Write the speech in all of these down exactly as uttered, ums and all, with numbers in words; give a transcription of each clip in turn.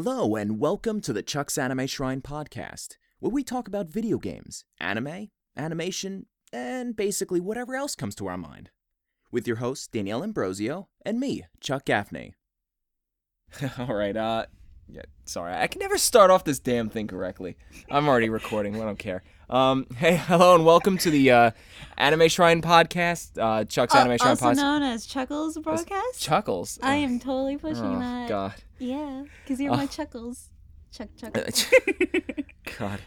Hello and welcome to the Chuck's Anime Shrine podcast, where we talk about video games, anime, animation, and basically whatever else comes to our mind. With your host, Danielle Ambrosio, and me, Chuck Gaffney. Alright, uh, yeah, sorry, I can never start off this damn thing correctly. I'm already recording, I don't care. Um, hey, hello and welcome to the uh, Anime Shrine podcast, uh, Chuck's uh, Anime Shrine podcast. Also known as Chuckles broadcast? Chuckles. I am totally pushing oh, that. Oh, God. Yeah, because you're uh, my Chuckles. Chuck, Chuckles. God,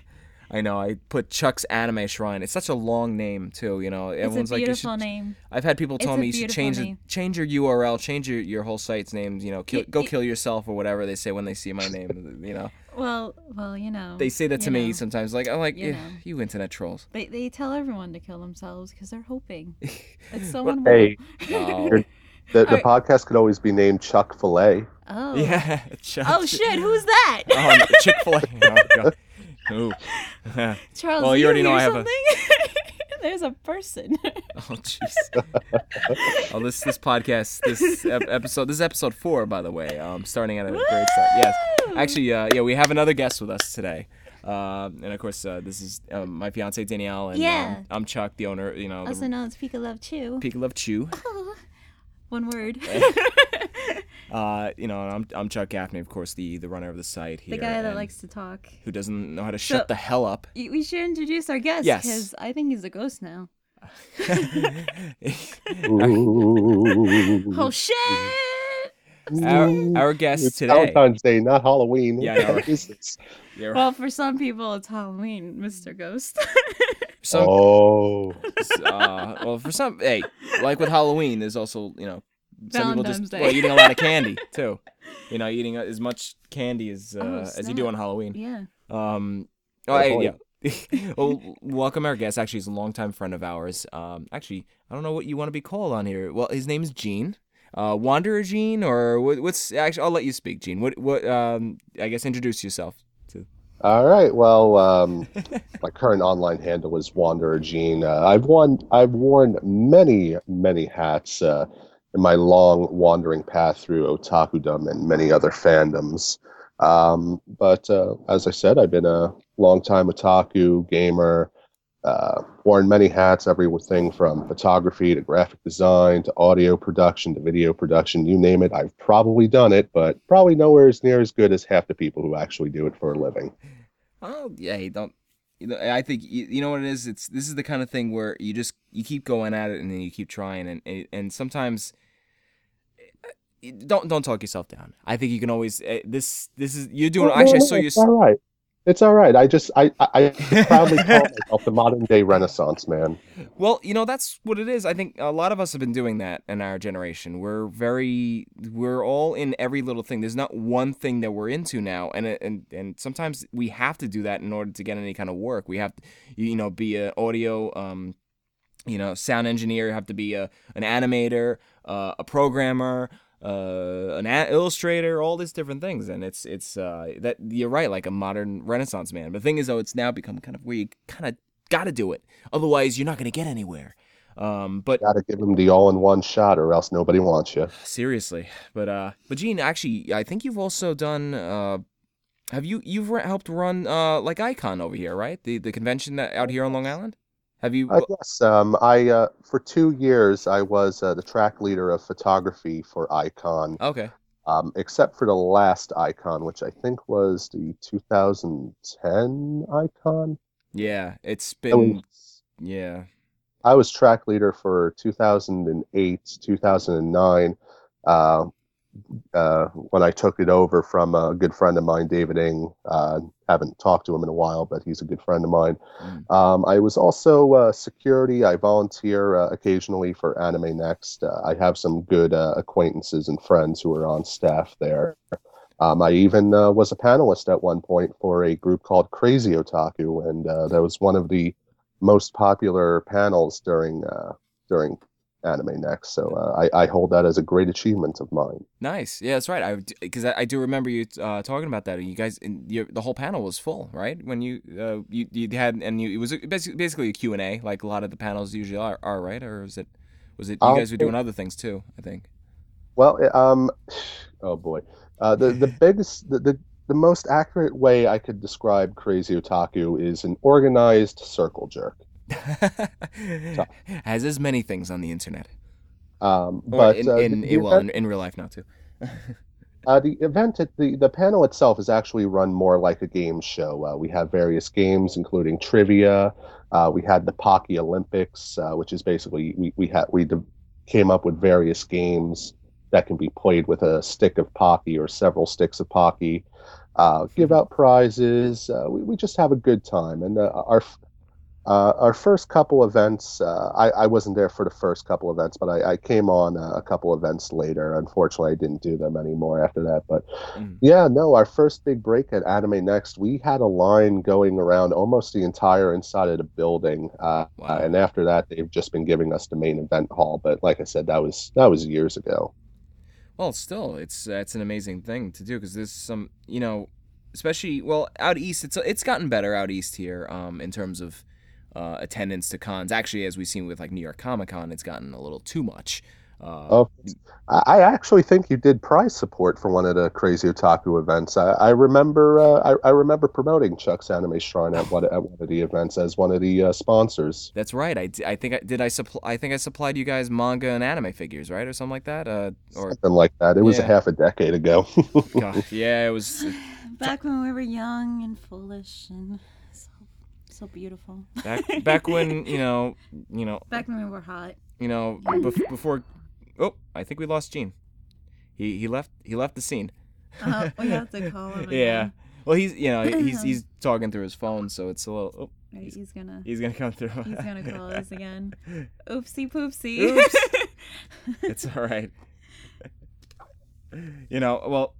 I know. I put Chuck's Anime Shrine. It's such a long name, too, you know. Everyone's it's a beautiful like, you should, name. I've had people tell it's me you should change the, change your U R L, change your, your whole site's name, you know, kill, it, go it, kill yourself or whatever they say when they see my name, you know. Well, well, you know. They say that to know, me sometimes. Like I'm like, you, know, you internet trolls. They they tell everyone to kill themselves because they're hoping it's someone. Hey, oh. the, the right. podcast could always be named Chuck Filet. Oh yeah, Chuck. Oh shit, who's that? Oh, Chick Fil A. Oh, Ooh. Charles, well, you, you already know I have something? a. There's a person. Oh jeez. oh this this podcast this ep- episode this is episode four, by the way. Um, starting at a Woo! Great start. Yes. Actually, uh, yeah, we have another guest with us today, uh, and of course, uh, this is uh, my fiance Danielle, and yeah. um, I'm Chuck, the owner. You know, also the... known as Pika Love Chew. Pika Love Chew. Oh, one word. uh, you know, and I'm I'm Chuck Gaffney, of course, the, the runner of the site here. The guy that likes to talk, who doesn't know how to so, shut the hell up. We should introduce our guest because yes. I think he's a ghost now. oh shit. Our, our guest it's today. Valentine's Day, not Halloween. Yeah, no, right. It's, yeah, well, for some people, it's Halloween, Mister Ghost. some, oh. Uh, well, for some, hey, like with Halloween, there's also, you know, some people just well, eating a lot of candy too. You know, eating as much candy as uh, oh, as you do on Halloween. Yeah. Um. Oh, hey, yeah. well, welcome our guest. Actually, he's a longtime friend of ours. Um. Actually, I don't know what you want to be called on here. Well, his name is Gene. Uh, Wanderer Gene, or what, what's actually? I'll let you speak, Gene. What? What? Um, I guess introduce yourself to. All right. Well, um, my current online handle is Wanderer Gene. Uh, I've won. I've worn many, many hats uh, in my long wandering path through otakudom and many other fandoms. Um, but uh, as I said, I've been a longtime otaku gamer. Uh, worn many hats, everything from photography to graphic design to audio production to video production, you name it. I've probably done it, but probably nowhere as near as good as half the people who actually do it for a living. Oh, yeah, you don't. You know, I think you, you know what it is. It's this is the kind of thing where you just you keep going at it and then you keep trying, and and, and sometimes. Don't don't talk yourself down. I think you can always uh, this this is you're doing. No, actually, no, I saw you. All right. It's all right. I just, I, I, I proudly call myself the modern day Renaissance man. Well, you know, that's what it is. I think a lot of us have been doing that in our generation. We're very, we're all in every little thing. There's not one thing that we're into now. And, and, and sometimes we have to do that in order to get any kind of work. We have to, you know, be an audio, um, you know, sound engineer, you have to be a, an animator, uh, a programmer, Uh, an a- illustrator, all these different things, and it's it's uh that you're right, like a modern Renaissance man. But the thing is, though, it's now become kind of where you kind of got to do it, otherwise you're not going to get anywhere. Um, but got to give them the all-in-one shot, or else nobody wants you. Seriously, but uh, but Gene, actually, I think you've also done uh, have you you've re- helped run uh like Icon over here, right? The the convention that, out here on Long Island. Have you? Uh, yes. Um, I uh, for two years I was uh, the track leader of photography for Icon. Okay. Um, except for the last Icon, which I think was the two thousand ten Icon. Yeah, it's been. I was, yeah. I was track leader for two thousand eight, two thousand nine. Uh, uh, when I took it over from a good friend of mine, David Ng. Uh, haven't talked to him in a while, but he's a good friend of mine. Mm. Um, I was also uh, security. I volunteer uh, occasionally for Anime Next. Uh, I have some good uh, acquaintances and friends who are on staff there. Um, I even uh, was a panelist at one point for a group called Crazy Otaku, and uh, that was one of the most popular panels during uh, during. Anime Next, so uh, I, I hold that as a great achievement of mine. Nice, yeah, that's right. I because I, I do remember you uh, talking about that. And you guys, and your, the whole panel was full, right? When you uh, you you had and you it was basically a Q and A, like a lot of the panels usually are, are right? Or was it was it you um, guys were doing other things too? I think. Well, um, oh boy, uh, the the biggest the, the The most accurate way I could describe Crazy Otaku is an organized circle jerk. So. As is many things on the internet. Um, but in, uh, in, in, well, event, in, in real life now, too. uh, the event, at the, the panel itself is actually run more like a game show. Uh, we have various games, including trivia. Uh, we had the Pocky Olympics, uh, which is basically we we, had, we de- came up with various games that can be played with a stick of Pocky or several sticks of Pocky. Uh, give out prizes. Uh, we, we just have a good time. And uh, our... Uh, our first couple events, uh, I, I wasn't there for the first couple events, but I, I came on a, a couple events later. Unfortunately, I didn't do them anymore after that. But mm. yeah, no, our first big break at Anime Next, we had a line going around almost the entire inside of the building. Uh, wow. uh, and after that, they've just been giving us the main event hall. But like I said, that was that was years ago. Well, still, it's uh, it's an amazing thing to do because there's some, you know, especially, well, out east, it's it's gotten better out east here um, in terms of Uh, attendance to cons. Actually, as we've seen with like New York Comic Con, it's gotten a little too much. Uh, oh, I actually think you did prize support for one of the Crazy Otaku events. I, I remember, uh, I, I remember promoting Chuck's Anime Shrine at one at one of the events as one of the uh, sponsors. That's right. I, I think I did. I supply. I think I supplied you guys manga and anime figures, right, or something like that. Uh, or something like that. It was yeah. a half a decade ago. God, yeah, it was back when we were young and foolish and. So beautiful. Back back when, you know, you know. Back when we were hot. You know, bef- before. Oh, I think we lost Gene. He he left he left the scene. Uh, we have to call him. Again. Yeah. Well, he's you know he's he's talking through his phone, so it's a little. Oh, right, he's, he's gonna. He's gonna come through. He's gonna call us again. Oopsie poopsie. Oops. It's all right. You know, well,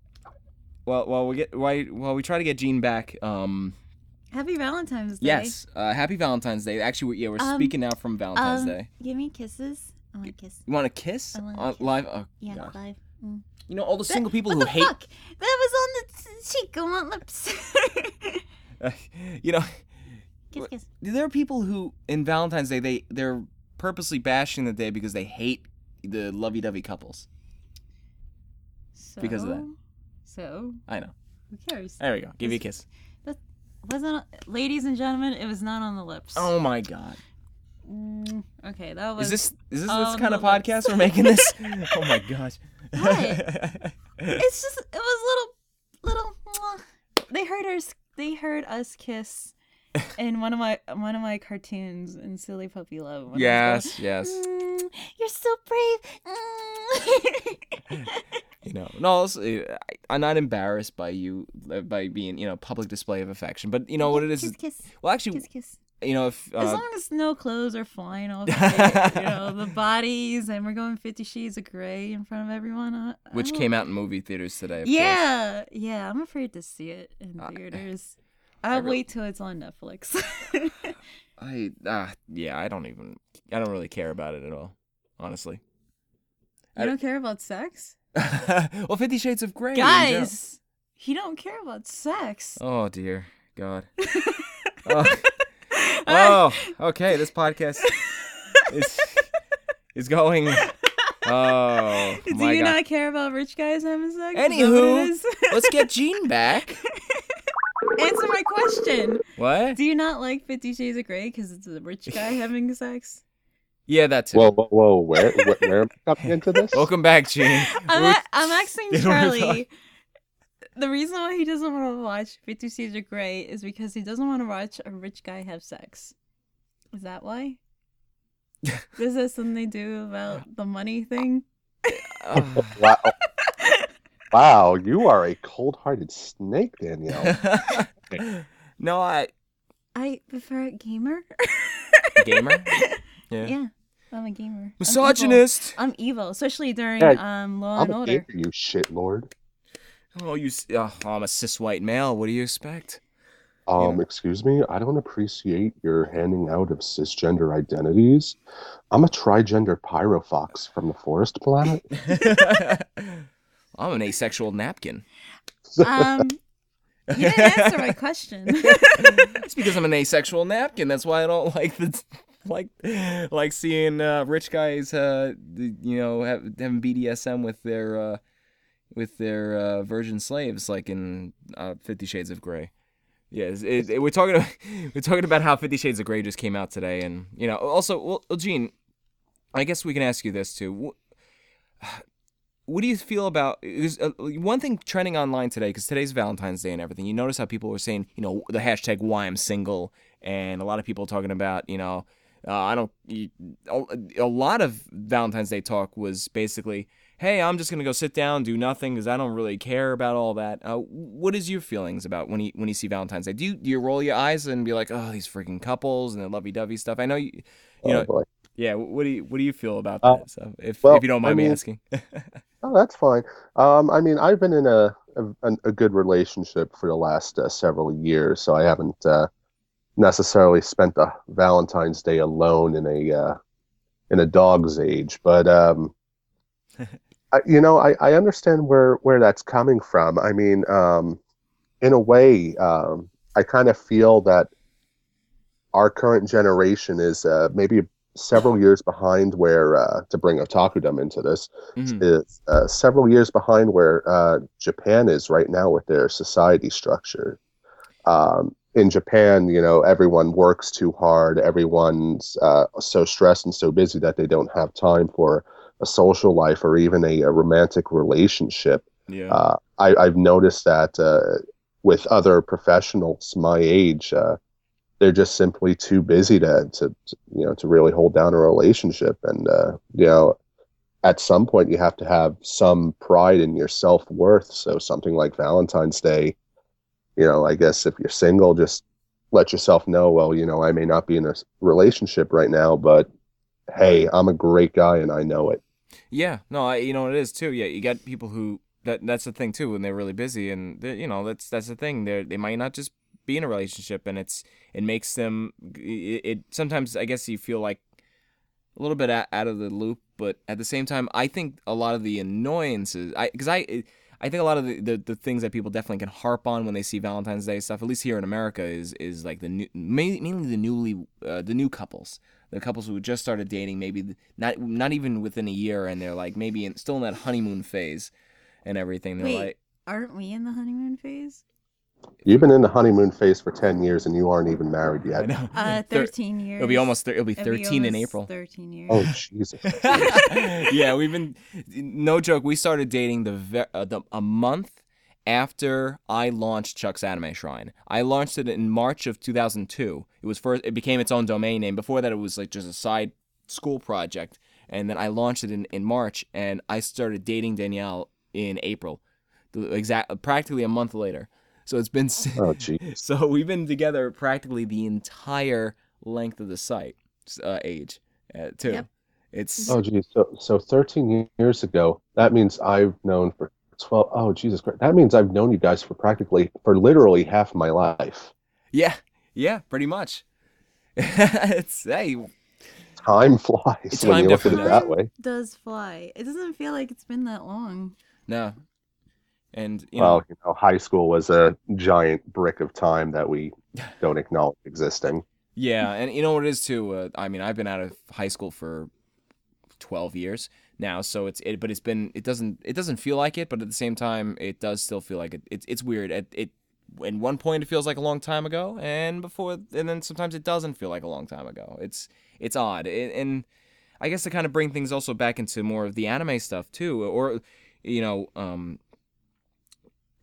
well, while we get why while we try to get Gene back, um. Happy Valentine's Day. Yes, uh, happy Valentine's Day. Actually, we're, yeah, we're um, speaking now from Valentine's um, Day. Give me kisses. I want a kiss. You want a kiss? I want a uh, kiss. Live? Oh, yeah, God. Live. Mm. You know, all the that, single people who hate... What the fuck? That was on the cheek. I want lips. uh, you know... Kiss, kiss. There are people who, in Valentine's Day, they, they're purposely bashing the day because they hate the lovey-dovey couples. So? Because of that. So? I know. Who cares? There we go. Give you a kiss. Wasn't, ladies and gentlemen, it was not on the lips. Oh my God. Mm, okay, that was. Is this is this, this kind of lips. Podcast we're making this? Oh my gosh. What? It's just it was little little. They heard us. They heard us kiss in one of my one of my cartoons in Silly Puppy Love. Yes, going, yes. Mm, you're so brave. Mm. You know, no, I'm not embarrassed by you, by being, you know, public display of affection. But you know what it is? Kiss, kiss. Well, actually, kiss, kiss. You know, if uh, as long as no clothes are flying off, the, you know, the bodies, and we're going Fifty Shades of Grey in front of everyone. I, Which I came out in movie theaters today. Of yeah, course. yeah, I'm afraid to see it in theaters. Uh, I'll really, wait till it's on Netflix. I uh, yeah, I don't even, I don't really care about it at all, honestly. You I, don't care about sex? Well, Fifty Shades of Grey. Guys, he don't care about sex. Oh dear God. oh. oh, okay. This podcast is is going. Oh, do my you God. Not care about rich guys having sex? Anywho, let's get Gene back. Answer my question. What? Do you not like Fifty Shades of Grey because it's a rich guy having sex? Yeah, that's it. Whoa, whoa, whoa. Where, where, where am I coming into this? Welcome back, Gene. I'm, at, I'm asking Charlie. The reason why he doesn't want to watch Fifty Shades of Grey is because he doesn't want to watch a rich guy have sex. Is that why? Is there something they do about the money thing? Oh. Wow. Wow, you are a cold-hearted snake, Danielle. No, I... I prefer a gamer. A gamer? Yeah. Yeah. I'm a gamer. Misogynist. I'm evil, I'm evil especially during yeah, um, Law and Order. I'm a gamer, you shit lord. Oh, you. Oh, I'm a cis white male. What do you expect? Um, yeah. Excuse me. I don't appreciate your handing out of cisgender identities. I'm a trigender pyrofox from the forest planet. I'm an asexual napkin. Um, you didn't answer my question. It's because I'm an asexual napkin. That's why I don't like the. T- Like, like seeing uh, rich guys, uh, you know, have, having B D S M with their, uh, with their uh, virgin slaves, like in uh, Fifty Shades of Grey. Yeah, it, it, it, we're talking about, we're talking about how Fifty Shades of Grey just came out today, and you know, also, well, Gene, I guess we can ask you this too. What, what do you feel about is, uh, one thing trending online today? Because today's Valentine's Day and everything. You notice how people were saying, you know, the hashtag Why I'm Single, and a lot of people talking about, you know, uh, I don't. You, a lot of Valentine's Day talk was basically, hey, I'm just going to go sit down, do nothing, because I don't really care about all that. Uh, what is your feelings about when you when you see Valentine's Day? Do you do you roll your eyes and be like, oh, these freaking couples and the lovey-dovey stuff? I know you, you oh, know, boy. Yeah. What do you what do you feel about uh, that? So if well, if you don't mind I mean, me asking. Oh, that's fine. Um, I mean, I've been in a a, a good relationship for the last uh, several years, so I haven't uh, necessarily spent a Valentine's Day alone in a uh, in a dog's age, but. Um, You know, I, I understand where, where that's coming from. I mean, um, in a way, um, I kind of feel that our current generation is uh, maybe several years behind where, uh, to bring otakudom into this, mm-hmm. is uh, several years behind where uh, Japan is right now with their society structure. Um, in Japan, you know, everyone works too hard. Everyone's uh, so stressed and so busy that they don't have time for a social life or even a, a romantic relationship. Yeah. Uh, I, I've noticed that uh, with other professionals my age, uh, they're just simply too busy to, to, to, you know, to really hold down a relationship. And, uh, you know, at some point you have to have some pride in your self-worth. So something like Valentine's Day, you know, I guess if you're single, just let yourself know, well, you know, I may not be in a relationship right now, but hey, I'm a great guy and I know it. Yeah, no, I, you know it is too. Yeah, you got people who that that's the thing too when they're really busy and you know that's that's the thing. They they might not just be in a relationship and it's it makes them it, it sometimes I guess you feel like a little bit out, out of the loop, but at the same time I think a lot of the annoyances I because I I think a lot of the, the, the things that people definitely can harp on when they see Valentine's Day stuff, at least here in America, is is like the new, mainly the newly uh, the new couples. The couples who just started dating, maybe not not even within a year, and they're like maybe in, still in that honeymoon phase, and everything. They're Wait, like, aren't we in the honeymoon phase? You've been in the honeymoon phase for ten years, and you aren't even married yet. I know. Uh, thirteen Thir- years. It'll be almost. Th- it'll be it'll thirteen be in April. Thirteen years. Oh Jesus. Yeah, we've been. No joke. We started dating the, ve- uh, the a month after I launched Chuck's Anime Shrine. I launched it in March of two thousand two. It was first. It became its own domain name. Before that, it was like just a side school project. And then I launched it in, in March, and I started dating Danielle in April, exact practically a month later. So it's been. Oh, geez. So we've been together practically the entire length of the site uh, age, uh, too. Yep. It's oh, geez. So so thirteen years ago. That means I've known for. twelve Oh, Jesus Christ. That means I've known you guys for practically, for literally half my life. Yeah. Yeah, pretty much. It's, hey. Time flies it's when time you look at it that way. It does fly. It doesn't feel like it's been that long. No. And, you well, know. Well, you know, high school was a giant brick of time that we don't acknowledge existing. Yeah. And you know what it is, too? Uh, I mean, I've been out of high school for twelve years now, so it's it, but it's been it doesn't it doesn't feel like it, but at the same time it does still feel like it. It's it's weird. It it in one point it feels like a long time ago, and before and then sometimes it doesn't feel like a long time ago. It's it's odd, it, and I guess to kind of bring things also back into more of the anime stuff too, or you know, um,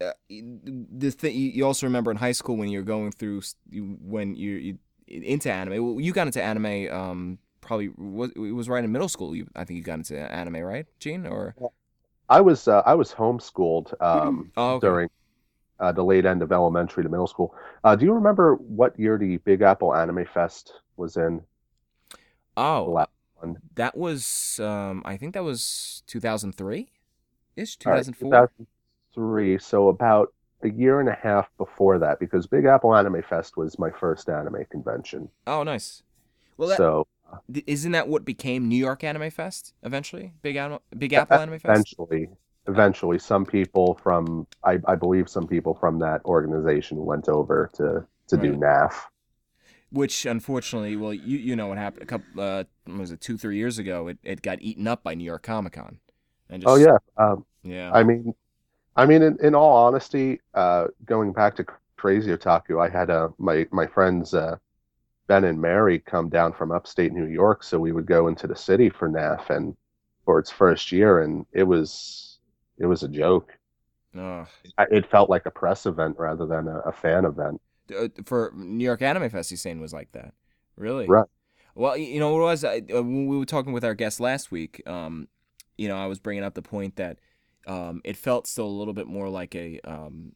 uh, the th- you also remember in high school when you're going through when you're you, into anime. Well, you got into anime. Um, Probably was it was right in middle school. You, I think you got into anime, right, Gene? Or I was uh, I was homeschooled um, oh, okay. during uh, the late end of elementary to middle school. Uh, do you remember what year the Big Apple Anime Fest was in? Oh, the last one. That was um, I think that was two thousand three, ish two thousand four. Two thousand three. So about a year and a half before that, because Big Apple Anime Fest was my first anime convention. Oh, nice. Well, that... so. Isn't that what became New York Anime Fest eventually? Big Anime, Big Apple uh, Anime Fest? Eventually. Eventually, some people from, I, I believe some people from that organization went over to, to right. do N A F. Which, unfortunately, well, you you know what happened a couple, uh, what was it, two, three years ago, it, it got eaten up by New York Comic Con. Just, oh, yeah. Um, yeah. I mean, I mean, in, in all honesty, uh, going back to Crazy Otaku, I had uh, my, my friends uh, Ben and Mary come down from upstate New York, so we would go into the city for N A F and for its first year, and it was it was a joke. Oh. It felt like a press event rather than a, a fan event. For New York Anime Fest, Hussein was like that. Really? Right. Well, you know, what was I, when we were talking with our guest last week, um, you know, I was bringing up the point that um, it felt still a little bit more like a, um,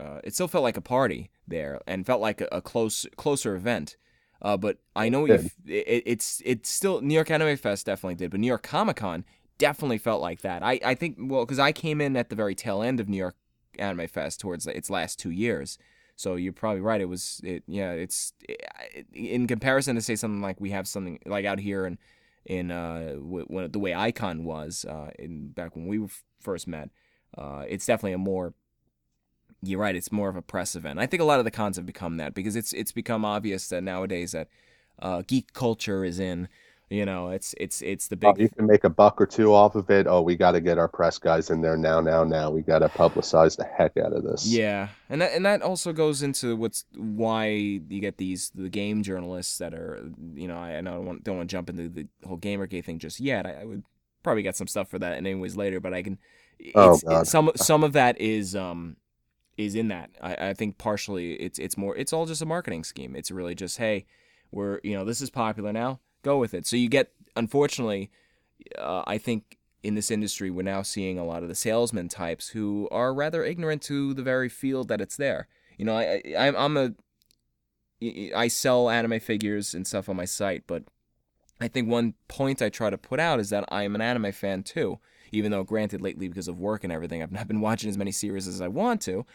uh, it still felt like a party there and felt like a, a close closer event. Uh, but I know it, it, it's it's still, New York Anime Fest definitely did, but New York Comic Con definitely felt like that. I, I think, well, because I came in at the very tail end of New York Anime Fest towards its last two years. So you're probably right. It was, it, yeah, it's, it, in comparison to say something like we have something like out here and in, in uh, when, the way Icon was uh, in back when we first met, uh, it's definitely a more, you're right, it's more of a press event. I think a lot of the cons have become that because it's it's become obvious that nowadays that uh, geek culture is in, you know, it's it's it's the big... Oh, you can make a buck or two off of it. Oh, we got to get our press guys in there now, now, now. We got to publicize the heck out of this. Yeah, and that, and that also goes into what's why you get these the game journalists that are, you know, I, and I don't want, don't want to jump into the whole Gamergate thing just yet. I, I would probably get some stuff for that anyways later, but I can... It's, oh, God. It's, some, some of that is... Um, is in that. I, I think partially it's it's more it's all just a marketing scheme. It's really just, hey, we're, you know, this is popular now, go with it. So you get, unfortunately, uh, I think in this industry we're now seeing a lot of the salesman types who are rather ignorant to the very field that it's there. You know, I, I I'm a I sell anime figures and stuff on my site, but I think one point I try to put out is that I am an anime fan too. Even though, granted, lately because of work and everything, I've not been watching as many series as I want to.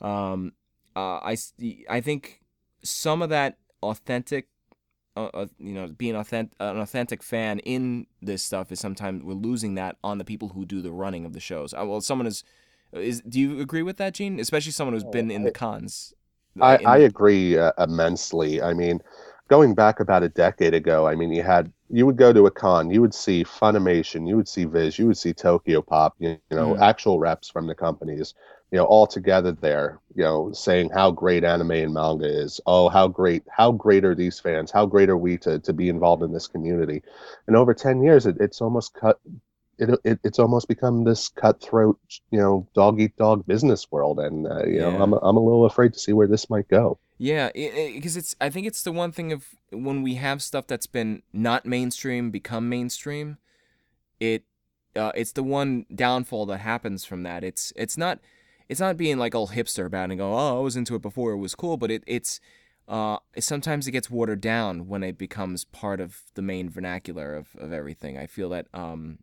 Um, uh, I, I think some of that authentic, uh, uh, you know, being authentic, an authentic fan in this stuff is sometimes we're losing that on the people who do the running of the shows. Uh, well, someone is, is, do you agree with that, Gene? Especially someone who's been in the cons. I, in I the- agree uh, immensely. I mean, going back about a decade ago, I mean, you had, you would go to a con, you would see Funimation, you would see Viz, you would see Tokyo Pop, you, you know, mm-hmm. actual reps from the companies, you know, all together there, you know, saying how great anime and manga is. Oh, how great, how great are these fans? How great are we to, to be involved in this community? And over ten years, it, it's almost cut, it, it it's almost become this cutthroat, you know, dog eat dog business world. And, uh, you yeah. know, I'm, I'm a little afraid to see where this might go. Yeah, because it, it, it's. I think it's the one thing of when we have stuff that's been not mainstream become mainstream. It, uh, it's the one downfall that happens from that. It's it's not, it's not being like all hipster about it and go, oh, I was into it before, it was cool. But it it's, uh, sometimes it gets watered down when it becomes part of the main vernacular of, of everything. I feel that, um,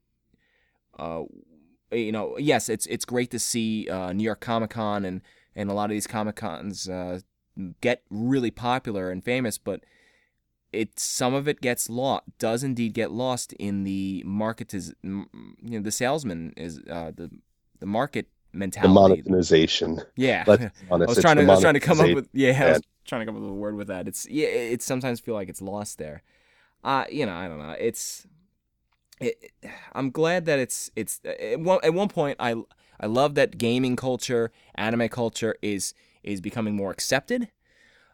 uh, you know, yes, it's it's great to see uh, New York Comic Con and and a lot of these Comic Cons. Uh, get really popular and famous, but it some of it gets lost, does indeed get lost in the market, is, you know, the salesman is uh, the the market mentality. The monetization. Yeah. Let's be honest, I was trying to I was trying to come up with yeah, I was trying to come up with a word with that. It's yeah, it sometimes feel like it's lost there. Uh, you know, I don't know. It's it, I'm glad that it's it's at one, at one point I I love that gaming culture, anime culture is is becoming more accepted,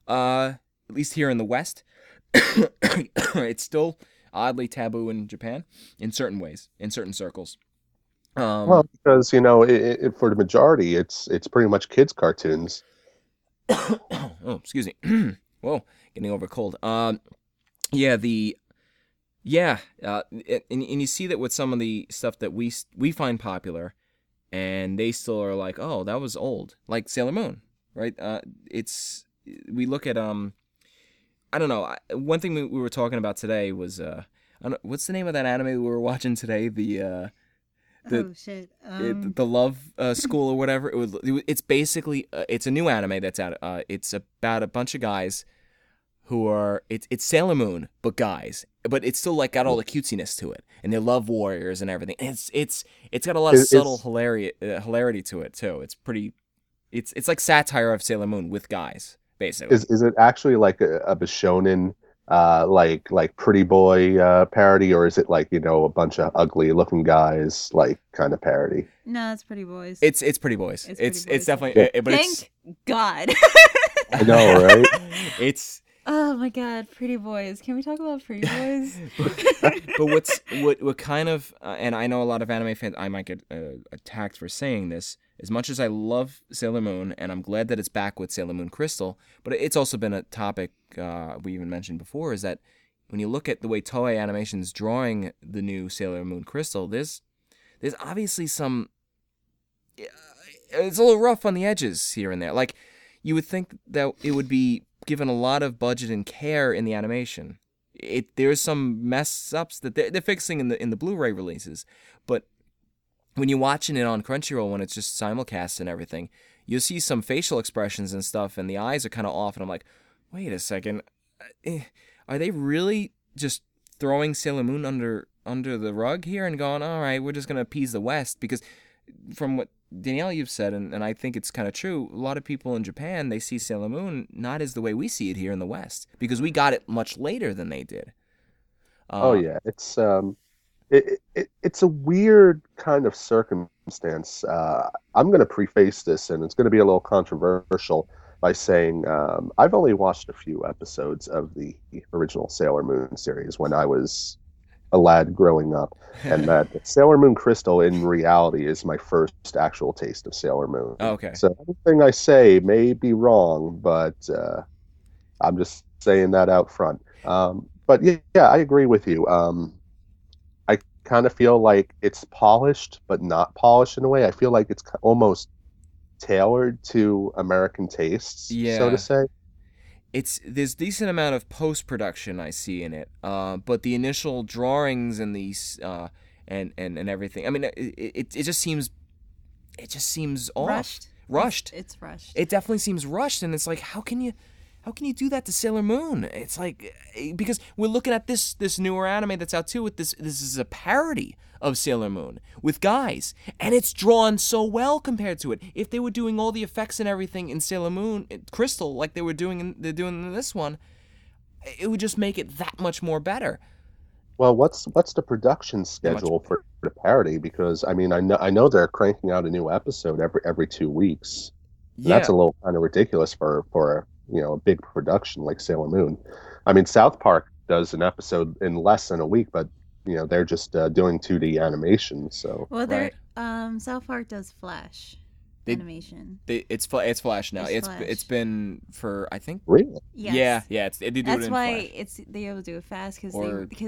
uh, at least here in the West. It's still oddly taboo in Japan, in certain ways, in certain circles. Um, well, because, you know, it, it, for the majority, it's it's pretty much kids' cartoons. Oh, excuse me. Whoa, getting over cold. Um, yeah, the yeah, uh, and and you see that with some of the stuff that we we find popular, and they still are like, oh, that was old, like Sailor Moon. Right, uh, it's we look at um, I don't know. One thing we, we were talking about today was uh, I don't, what's the name of that anime we were watching today? The uh, the oh, shit. Um... It, the Love uh, School or whatever. It was. It's basically uh, it's a new anime that's out. Uh, it's about a bunch of guys who are it's it's Sailor Moon but guys, but it's still like got all the cutesiness to it and they're love warriors and everything. And it's it's it's got a lot of it's, subtle hilarity uh, hilarity to it too. It's pretty. It's it's like satire of Sailor Moon with guys, basically. Is is it actually like a, a shonen uh, like like pretty boy uh, parody, or is it like, you know, a bunch of ugly looking guys like kind of parody? No, it's pretty boys. It's it's pretty boys. It's it's, pretty it's, boys. It's definitely. Yeah. It, but Thank it's, God. I know, right? It's. Oh my God, Pretty Boys! Can we talk about Pretty Boys? but, but what's what? What kind of? Uh, and I know a lot of anime fans. I might get uh, attacked for saying this. As much as I love Sailor Moon, and I'm glad that it's back with Sailor Moon Crystal, but it's also been a topic uh, we even mentioned before. Is that when you look at the way Toei Animation's drawing the new Sailor Moon Crystal, there's there's obviously some. It's a little rough on the edges here and there. Like you would think that it would be given a lot of budget and care in the animation. It there's some mess ups that they're, they're fixing in the in the Blu-ray releases, but when you're watching it on Crunchyroll, when it's just simulcast and everything, you'll see some facial expressions and stuff, and the eyes are kind of off, and I'm like, wait a second, are they really just throwing Sailor Moon under under the rug here and going, all right, we're just gonna appease the West? Because from what Danielle, you've said, and, and I think it's kind of true, a lot of people in Japan, they see Sailor Moon not as the way we see it here in the West, because we got it much later than they did. Uh, oh, yeah. It's um, it, it it's a weird kind of circumstance. Uh, I'm going to preface this, and it's going to be a little controversial, by saying um, I've only watched a few episodes of the original Sailor Moon series when I was a lad growing up, and that Sailor Moon Crystal in reality is my first actual taste of Sailor Moon. Oh, okay. So everything I say may be wrong, but uh, I'm just saying that out front. Um, but yeah, yeah, I agree with you. Um, I kind of feel like it's polished, but not polished in a way. I feel like it's almost tailored to American tastes, yeah. so to say. It's there's decent amount of post production I see in it, uh, but the initial drawings and these uh, and, and and everything. I mean, it, it it just seems, it just seems off. rushed. Rushed. It's, it's rushed. It definitely seems rushed, and it's like, how can you, how can you do that to Sailor Moon? It's like, because we're looking at this this newer anime that's out too. With this this is a parody of Sailor Moon with guys, and it's drawn so well compared to it. If they were doing all the effects and everything in Sailor Moon Crystal like they were doing in, they're doing in this one, it would just make it that much more better. Well, what's what's the production schedule for the parody? Because I mean, I know I know they're cranking out a new episode every every two weeks. Yeah. That's a little kind of ridiculous for for you know a big production like Sailor Moon. I mean, South Park does an episode in less than a week, but you know, they're just uh, doing two D animation, so... Well, they're... Right. Um, South Park does Flash they, animation. They, it's it's Flash now. It's it's, Flash. It's been for, I think... Really? Yes. Yeah, yeah. It's, they do That's it in why Flash. It's, they always do it fast, because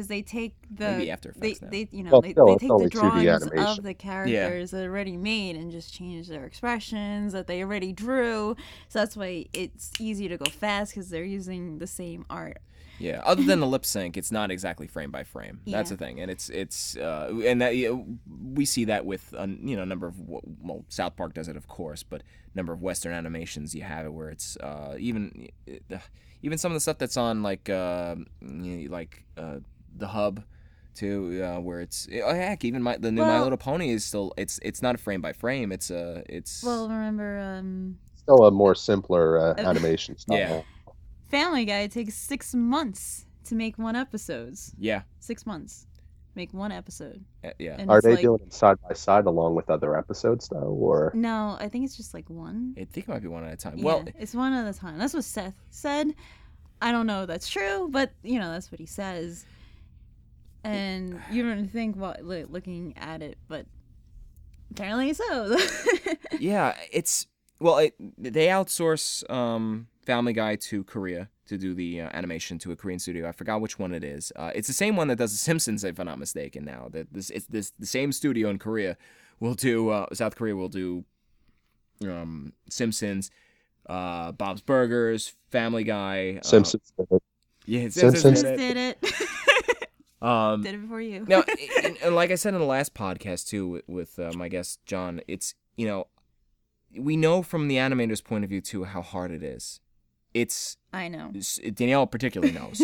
they, they take the... Maybe After Effects they, now. They, you know, well, they, no, they take the drawings of the characters yeah. that are already made and just change their expressions that they already drew. So that's why it's easy to go fast, because they're using the same art. Yeah, other than the lip sync, it's not exactly frame by frame. Yeah. That's the thing, and it's it's uh, and that, you know, we see that with a, you know, number of well, South Park does it, of course, but number of Western animations you have it where it's uh, even even some of the stuff that's on like uh, you know, like uh, the Hub, too, uh, where it's oh, heck, even my, the new well, My Little Pony is still it's it's not a frame by frame. It's a it's well remember um still a more simpler uh, animation style. Yeah. Family Guy takes six months to make one episode. Yeah. Six months. Make one episode. Uh, yeah. And are they like... doing it side by side along with other episodes, though? Or... No, I think it's just like one. I think it might be one at a time. Yeah, well, it's one at a time. That's what Seth said. I don't know if that's true, but, you know, that's what he says. And you don't think while like, looking at it, but apparently so. Yeah, it's... Well, it, they outsource... Um... Family Guy to Korea to do the uh, animation to a Korean studio. I forgot which one it is. Uh, it's the same one that does The Simpsons, if I'm not mistaken. Now that this it's this the same studio in Korea will do uh, South Korea will do um, Simpsons, uh, Bob's Burgers, Family Guy, uh, Simpsons. Did it. Yeah, Simpsons did it. um, did it before you. Now, and, and like I said in the last podcast too, with, with uh, my guest John, it's you know we know from the animator's point of view too how hard it is. It's I know Danielle particularly knows.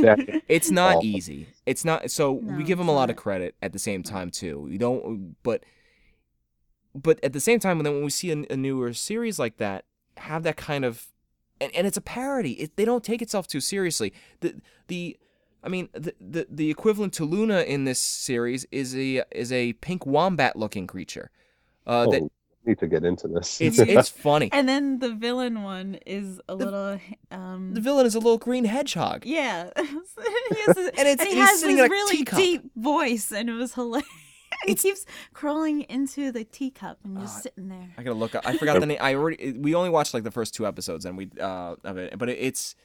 It's not easy. It's not so no, we give them a lot not. of credit at the same time too. We don't, but but at the same time, then when we see a, a newer series like that, have that kind of, and, and it's a parody. It, they don't take itself too seriously. The the I mean, the, the the equivalent to Luna in this series is a is a pink wombat looking creature. Uh, oh, that, we need to get into this. It's it's funny. And then the villain one is a the, little. Um, the villain is a little green hedgehog. Yeah, he has this, and it's and he he's has this really deep voice, and it was hilarious. He keeps crawling into the teacup and just uh, sitting there. I gotta look up. I forgot the name. I already we only watched like the first two episodes, and we uh of it, but it, it's.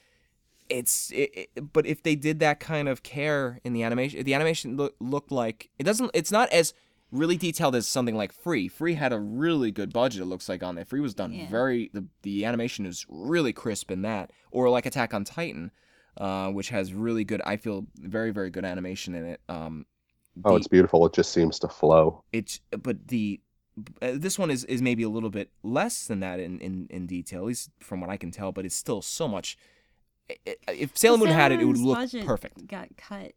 It's it, it, but if they did that kind of care in the animation, the animation look, looked like it doesn't. It's not as really detailed as something like Free. Free had a really good budget. It looks like on there. Free was done yeah. very. The, the animation is really crisp in that, or like Attack on Titan, uh, which has really good. I feel very very good animation in it. Um, oh, the, it's beautiful. It just seems to flow. It's but the uh, this one is, is maybe a little bit less than that in in in detail, at least from what I can tell. But it's still so much. If Sailor Moon had it, it would look perfect. Got cut,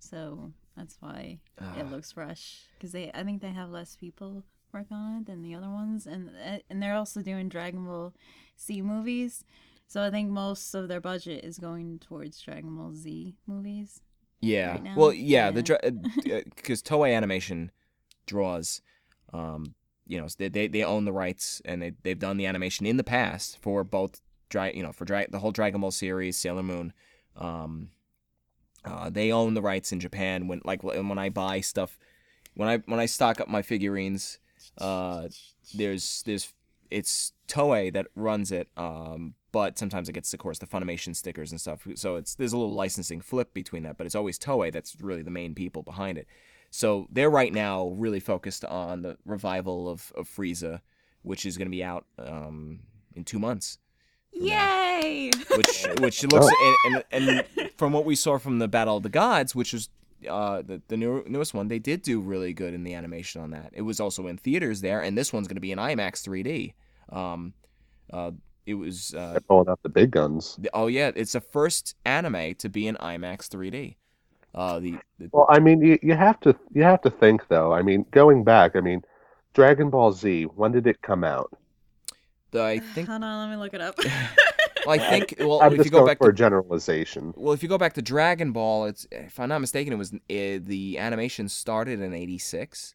so that's why uh, it looks rushed. Because they, I think they have less people work on it than the other ones, and and they're also doing Dragon Ball Z movies. So I think most of their budget is going towards Dragon Ball Z movies. Yeah, right well, yeah, yeah. the because dra- Toei Animation draws. Um, you know, they, they they own the rights, and they they've done the animation in the past for both. You know, for dra- the whole Dragon Ball series, Sailor Moon, um, uh, they own the rights in Japan. When like when I buy stuff, when I when I stock up my figurines, uh, there's there's it's Toei that runs it. Um, but sometimes it gets, of course, the Funimation stickers and stuff. So it's there's a little licensing flip between that. But it's always Toei that's really the main people behind it. So they're right now really focused on the revival of, of Frieza, which is going to be out um, in two months. Yay! Now, which which looks oh. and, and and from what we saw from the Battle of the Gods, which was uh the the new, newest one, they did do really good in the animation on that. It was also in theaters there, and this one's going to be in IMAX three D. Um, uh, it was. Uh, They're pulling out the big guns. Oh yeah, it's the first anime to be in IMAX three D. Uh, the, the well, I mean, you, you have to you have to think though. I mean, going back, I mean, Dragon Ball Z. When did it come out? I think. Hold on, let me look it up. well, I think. Well, I'm if just you go going back for to, generalization. Well, if you go back to Dragon Ball, it's if I'm not mistaken, it was it, the animation started in eighty-six,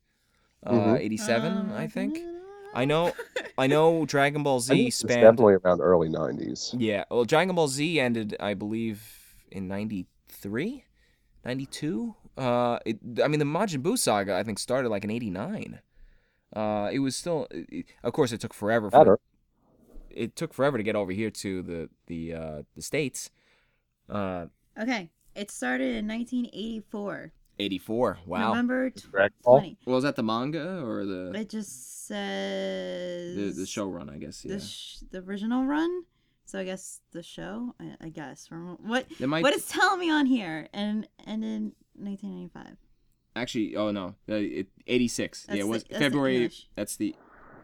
mm-hmm. uh, eighty-seven, um, I think. I know, I know. Dragon Ball Z I mean, spanned. It's definitely around the early nineties. Yeah. Well, Dragon Ball Z ended, I believe, in ninety-three, ninety-two. Uh, it, I mean, the Majin Buu saga, I think, started like in eighty-nine. Uh, it was still, it, of course, it took forever. For Better. It took forever to get over here to the the uh, the States. Uh, okay, it started in nineteen eighty-four. eighty-four, wow. November twentieth. Well, is that the manga or the? It just says the, the show run, I guess. Yeah. The sh- the original run. So I guess the show. I, I guess from what might... what it's telling me on here, and and in nineteen ninety-five. Actually, oh no, it, eighty-six. That's yeah, it was the, that's February. That's the.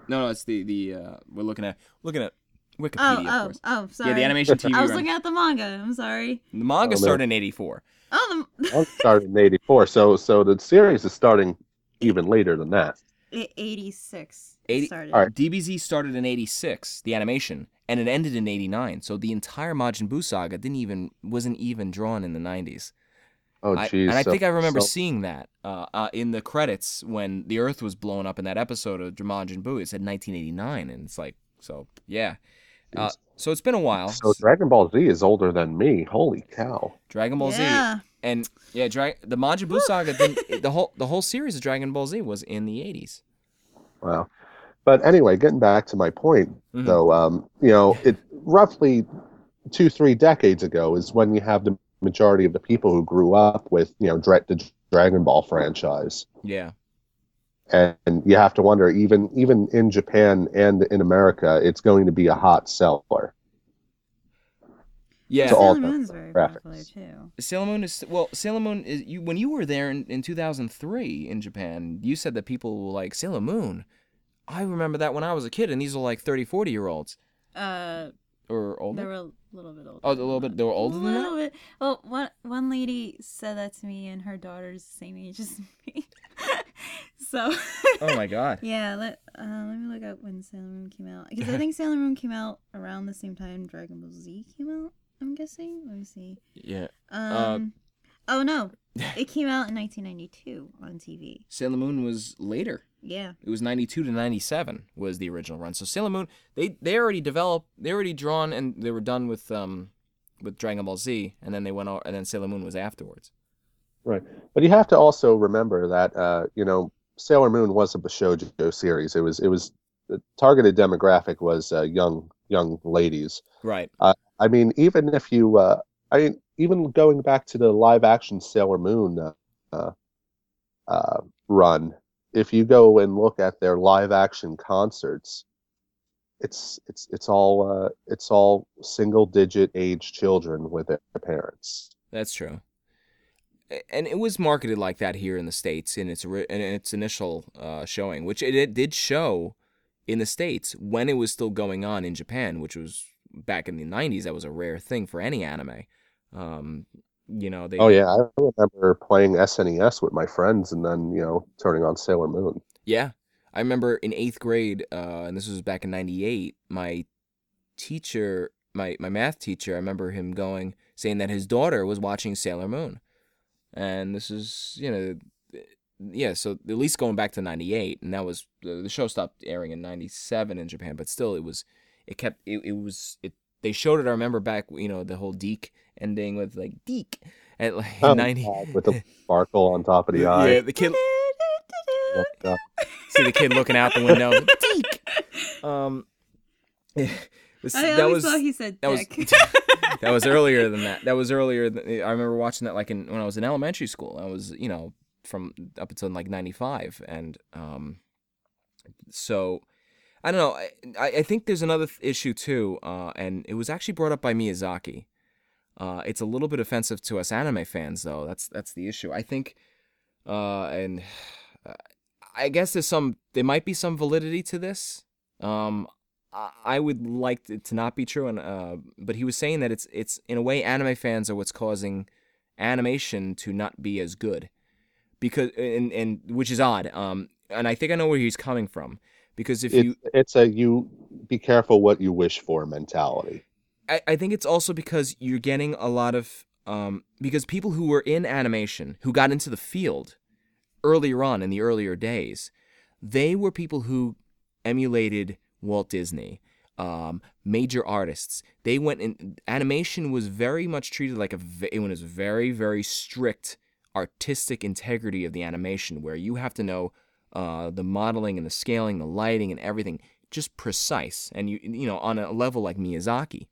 No, no, it's the the uh, we're looking at looking at Wikipedia. Oh, oh, of course. oh, sorry. Yeah, the animation T V. I was run. looking at the manga. I'm sorry. The manga oh, started in eighty-four. Oh, the started in eighty-four. So, so the series is starting even later than that. eighty-six. eighty. Started. All right. D B Z started in eighty-six. The animation, and it ended in eighty-nine. So the entire Majin Buu saga didn't even wasn't even drawn in the nineties. Oh, jeez. And I so, think I remember so... seeing that uh, uh, in the credits when the Earth was blown up in that episode of Majin Buu. It said nineteen eighty-nine, and it's like, so, yeah. Uh, so it's been a while. So Dragon Ball Z is older than me. Holy cow. Dragon Ball yeah. Z. And, yeah, dra- the Majin Buu saga, didn't, the whole the whole series of Dragon Ball Z was in the eighties. Wow. But anyway, getting back to my point, mm-hmm. though, um, you know, it roughly two, three decades ago is when you have the majority of the people who grew up with, you know, dra- the Dragon Ball franchise. Yeah. And, and you have to wonder, even even in Japan and in America, it's going to be a hot seller. Yeah. Sailor Moon's very popular, too. Sailor Moon is, well, Sailor Moon is, you, when you were there in, in two thousand three in Japan, you said that people were like, Sailor Moon? I remember that when I was a kid, and these are like thirty, forty-year-olds. Uh... Or older? They were a little bit older. Oh, a little bit. They were older than that? A little bit. Well, one, one lady said that to me, and her daughter's the same age as me. so. Oh, my God. Yeah, let, uh, let me look up when Sailor Moon came out. Because I think Sailor Moon came out around the same time Dragon Ball Z came out, I'm guessing. Let me see. Yeah. Um, uh, Oh, no. It came out in nineteen ninety-two on T V. Sailor Moon was later. Yeah. It was ninety-two to ninety-seven was the original run. So Sailor Moon, they, they already developed, they already drawn, and they were done with um with Dragon Ball Z, and then they went all, and then Sailor Moon was afterwards. Right. But you have to also remember that uh, you know, Sailor Moon was a shoujo series. It was it was the targeted demographic was uh, young young ladies. Right. Uh, I mean, even if you uh, I mean, even going back to the live action Sailor Moon uh, uh, run, if you go and look at their live action concerts, it's it's it's all uh, it's all single digit age children with their parents. That's true. And it was marketed like that here in the States in its in its initial uh, showing, which it, it did show in the States when it was still going on in Japan, which was back in the nineties. That was a rare thing for any anime. Um, you know, they. Oh yeah, I remember playing S N E S with my friends, and then you know turning on Sailor Moon. Yeah, I remember in eighth grade, uh, and this was back in ninety-eight. My teacher, my my math teacher, I remember him going saying that his daughter was watching Sailor Moon. And this is, you know, yeah, so at least going back to ninety-eight, and that was, the show stopped airing in ninety-seven in Japan, but still it was, it kept, it, it was, it. They showed it, I remember back, you know, the whole Deke ending with, like, Deke at, like, oh, ninety. God, with the sparkle on top of the eye. Yeah, the kid, oh, see the kid looking out the window, Deke! Um, yeah, was, I that was, thought he said Deke. That was earlier than that. That was earlier. Than, I remember watching that like in when I was in elementary school. I was, you know, from up until like ninety-five, and um, so I don't know. I I think there's another th- issue too, uh, and it was actually brought up by Miyazaki. Uh, it's a little bit offensive to us anime fans, though. That's that's the issue. I think, uh, and uh, I guess there's some. There might be some validity to this. Um. I would like it to not be true, and uh, but he was saying that it's it's in a way anime fans are what's causing animation to not be as good, because and, and which is odd. Um, and I think I know where he's coming from, because if it, you it's a you be careful what you wish for mentality. I, I think it's also because you're getting a lot of um because people who were in animation who got into the field earlier on in the earlier days, they were people who emulated Walt Disney, um, major artists. They went in. Animation was very much treated like a. It was very, very strict artistic integrity of the animation, where you have to know uh, the modeling and the scaling, the lighting and everything, just precise. And you, you know, on a level like Miyazaki,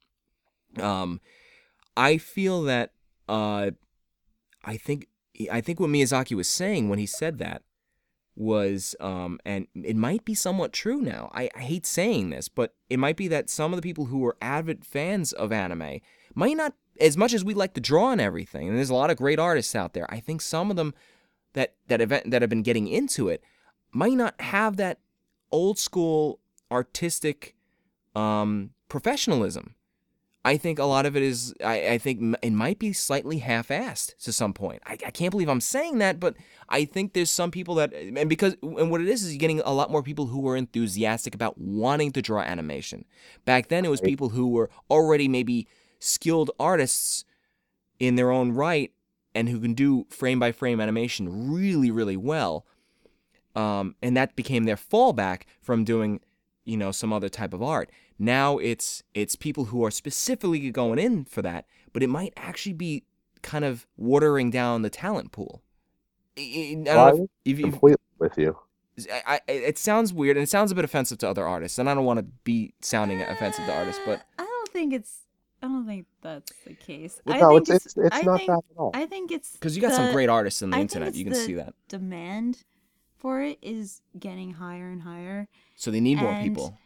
um, I feel that uh, I think I think what Miyazaki was saying when he said that. Was, um, and it might be somewhat true now. I, I hate saying this, but it might be that some of the people who were avid fans of anime might not, as much as we like to draw and everything, and there's a lot of great artists out there, I think some of them that that, event, that have been getting into it might not have that old-school artistic um, professionalism. I think a lot of it is, I, I think it might be slightly half-assed to some point. I, I can't believe I'm saying that, but I think there's some people that, and because, and what it is is you're getting a lot more people who were enthusiastic about wanting to draw animation. Back then, it was people who were already maybe skilled artists in their own right and who can do frame-by-frame animation really, really well. Um, and that became their fallback from doing, you know, some other type of art. Now it's it's people who are specifically going in for that, but it might actually be kind of watering down the talent pool. I don't well, know if, if, if, completely with you. I, I, it sounds weird, and it sounds a bit offensive to other artists, and I don't want to be sounding uh, offensive to artists, but I don't think it's I don't think that's the case. Well, I no, think it's it's, it's not think, that at all. I think it's because you got the, some great artists on the I internet. You can see that demand for it is getting higher and higher. So they need and... more people.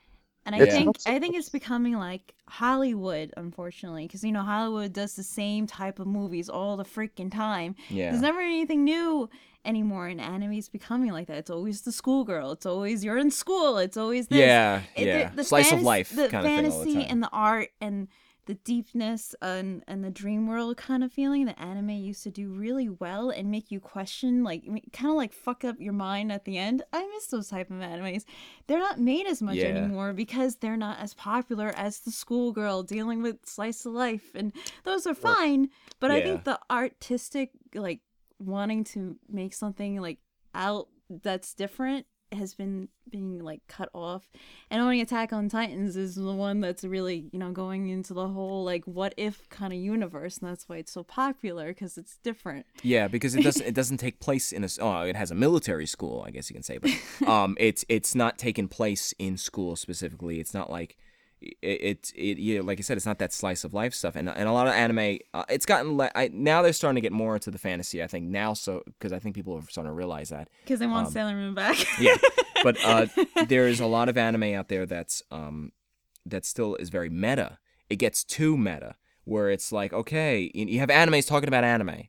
And I yeah. think I think it's becoming like Hollywood, unfortunately, because, you know, Hollywood does the same type of movies all the freaking time. Yeah. There's never anything new anymore, and anime is becoming like that. It's always the schoolgirl. It's always you're in school. It's always this. Yeah, it, yeah. The, the Slice fantasy, of life kind of thing all the time. The fantasy and the art and the deepness and, and the dream world kind of feeling that anime used to do really well and make you question, like, kind of like fuck up your mind at the end. I miss those type of animes. They're not made as much yeah. anymore because they're not as popular as the schoolgirl dealing with slice of life. And those are fine, but yeah. I think the artistic, like, wanting to make something, like, out that's different has been being like cut off, and only Attack on Titans is the one that's really, you know, going into the whole like what if kind of universe, and that's why it's so popular because it's different. Yeah, because it doesn't it doesn't take place in a oh it has a military school, I guess you can say, but um it's it's not taking place in school specifically. It's not like it it, it you know, like I said, it's not that slice of life stuff, and and a lot of anime uh, it's gotten le- I, now they're starting to get more into the fantasy, I think now, so because I think people are starting to realize that because they want um, Sailor Moon back. yeah, but uh, there is a lot of anime out there that's um that still is very meta. It gets too meta where it's like, okay, you have animes talking about anime,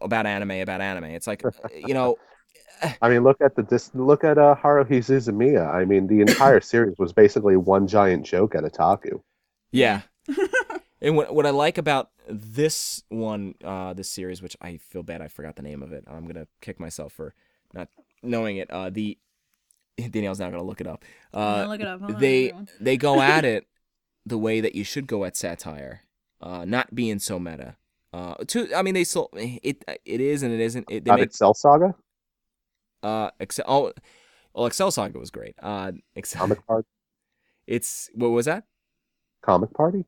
about anime, about anime. It's like you know. I mean, look at the dis- look at uh, Haruhi Suzumiya. I mean, the entire series was basically one giant joke at Otaku. Yeah. And what what I like about this one, uh, this series, which I feel bad I forgot the name of it. I'm going to kick myself for not knowing it. Uh, the Danielle's now going to look it up. Uh, look it up. Hold they on, they go at it the way that you should go at satire, uh, not being so meta. Uh, to, I mean, they still, it, it is and it isn't. It, they not make, Excel Saga? Uh, Excel. Oh, well, Excel Saga was great. Uh, Excel. Comic Party. It's what was that? Comic Party.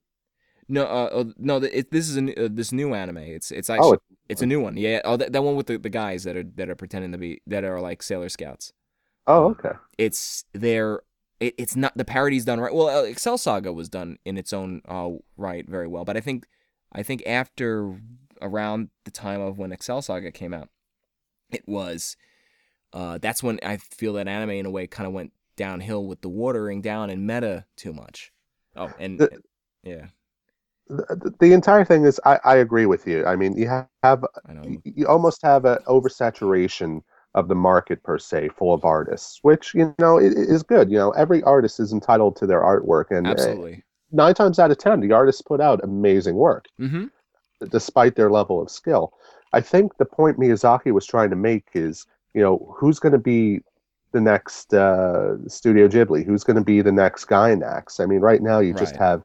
No, uh, no. It, this is a new, uh, this new anime. It's it's actually oh, it's, it's a new one. Yeah. Oh, that, that one with the, the guys that are that are pretending to be that are like Sailor Scouts. Oh, okay. It's their. It, it's not the parody's done right. Well, uh, Excel Saga was done in its own uh, right very well, but I think I think after around the time of when Excel Saga came out, it was. Uh, that's when I feel that anime, in a way, kind of went downhill with the watering down and meta too much. Oh, and the, and, yeah. The, the entire thing is, I, I agree with you. I mean, you have, have you almost have an oversaturation of the market, per se, full of artists, which, you know, it, it is good. You know, every artist is entitled to their artwork. And absolutely. Uh, nine times out of ten, the artists put out amazing work, mm-hmm. despite their level of skill. I think the point Miyazaki was trying to make is, you know, who's going to be the next uh, Studio Ghibli? Who's going to be the next Gainax? I mean, right now you right. just have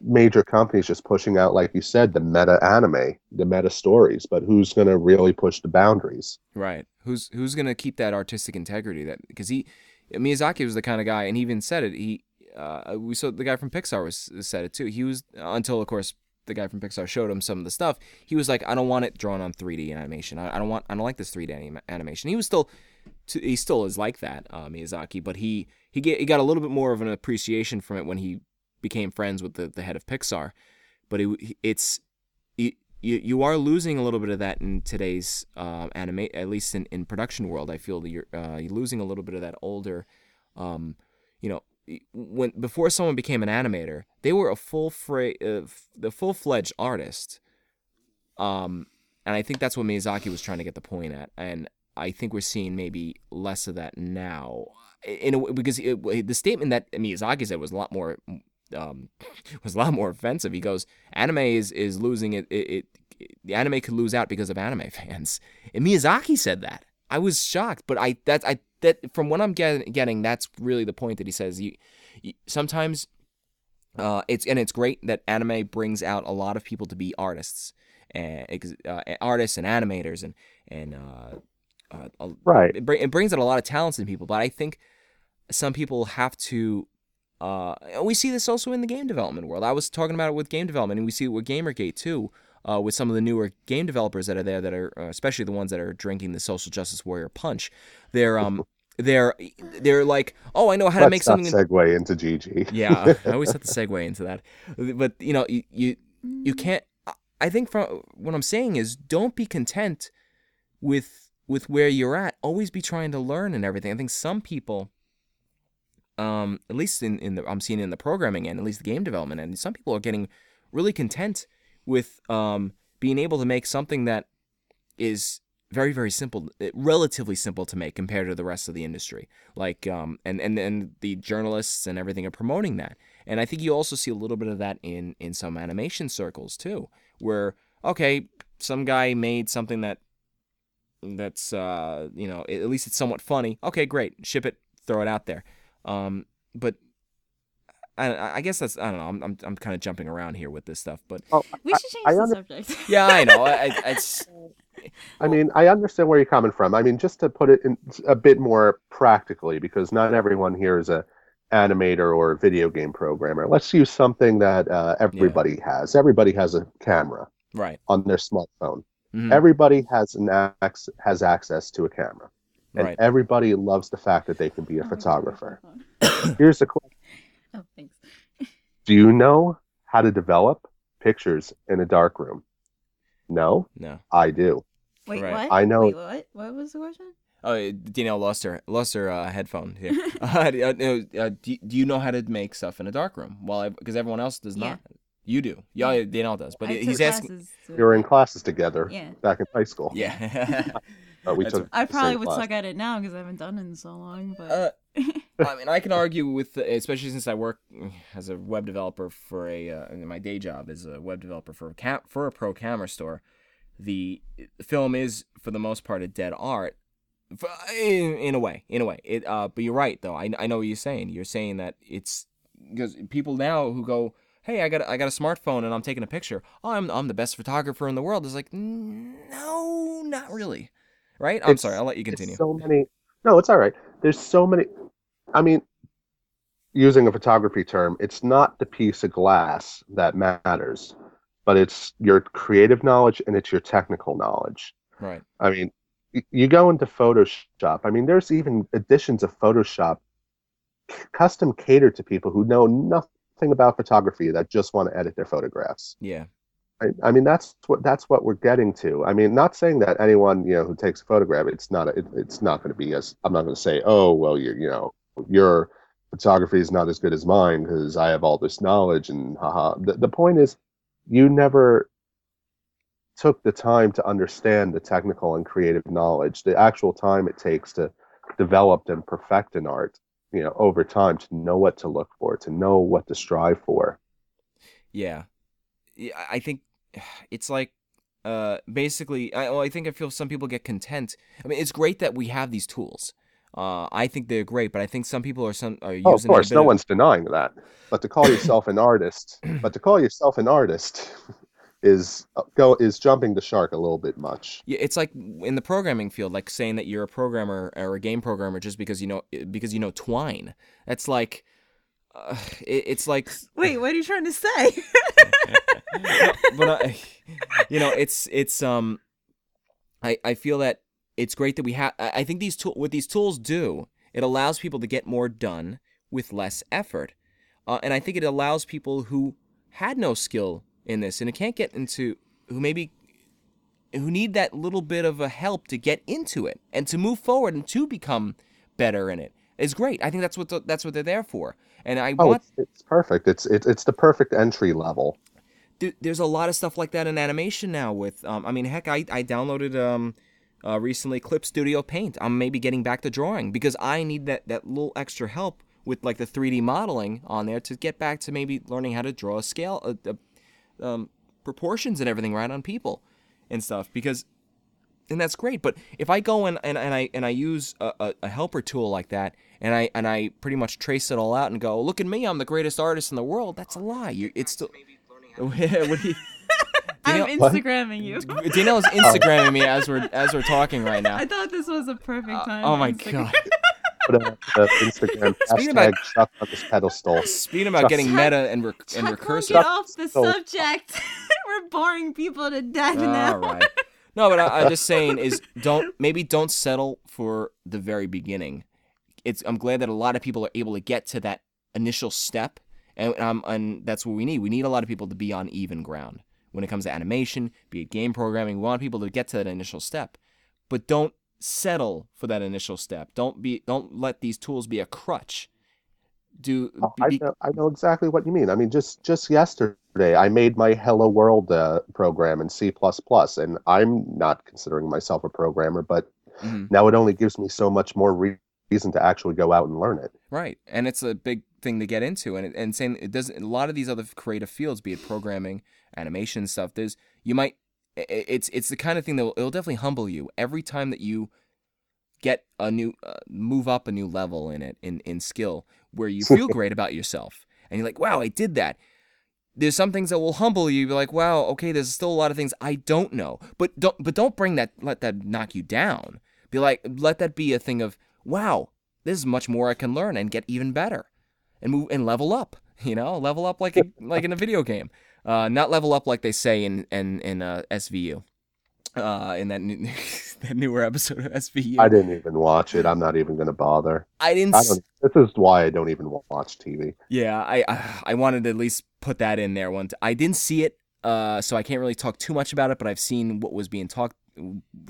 major companies just pushing out, like you said, the meta anime, the meta stories. But who's going to really push the boundaries? Right. Who's who's going to keep that artistic integrity? That because he Miyazaki was the kind of guy, and he even said it. He uh, we saw the guy from Pixar was said it too. He was until, of course, the guy from Pixar showed him some of the stuff. He was like, I don't want it drawn on three D animation. I, I don't want, I don't like this three D anim- animation. He was still, he still is like that, uh, Miyazaki, but he, he, get, he got a little bit more of an appreciation from it when he became friends with the, the head of Pixar. But it, it's, it, you, you are losing a little bit of that in today's um, anime, at least in, in production world. I feel that you're, uh, you're losing a little bit of that older, um, you know, when before someone became an animator, they were a full fra- uh, f- the full-fledged artist, um, and I think that's what Miyazaki was trying to get the point at. And I think we're seeing maybe less of that now, in a way, because it, the statement that Miyazaki said was a lot more um, was a lot more offensive. He goes, "Anime is, is losing it, it, it, it. The anime could lose out because of anime fans." And Miyazaki said that. I was shocked, but I that I. That from what I'm get, getting, that's really the point that he says. You, you sometimes, uh, it's and it's great that anime brings out a lot of people to be artists, and uh, artists and animators, and and uh, uh, right. It, it brings out a lot of talents in people. But I think some people have to. Uh, and we see this also in the game development world. I was talking about it with game development, and we see it with Gamergate too. Uh, with some of the newer game developers that are there, that are uh, especially the ones that are drinking the social justice warrior punch, they're um, they're they're like, oh, I know how Let's to make something. Let's not segue into G G. Yeah, I always have to segue into that, but you know, you you, you can't. I think from what I'm saying is, don't be content with with where you're at. Always be trying to learn and everything. I think some people, um, at least in in the I'm seeing in the programming end, at least the game development end, some people are getting really content with um, being able to make something that is very, very simple, relatively simple to make compared to the rest of the industry. Like, um, and, and, and the journalists and everything are promoting that. And I think you also see a little bit of that in, in some animation circles too, where, okay, some guy made something that that's, uh, you know, at least it's somewhat funny. Okay, great. Ship it, throw it out there. Um, but I, I guess that's, I don't know. I'm, I'm, I'm kind of jumping around here with this stuff, but oh, we should change I, I the under- subject. Yeah, I know. I, I, it's, I mean, I understand where you're coming from. I mean, just to put it in a bit more practically, because not everyone here is a animator or video game programmer. Let's use something that uh, everybody yeah. has. Everybody has a camera right on their smartphone. Mm-hmm. Everybody has an ac- has access to a camera, and right. everybody loves the fact that they can be a oh, photographer. Here's the question. Oh, thanks. Do you know how to develop pictures in a dark room? No? No. I do. Wait, right. what? I know. Wait, what? What was the question? Oh, Danielle lost her, lost her uh, headphone here. uh, do, uh, do, do you know how to make stuff in a dark room? Well, because everyone else does yeah. not. You do. Yeah, yeah, Danielle does. But I he's asking. To... We were in classes together yeah. back in high school. Yeah. uh, we took I probably would class. suck at it now because I haven't done it in so long. But uh, I mean, I can argue with, especially since I work as a web developer for a, uh, my day job is a web developer for a cap, for a pro camera store. The film is, for the most part, a dead art. In, in a way, in a way. It, uh, but you're right, though. I, I know what you're saying. You're saying that it's because people now who go, hey, I got a, I got a smartphone and I'm taking a picture. Oh, I'm I'm the best photographer in the world. It's like, no, not really, right? I'm it's, sorry. I'll let you continue. So many. No, it's all right. There's so many. I mean, using a photography term, it's not the piece of glass that matters, but it's your creative knowledge and it's your technical knowledge. Right. I mean, you go into Photoshop. I mean, there's even editions of Photoshop custom catered to people who know nothing about photography that just want to edit their photographs. Yeah. I, I mean, that's what that's what we're getting to. I mean, not saying that anyone, you know, who takes a photograph, it's not a, it, it's not going to be as I'm not going to say, oh, well, you you know, your photography is not as good as mine because I have all this knowledge and haha. The, the point is, you never took the time to understand the technical and creative knowledge, the actual time it takes to develop and perfect an art, you know, over time, to know what to look for, to know what to strive for. Yeah. I think it's like, uh, basically, I, well, I think I feel some people get content. I mean, it's great that we have these tools. Uh, I think they're great, but I think some people are some are using. Oh, of course, no of... one's denying that. But to call yourself an artist, but to call yourself an artist, is go is jumping the shark a little bit much. Yeah, it's like in the programming field, like saying that you're a programmer or a game programmer just because you know because you know Twine. That's like, uh, it, it's like. Wait, what are you trying to say? no, but I, you know, it's it's um, I I feel that. It's great that we have. I think these tool, what these tools do, it allows people to get more done with less effort, uh, and I think it allows people who had no skill in this and who can't get into, who maybe, who need that little bit of a help to get into it and to move forward and to become better in it. It's great. I think that's what the, that's what they're there for. And I oh, want. It's, it's perfect. It's it's it's the perfect entry level. Th- there's a lot of stuff like that in animation now. With um, I mean, heck, I I downloaded um. Uh, recently, Clip Studio Paint. I'm maybe getting back to drawing because I need that, that little extra help with like the three D modeling on there to get back to maybe learning how to draw a scale, uh, uh, um, proportions and everything right on people and stuff. Because, and that's great. But if I go in and, and I and I use a, a, a helper tool like that and I and I pretty much trace it all out and go, look at me, I'm the greatest artist in the world. That's a lie. You, it's still. What do you? Danielle, I'm Instagramming you. Danielle is Instagramming me as we're as we're talking right now. I thought this was a perfect time. Uh, oh my Instagram. God! Put up the Instagram speaking hashtag Chuck on this pedestal. Speaking about Chuck. Getting Chuck, meta and rec- Chuck and recursive. Get off the subject. We're boring people to death All now. All right. No, but I, I'm just saying is don't maybe don't settle for the very beginning. It's I'm glad that a lot of people are able to get to that initial step, and um and that's what we need. We need a lot of people to be on even ground. When it comes to animation, be it game programming, we want people to get to that initial step. But don't settle for that initial step. Don't be. Don't let these tools be a crutch. Do be, I, know, I know exactly what you mean. I mean, just just yesterday, I made my Hello World uh, program in C plus plus, and I'm not considering myself a programmer, but mm-hmm. now it only gives me so much more re- reason to actually go out and learn it. Right. And it's a big thing to get into. And and saying it doesn't, a lot of these other creative fields, be it programming, animation stuff, there's, you might, it's, it's the kind of thing that will, it'll definitely humble you every time that you get a new, uh, move up a new level in it, in, in skill, where you feel great about yourself. And you're like, wow, I did that. There's some things that will humble you. You're like, wow, okay, there's still a lot of things I don't know. But don't, but don't bring that, let that knock you down. Be like, let that be a thing of, wow, this is much more I can learn and get even better, and move and level up. You know, level up like a, like in a video game, uh, not level up like they say in in in uh, S V U, uh, in that new, that newer episode of S V U. I didn't even watch it. I'm not even gonna bother. I didn't. I don't, this is why I don't even watch T V. Yeah, I I, I wanted to at least put that in there once. I didn't see it, uh, so I can't really talk too much about it. But I've seen what was being talked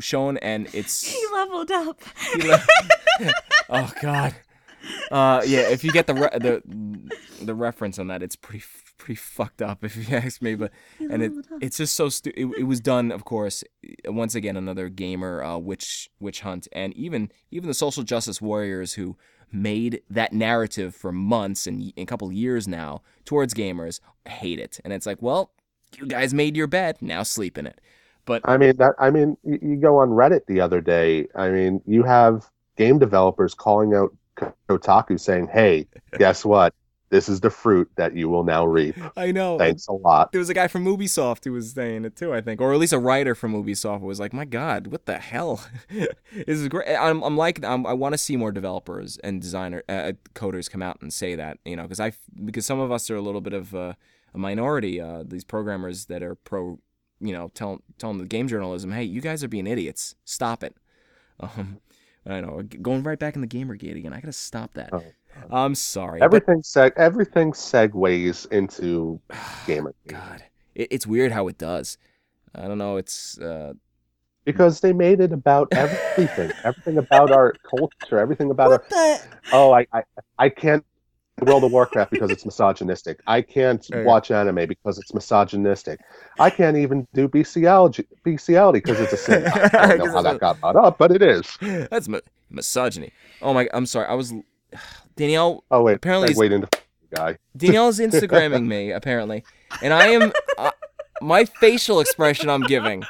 shown, and it's he leveled up. He le- oh God. Uh, yeah, if you get the re- the the reference on that, it's pretty pretty fucked up if you ask me. But and it it's just so stu- it, it was done, of course, once again another gamer uh, witch witch hunt, and even even the social justice warriors who made that narrative for months and a couple years now towards gamers hate it, and it's like, well, you guys made your bed, now sleep in it. But I mean that I mean you go on Reddit the other day. I mean you have game developers calling out Otaku saying, hey, guess what? This is the fruit that you will now reap. I know. Thanks a lot. There was a guy from Ubisoft who was saying it too, I think, or at least a writer from Ubisoft who was like, my God, what the hell? This is great. I'm, I'm like, I'm, I want to see more developers and designer uh, coders come out and say that, you know, because I because some of us are a little bit of uh, a minority. Uh, these programmers that are pro, you know, telling telling the game journalism, hey, you guys are being idiots. Stop it. Um. I know, going right back in the Gamergate again. I gotta stop that. Oh, I'm sorry. Everything but... seg everything segues into Gamergate. God, it, it's weird how it does. I don't know. It's uh... because they made it about everything, everything about our culture, everything about what our. The... Oh, I, I I can't World of Warcraft because it's misogynistic. I can't oh, yeah. watch anime because it's misogynistic. I can't even do bestiality because it's a sin. I don't know how that a... got brought up, but it is. That's mi- misogyny. Oh my! I'm sorry. I was Danielle. Oh wait. Apparently, wait into guy. Danielle's Instagramming me apparently, and I am. Uh, my facial expression I'm giving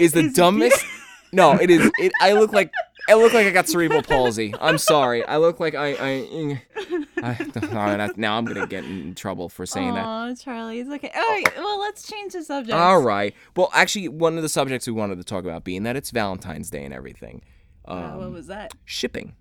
is the is dumbest. It... No, it is. It, I look like. I look like I got cerebral palsy. I'm sorry. I look like I... I, I, I now I'm going to get in trouble for saying Aww, that. Aw, Charlie. It's okay. Oh, wait, well, let's change the subject. All right. Well, actually, one of the subjects we wanted to talk about being that it's Valentine's Day and everything. Um, uh, what was that? Shipping.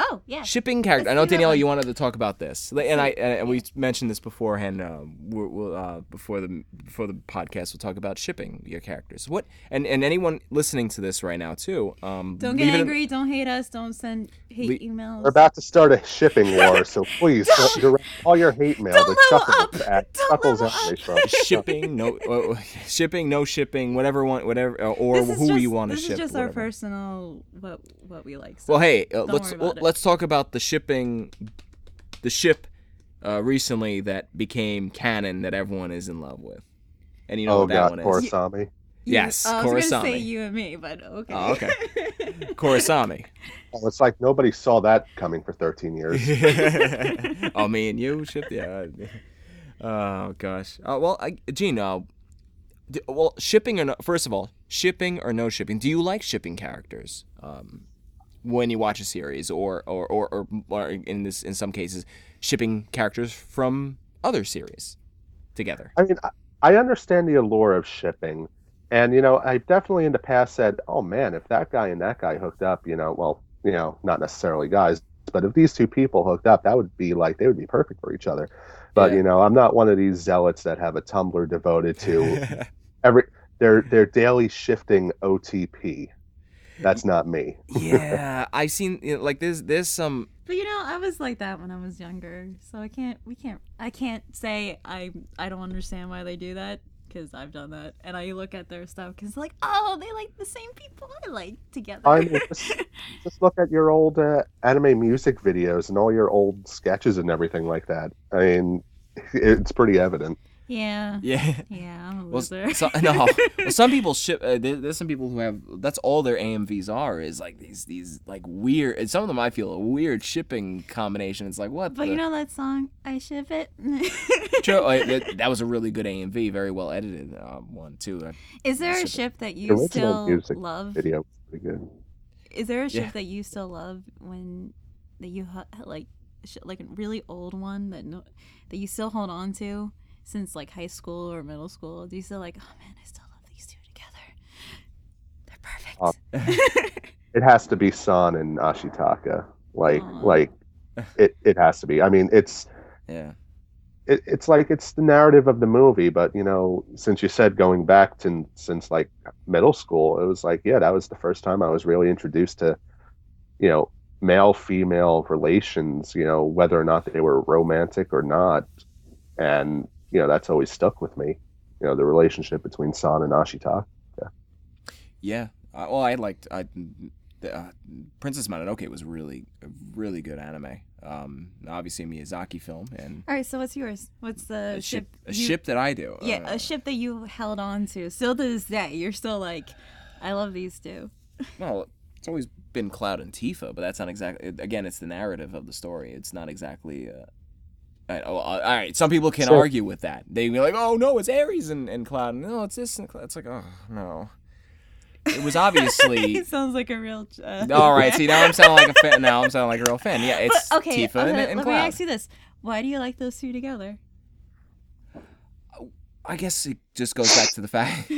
Oh, yeah. Shipping character. I know, Danielle, you wanted to talk about this. And I and we mentioned this beforehand, uh, we'll, uh, before the before the podcast, we'll talk about shipping your characters. What and, and anyone listening to this right now, too. Um, don't get angry. In, don't hate us. Don't send hate le- emails. We're about to start a shipping war, so please direct all your hate mail to Chuckles at Chuckles Animation. Shipping, no uh, shipping, no shipping, whatever, one, whatever, uh, or who just, you want to ship. This is just whatever. Our personal, what, what we like. So well, hey, uh, let's... Let's talk about the shipping, the ship uh, recently that became canon that everyone is in love with. And you know oh, what that God, one is. Korosami? You, yes, you, I Korosami. I was going to say you and me, but okay. Oh, okay. Korosami. Oh, it's like nobody saw that coming for thirteen years. Oh, me and you shipped? Yeah. Oh, gosh. Uh, well, I, Gene, uh, do, well, shipping or no, first of all, shipping or no shipping, do you like shipping characters? Um when you watch a series or or, or or or in this in some cases shipping characters from other series together. I mean, I understand the allure of shipping, and you know, I've definitely in the past said, oh man, if that guy and that guy hooked up, you know, well, you know, not necessarily guys, but if these two people hooked up, that would be like, they would be perfect for each other. But yeah. You know, I'm not one of these zealots that have a Tumblr devoted to every their their daily shifting O T P. That's not me. Yeah, I've seen, you know, like there's there's some. But you know, I was like that when I was younger, so I can't we can't I can't say I I don't understand why they do that because I've done that, and I look at their stuff because like, oh, they like the same people I like together. I mean, just, just look at your old uh, anime music videos and all your old sketches and everything like that. I mean, it's pretty evident. Yeah. Yeah. Yeah, I'm a loser. Well, so, no. Well, some people ship. Uh, there, there's some people who have. That's all their A M Vs are is like these these like weird. And some of them I feel a weird shipping combination. It's like what. But the... you know that song I Ship It. True. I, that, that was a really good A M V, very well edited uh, one too. I, is there I a ship it. that you the still music love? Video was pretty good. Is there a ship yeah. that you still love when that you like like a really old one that no, that you still hold on to? Since like high school or middle school, do you still like? Oh man, I still love these two together. They're perfect. Uh, it has to be San and Ashitaka. Like, Aww. like it, it has to be. I mean, it's yeah. It, it's like it's the narrative of the movie, but you know, since you said going back to since like middle school, it was like yeah, that was the first time I was really introduced to, you know, male-female relations. You know, whether or not they were romantic or not, and you know, that's always stuck with me, you know, the relationship between San and Ashitaka. Yeah. Yeah. Uh, well, I liked I, uh, Princess Mononoke was really, really good anime. Um, obviously a Miyazaki film. And all right, so what's yours? What's the a ship? ship a you, ship that I do. Yeah, uh, a ship that you held on to. Still to this day, you're still like, I love these two. Well, it's always been Cloud and Tifa, but that's not exactly, again, it's the narrative of the story. It's not exactly... Uh, all right, some people can so, argue with that. They be like, oh, no, it's Ares and, and Cloud. No, it's this and Cloud. It's like, oh, no. It was obviously... He sounds like a real... Uh, all right, yeah. See, now I'm sounding like a fan. Now I'm sounding like a real fan. Yeah, it's but, okay, Tifa okay, and, and let Cloud. Let me ask you this. Why do you like those two together? I guess it just goes back to the fact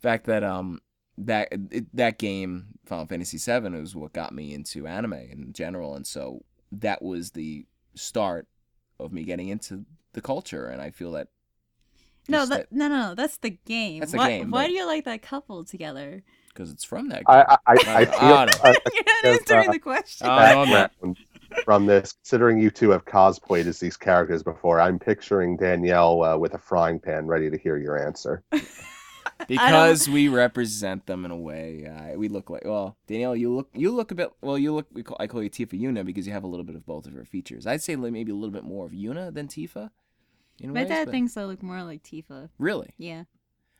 fact that um that it, that game, Final Fantasy seven, was what got me into anime in general. And so that was the start of me getting into the culture, and I feel that no that, that, no no no that's the game that's the why, game why do you like that couple together? Because it's from that game. I, I, I, I feel oh, no. I, you're not answering uh, the question uh, from this, considering you two have cosplayed as these characters before. I'm picturing Danielle uh, with a frying pan ready to hear your answer. Because we represent them in a way. Uh, we look like, well, Danielle, you look you look a bit, well, you look, we call, I call you Tifa Yuna because you have a little bit of both of her features. I'd say maybe a little bit more of Yuna than Tifa. In My ways, dad but... thinks I look more like Tifa. Really? Yeah.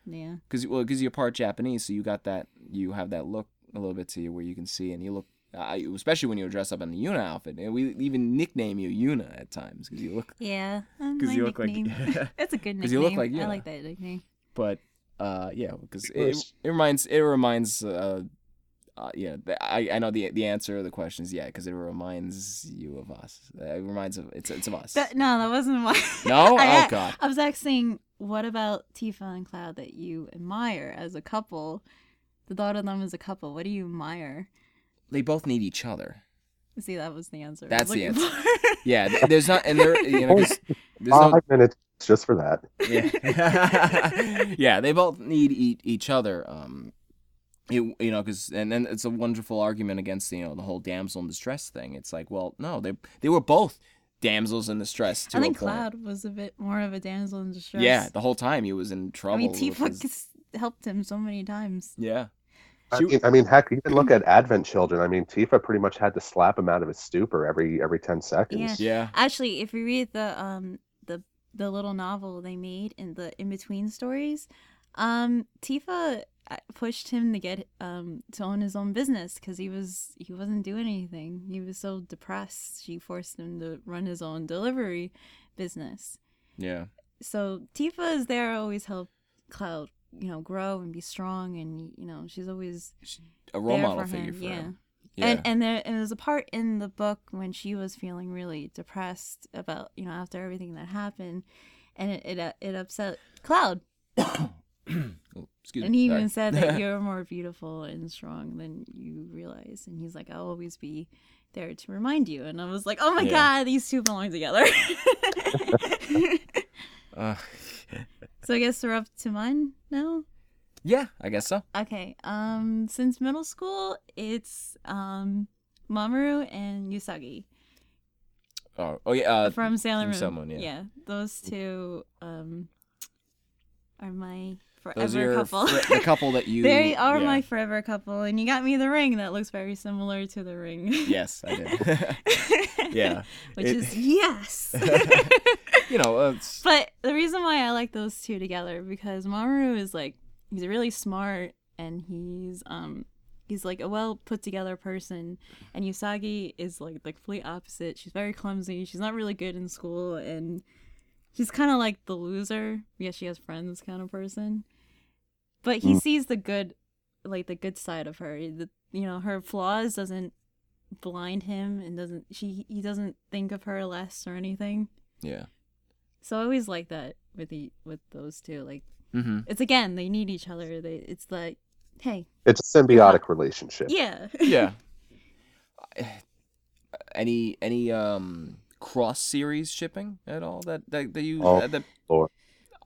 Yeah. Because well, because you're part Japanese, so you got that, you have that look a little bit to you where you can see, and you look, uh, especially when you're dressed up in the Yuna outfit. And we even nickname you Yuna at times because you look. Yeah. Because you nickname. look like. Yeah. That's a good nickname. Because you look like Yuna. I like that nickname. But. Uh, yeah, because it, it reminds it reminds uh, uh yeah I, I know the the answer to the question is yeah because it reminds you of us. It reminds of it's it's of us. That, no, that wasn't why. No, I, oh god. I was asking, what about Tifa and Cloud that you admire as a couple? The thought of them as a couple. What do you admire? They both need each other. See, that was the answer. That's the answer. Yeah, there's not and there you know there's five no, minutes. Just for that, yeah, yeah. They both need e- each other. Um, it, you know, because and then it's a wonderful argument against you know the whole damsel in distress thing. It's like, well, no, they they were both damsels in distress. I think Cloud was a bit more of a damsel in distress. Yeah, the whole time he was in trouble. I mean, Tifa his... helped him so many times. Yeah. I mean, I mean, heck, even look at Advent Children. I mean, Tifa pretty much had to slap him out of his stupor every every ten seconds. Yeah. yeah. Actually, if you read the um. the little novel they made in the in-between stories, um, Tifa pushed him to get um, to own his own business because he was he wasn't doing anything. He was so depressed. She forced him to run his own delivery business. Yeah. So Tifa is there, always help Cloud, you know, grow and be strong, and you know she's always a role there model for figure him. for yeah. him. Yeah. And and there and there's a part in the book when she was feeling really depressed about, you know, after everything that happened, and it it, it upset Cloud. oh, excuse and he me. even said that you're more beautiful and strong than you realize. And he's like, I'll always be there to remind you. And I was like, oh my yeah. God, these two belong together. uh. So I guess we're up to mine now? Yeah, I guess so. Okay. Um, since middle school, it's um, Mamoru and Usagi. Oh, oh yeah. Uh, from Sailor Moon. Someone, yeah. yeah, those two um, are my forever those are couple. Fr- the couple that you. They are yeah. my forever couple, and you got me the ring that looks very similar to the ring. Yes, I did. yeah. Which it... is yes. you know. Uh, but the reason why I like those two together, because Mamoru is like, he's really smart, and he's um he's like a well put together person, and Usagi is like the complete opposite. She's very clumsy. She's not really good in school, and she's kind of like the loser. Yeah, she has friends kind of person. But he mm. sees the good, like the good side of her. The, you know, her flaws doesn't blind him, and doesn't she? He doesn't think of her less or anything. Yeah. So I always like that with the with those two. Like, mm-hmm. it's again, they need each other. They, it's like, hey, it's a symbiotic relationship. Yeah. Yeah. Any any um cross series shipping at all that that, that you? Oh, uh, that... Lord.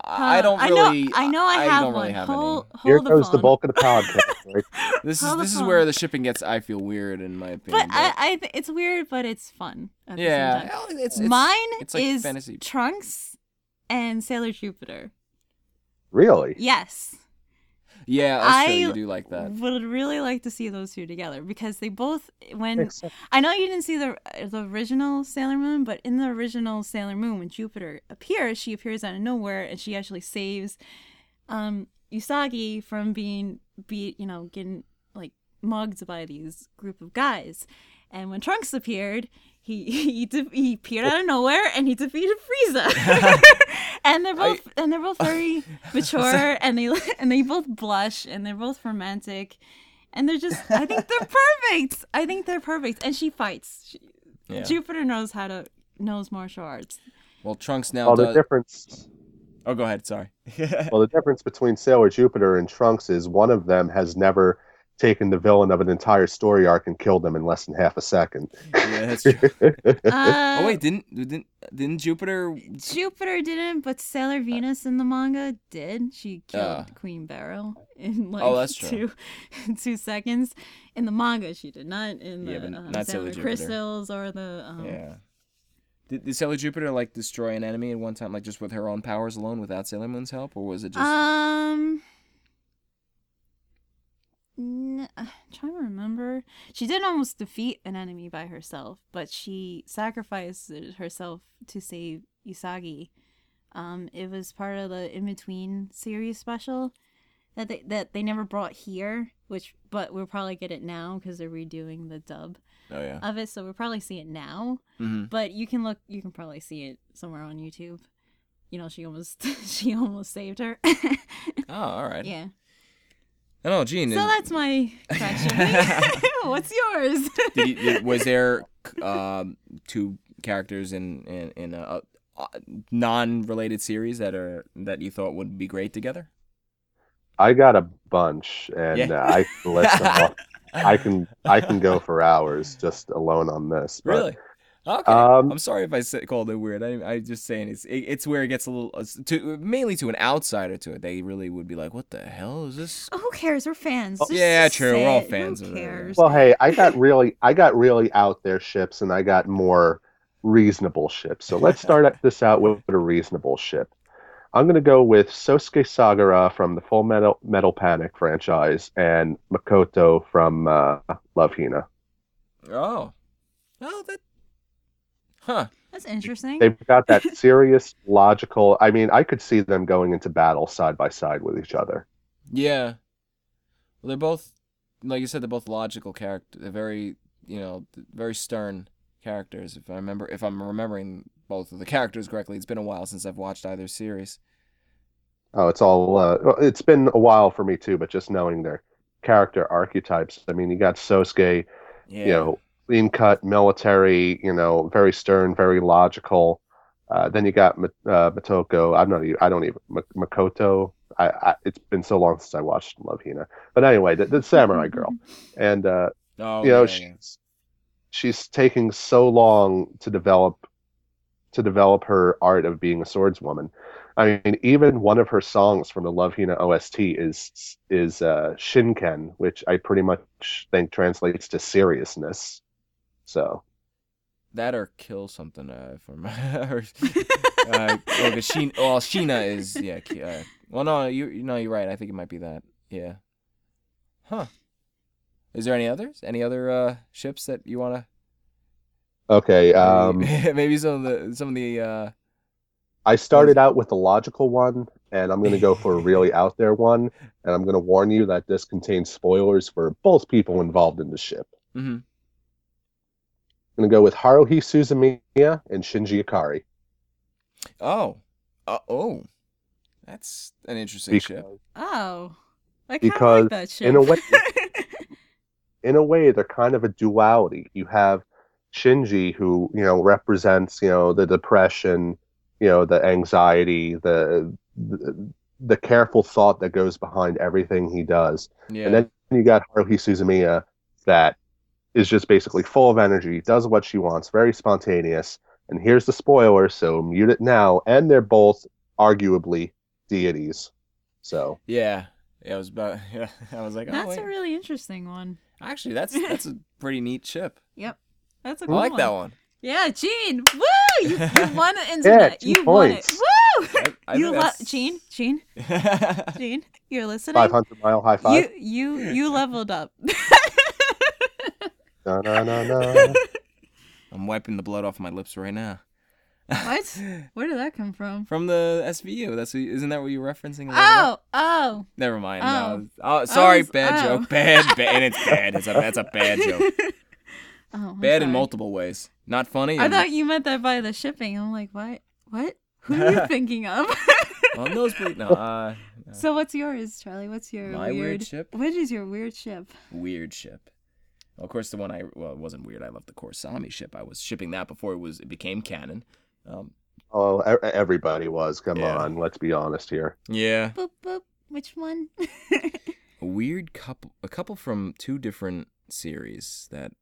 I don't really. I know I, know I, I have don't one. Really have hold, any. Hold Here goes the, the bulk of the podcast. Right? this hold is this phone. is where the shipping gets. I feel weird in my opinion. But, but... I, I, it's weird, but it's fun. At yeah, the same time. It's, it's, mine it's like is fantasy. Trunks and Sailor Jupiter. Really? Yes. Yeah, that's I true. You do like that. Would really like to see those two together because they both. When Excellent. I know you didn't see the the original Sailor Moon, but in the original Sailor Moon, when Jupiter appears, she appears out of nowhere, and she actually saves, um, Usagi from being beat, you know, getting like mugged by these group of guys. And when Trunks appeared, he he de- he appeared out of nowhere, and he defeated Frieza. And they're both I, and they're both very uh, mature, and they and they both blush, and they're both romantic, and they're just. I think they're perfect. I think they're perfect. And she fights. She, yeah. Jupiter knows how to knows martial arts. Well, Trunks now. Well, does... the difference. Oh, go ahead. Sorry. Well, the difference between Sailor Jupiter and Trunks is one of them has never taken the villain of an entire story arc and killed them in less than half a second. Yeah, that's true. uh, oh wait, didn't didn't. Didn't Jupiter... Jupiter didn't, but Sailor Venus in the manga did. She killed uh, Queen Beryl in like oh, two, two seconds. In the manga, she did. Not in the yeah, um, not Sailor, Sailor Crystals or the... Um... Yeah. Did, did Sailor Jupiter like destroy an enemy at one time, like just with her own powers alone without Sailor Moon's help? Or was it just... Um... No, I'm trying to remember. She did almost defeat an enemy by herself, but she sacrificed herself to save Usagi. Um, it was part of the In Between series special that they that they never brought here, which but we'll probably get it now because they're redoing the dub oh, yeah. of it, so we'll probably see it now. Mm-hmm. But you can look, you can probably see it somewhere on YouTube. You know, she almost she almost saved her. Oh, all right. Yeah. I don't know, Gene. So that's my question. What's yours? Did you, did, was there um, two characters in in, in a, a non-related series that are that you thought would be great together? I got a bunch, and yeah. uh, I can let them off. I can I can go for hours just alone on this. But, really? Okay. Um, I'm sorry if I said, called it weird. I, I'm just saying it's it, it's where it gets a little to, mainly to an outsider to it. They really would be like, "What the hell is this?" Oh, who cares? We're fans. Oh, yeah, true. We're all fans. Who cares? Well, hey, I got really, I got really out there ships, and I got more reasonable ships. So let's start this out with a reasonable ship. I'm gonna go with Sosuke Sagara from the Full Metal Metal Panic franchise and Makoto from uh, Love Hina. Oh, oh, that. Huh. That's interesting. They've got that serious, logical... I mean, I could see them going into battle side by side with each other. Yeah. Well, they're both... Like you said, they're both logical characters. They're very, you know, very stern characters. If I remember, if I'm remembering both of the characters correctly, it's been a while since I've watched either series. Oh, it's all... Uh, it's been a while for me, too, but just knowing their character archetypes. I mean, you got Sosuke, yeah. you know... Clean cut, military, you know, very stern, very logical. Uh, then you got uh, Matoko. I'm not. I don't even Makoto. I, I, it's been so long since I watched Love Hina. But anyway, the, the samurai girl, and uh, oh, you know, man. she's she's taking so long to develop to develop her art of being a swordswoman. I mean, even one of her songs from the Love Hina O S T is is uh, Shinken, which I pretty much think translates to seriousness. So, that or kill something uh, for my. Or, uh, oh, the Sheena, well, Sheena is yeah. Uh, well, no, you no, you're right. I think it might be that. Yeah. Huh. Is there any others? Any other uh, ships that you wanna? Okay. Um, maybe some of the some of the. Uh... I started out with the logical one, and I'm going to go for a really out there one, and I'm going to warn you that this contains spoilers for both people involved in the ship. Mm-hmm. I'm going to go with Haruhi Suzumiya and Shinji Ikari. Oh. Uh, oh. That's an interesting because, ship. Oh. I kind of like that ship. In a way, in a way, they're kind of a duality. You have Shinji, who, you know, represents, you know, the depression, you know, the anxiety, the the, the careful thought that goes behind everything he does. Yeah. And then you got Haruhi Suzumiya that is just basically full of energy, does what she wants, very spontaneous. And here's the spoiler, so mute it now. And they're both arguably deities. So yeah, yeah I was about. Yeah, I was like, that's oh, a really interesting one. Actually, that's that's a pretty neat ship. Yep, that's a. Cool I like one. that one. Yeah, Gene. Woo! You, you won the internet. Yeah, you points. won it. Woo! I, I you love Gene. Gene. Gene, you're listening. Five hundred mile high five. You you you leveled up. No no no no. I'm wiping the blood off my lips right now. What? Where did that come from? From the S V U. That's what, isn't that what you were referencing? Oh, oh. Never mind. Oh, no. oh sorry, was, bad oh. joke. Bad, bad. And it's bad. It's a, that's a bad joke. Oh, bad sorry. in multiple ways. Not funny. I and... thought you meant that by the shipping. I'm like, what? What? Who are you thinking of? Well, nosebleed. No. Uh, no. So what's yours, Charlie? What's your my weird... weird ship? What is your weird ship? Weird ship. Well, of course, the one I well, it wasn't weird. I loved the Korosami ship. I was shipping that before it was it became canon. Um, oh, everybody was. Come yeah. on, let's be honest here. Yeah. Boop, boop. Which one? A weird couple, a couple from two different series that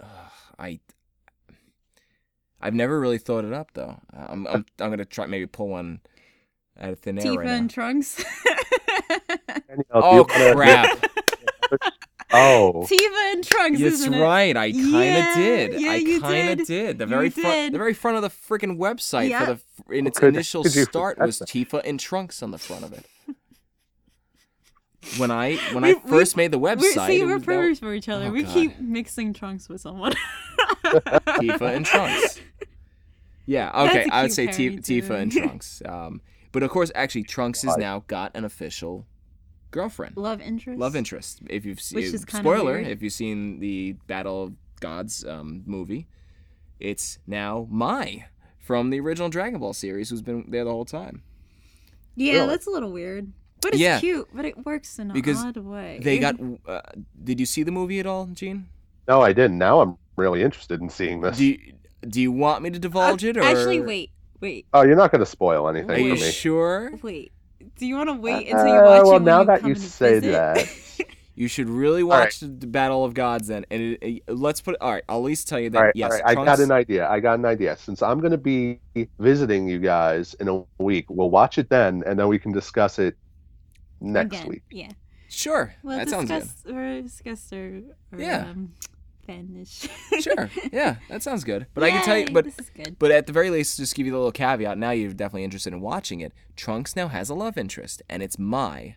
uh, I I've never really thought it up though. I'm I'm, I'm gonna try maybe pull one out of thin air. Tifa right and now. Trunks. Oh crap. Oh, Tiva and Trunks, that's isn't it? That's right. I kind of yeah, did. Yeah, I kind of did. did. The very front, the very front of the freaking website yeah. for the in its could, initial could start was that? Tifa and Trunks on the front of it. When I when we, I first we, made the website, see, we're perfect for each other. Oh, we God. keep mixing Trunks with someone. Tifa and Trunks. Yeah. Okay. I would say Tifa, Tifa and Trunks. Um, but of course, actually, Trunks has now got an official girlfriend, love interest, love interest. If you've seen, which is kind spoiler, of weird. If you've seen the Battle of Gods um, movie, it's now Mai from the original Dragon Ball series, who's been there the whole time. Yeah, really? That's a little weird, but it's yeah. cute. But it works in an because odd way. They got. Uh, did you see the movie at all, Gene? No, I didn't. Now I'm really interested in seeing this. Do you, do you want me to divulge I'll, it? Or... Actually, wait, wait. Oh, you're not going to spoil anything. Wait, for me. Are you sure? Wait. Do you want to wait until you watch uh, well, it? Well, now you that you say visit? that, you should really watch right. the Battle of Gods. Then, and it, it, let's put. All right, I'll at least tell you that. All right, yes, all right, Trunks... I got an idea. I got an idea. Since I'm going to be visiting you guys in a week, we'll watch it then, and then we can discuss it next Again. week. Yeah. Sure. We'll that sounds good. Or discuss or, or yeah. Um, Spanish. Sure. Yeah, that sounds good. But Yay, I can tell you, but but at the very least, just give you the little caveat. Now you're definitely interested in watching it. Trunks now has a love interest, and it's Mai,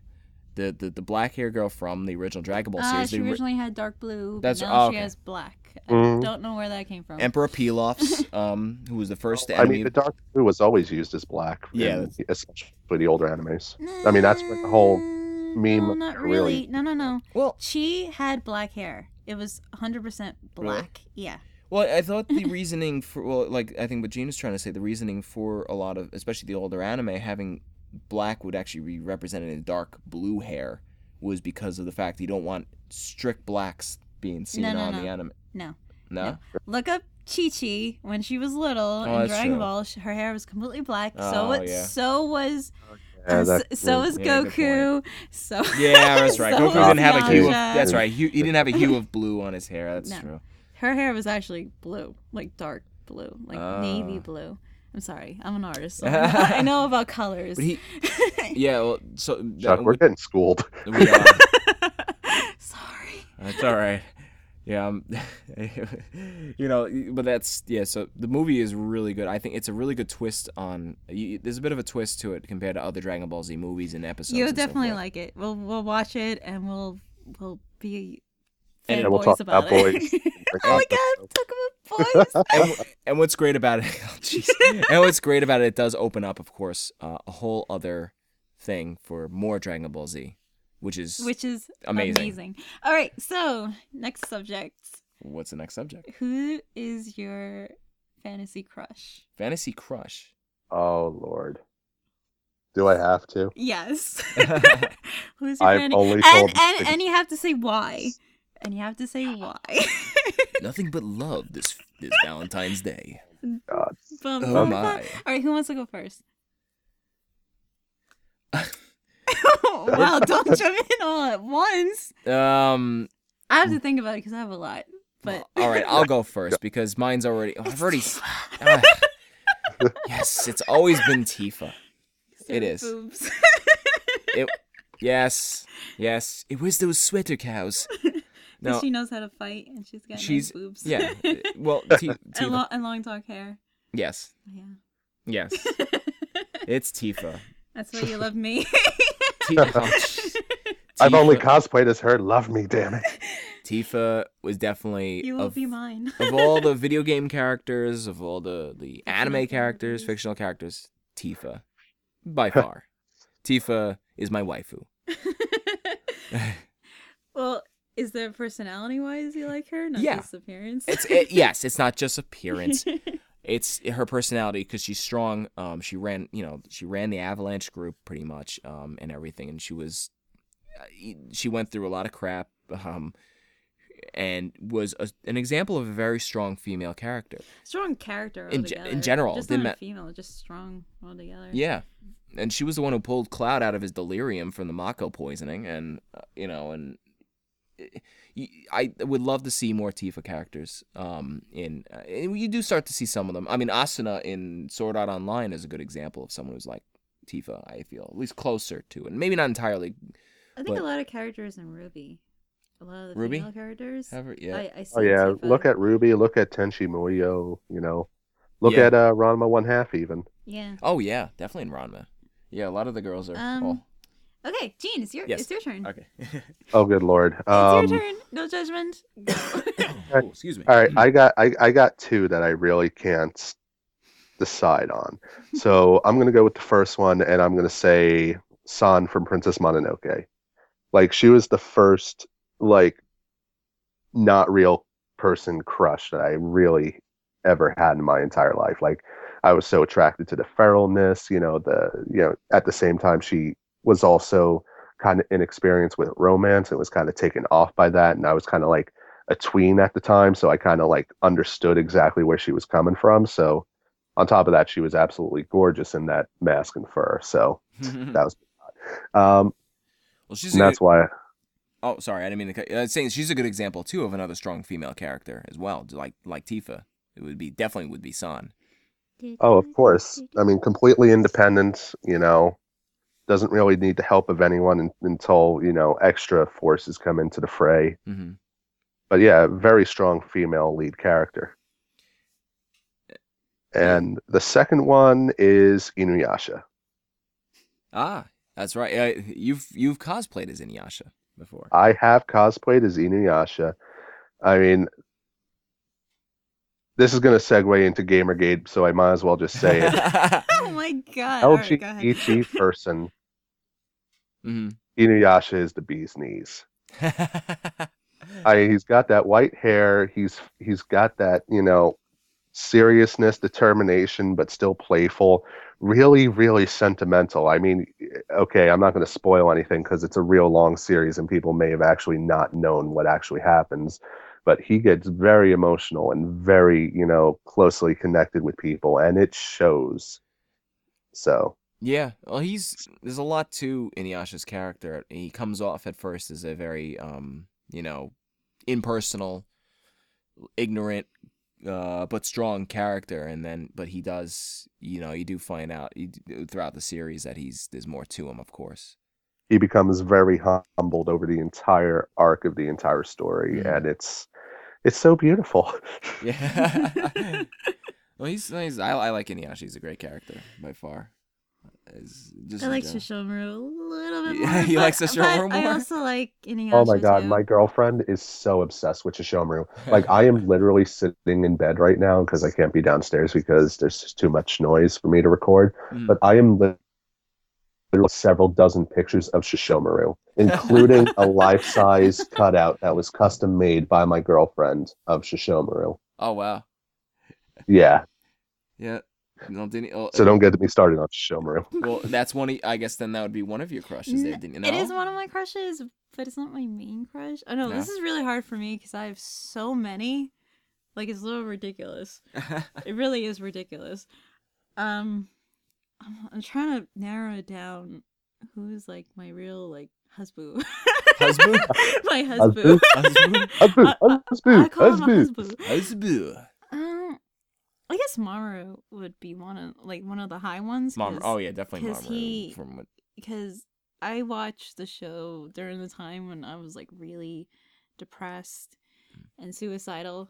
the the, the black hair girl from the original Dragon Ball series. Uh, she originally had dark blue. That's now oh, okay. She has black. I mm. don't know where that came from. Emperor Pilaf's, um, who was the first oh, enemy. I mean, the dark blue was always used as black. Yeah, in, especially the older animes. No, I mean, that's what the whole meme. No, not really. really. No, no, no. Well, she had black hair. It was one hundred percent black. Really? Yeah. Well, I thought the reasoning for, well, like, I think what Gene is trying to say, the reasoning for a lot of, especially the older anime, having black would actually be represented in dark blue hair was because of the fact that you don't want strict blacks being seen no, no, on no. the anime. No. No? No. Look up Chi-Chi when she was little oh, in Dragon true. Ball. Her hair was completely black. Oh, so it, yeah. so was... Yeah, so, so is yeah, Goku. So yeah, that's right. So Goku didn't have a hue. Of, that's right. He, he didn't have a hue of blue on his hair. That's no. true. Her hair was actually blue, like dark blue, like uh. navy blue. I'm sorry, I'm an artist. So I know about colors. He, yeah. Well, so Chuck, that, we're we, getting schooled. We are. Sorry. That's all right. Yeah, um, you know, but that's, yeah, so the movie is really good. I think it's a really good twist on, you, there's a bit of a twist to it compared to other Dragon Ball Z movies and episodes. You'll and definitely stuff like it. We'll we'll watch it and we'll we'll be and yeah, we'll talk about, about boys. Oh my God, talk about Boys. And, and what's great about it, oh, geez. and what's great about it, it does open up, of course, uh, a whole other thing for more Dragon Ball Z, which is which is amazing. amazing. All right, so next subject. What's the next subject? Who is your fantasy crush? Fantasy crush. Oh Lord, do I have to? Yes. Who's your I've fantasy? Only told and and, and you have to say why. And you have to say why. Nothing but love this this Valentine's Day. God. Bum, oh bum, my! Bum. All right, who wants to go first? Wow! Don't jump in all at once. Um, I have to think about it because I have a lot. But all right, I'll go first because mine's already. Oh, I've already. Uh, yes, it's always been Tifa. It is. It. Yes. Yes. It was those sweater cows. No. She knows how to fight, and she's got she's, nice boobs. Yeah, well, t- Tifa. And, lo- and long dark hair. Yes. Yeah. Yes. It's Tifa. That's why you love me. Tifa. I've Tifa. only cosplayed as her. Love me, damn it. Tifa was definitely... You will of, be mine. Of all the video game characters, of all the, the anime characters, fictional characters, Tifa. By far. Tifa is my waifu. Well... Is there personality-wise you like her, not yeah. just appearance? It's it, yes, it's not just appearance. It's her personality because she's strong. Um, she ran, you know, she ran the Avalanche group pretty much, um, and everything. And she was, she went through a lot of crap, um, and was a, an example of a very strong female character. Strong character altogether. In, in general, just not ma- female, just strong altogether. Yeah. And she was the one who pulled Cloud out of his delirium from the Mako poisoning, and uh, you know, and. I would love to see more Tifa characters. Um, in uh, you do start to see some of them. I mean, Asuna in Sword Art Online is a good example of someone who's like Tifa. I feel at least closer to, and maybe not entirely. I think but... a lot of characters in Ruby, a lot of the Ruby? female characters. Ever? Yeah. I, I see oh yeah, Tifa. Look at Ruby. Look at Tenchi Muyo. You know, look yeah. at uh, Ranma One Half even. Yeah. Oh yeah, definitely in Ranma. Yeah, a lot of the girls are. Um... all... Okay, Gene, it's your yes. it's your turn. Okay. Oh, good Lord. Um, it's your turn. No judgment. Oh, excuse me. All right, I got I, I got two that I really can't decide on. So I'm gonna go with the first one, and I'm gonna say San from Princess Mononoke. Like she was the first like not real person crush that I really ever had in my entire life. Like I was so attracted to the feralness, you know, the you know at the same time she was also kind of inexperienced with romance and was kind of taken off by that. And I was kind of like a tween at the time. So I kind of like understood exactly where she was coming from. So on top of that, she was absolutely gorgeous in that mask and fur. So that was, um, well, she's and that's good... why. I... Oh, sorry. I didn't mean to cut you. I was saying she's a good example too, of another strong female character as well. Like, like Tifa, it would be definitely would be San. Oh, of course. I mean, completely independent, you know, doesn't really need the help of anyone in, until, you know, extra forces come into the fray. Mm-hmm. But yeah, very strong female lead character. And the second one is Inuyasha. Ah, that's right. Uh, you've you've cosplayed as Inuyasha before. I have cosplayed as Inuyasha. I mean, this is going to segue into Gamergate, so I might as well just say it. Oh my God! L G B T right, person. Mm-hmm. Inuyasha is the bee's knees. I, he's got that white hair. He's he's got that, you know, seriousness, determination, but still playful. Really, really sentimental. I mean, okay, I'm not going to spoil anything because it's a real long series and people may have actually not known what actually happens. But he gets very emotional and very, you know, closely connected with people, and it shows. So. Yeah, well, he's there's a lot to Inuyasha's character. He comes off at first as a very, um, you know, impersonal, ignorant, uh, but strong character, and then, but he does, you know, you do find out you, throughout the series that he's there's more to him, of course. He becomes very humbled over the entire arc of the entire story, yeah. and it's. It's so beautiful. Yeah. Well, he's nice. I, I like Inuyasha. He's a great character by far. Just I like Sesshomaru a little bit bit more. Yeah, he but, likes the Sesshomaru more. I also like Inuyasha. Oh my god, too. My girlfriend is so obsessed with Sesshomaru. Like, I am literally sitting in bed right now because I can't be downstairs because there's just too much noise for me to record. Mm. But I am literally several dozen pictures of Sesshomaru, including a life-size cutout that was custom made by my girlfriend of Sesshomaru. Oh wow. Yeah. Yeah. Don't, oh, so don't get me started on Sesshomaru. Well, that's one. Of, I guess then that would be one of your crushes. No, didn't you know? It is one of my crushes, but it's not my main crush. Oh no, no. This is really hard for me because I have so many. Like, it's a little ridiculous. It really is ridiculous. Um, I'm, I'm trying to narrow it down. Who's like my real like husband? Husband? My husband. Husband. Husband. Husband. I call him a husband. Husband. Um. I guess Maru would be one of like one of the high ones. Maru, oh yeah, definitely Maru. He, from what... Because I watched the show during the time when I was like really depressed and suicidal,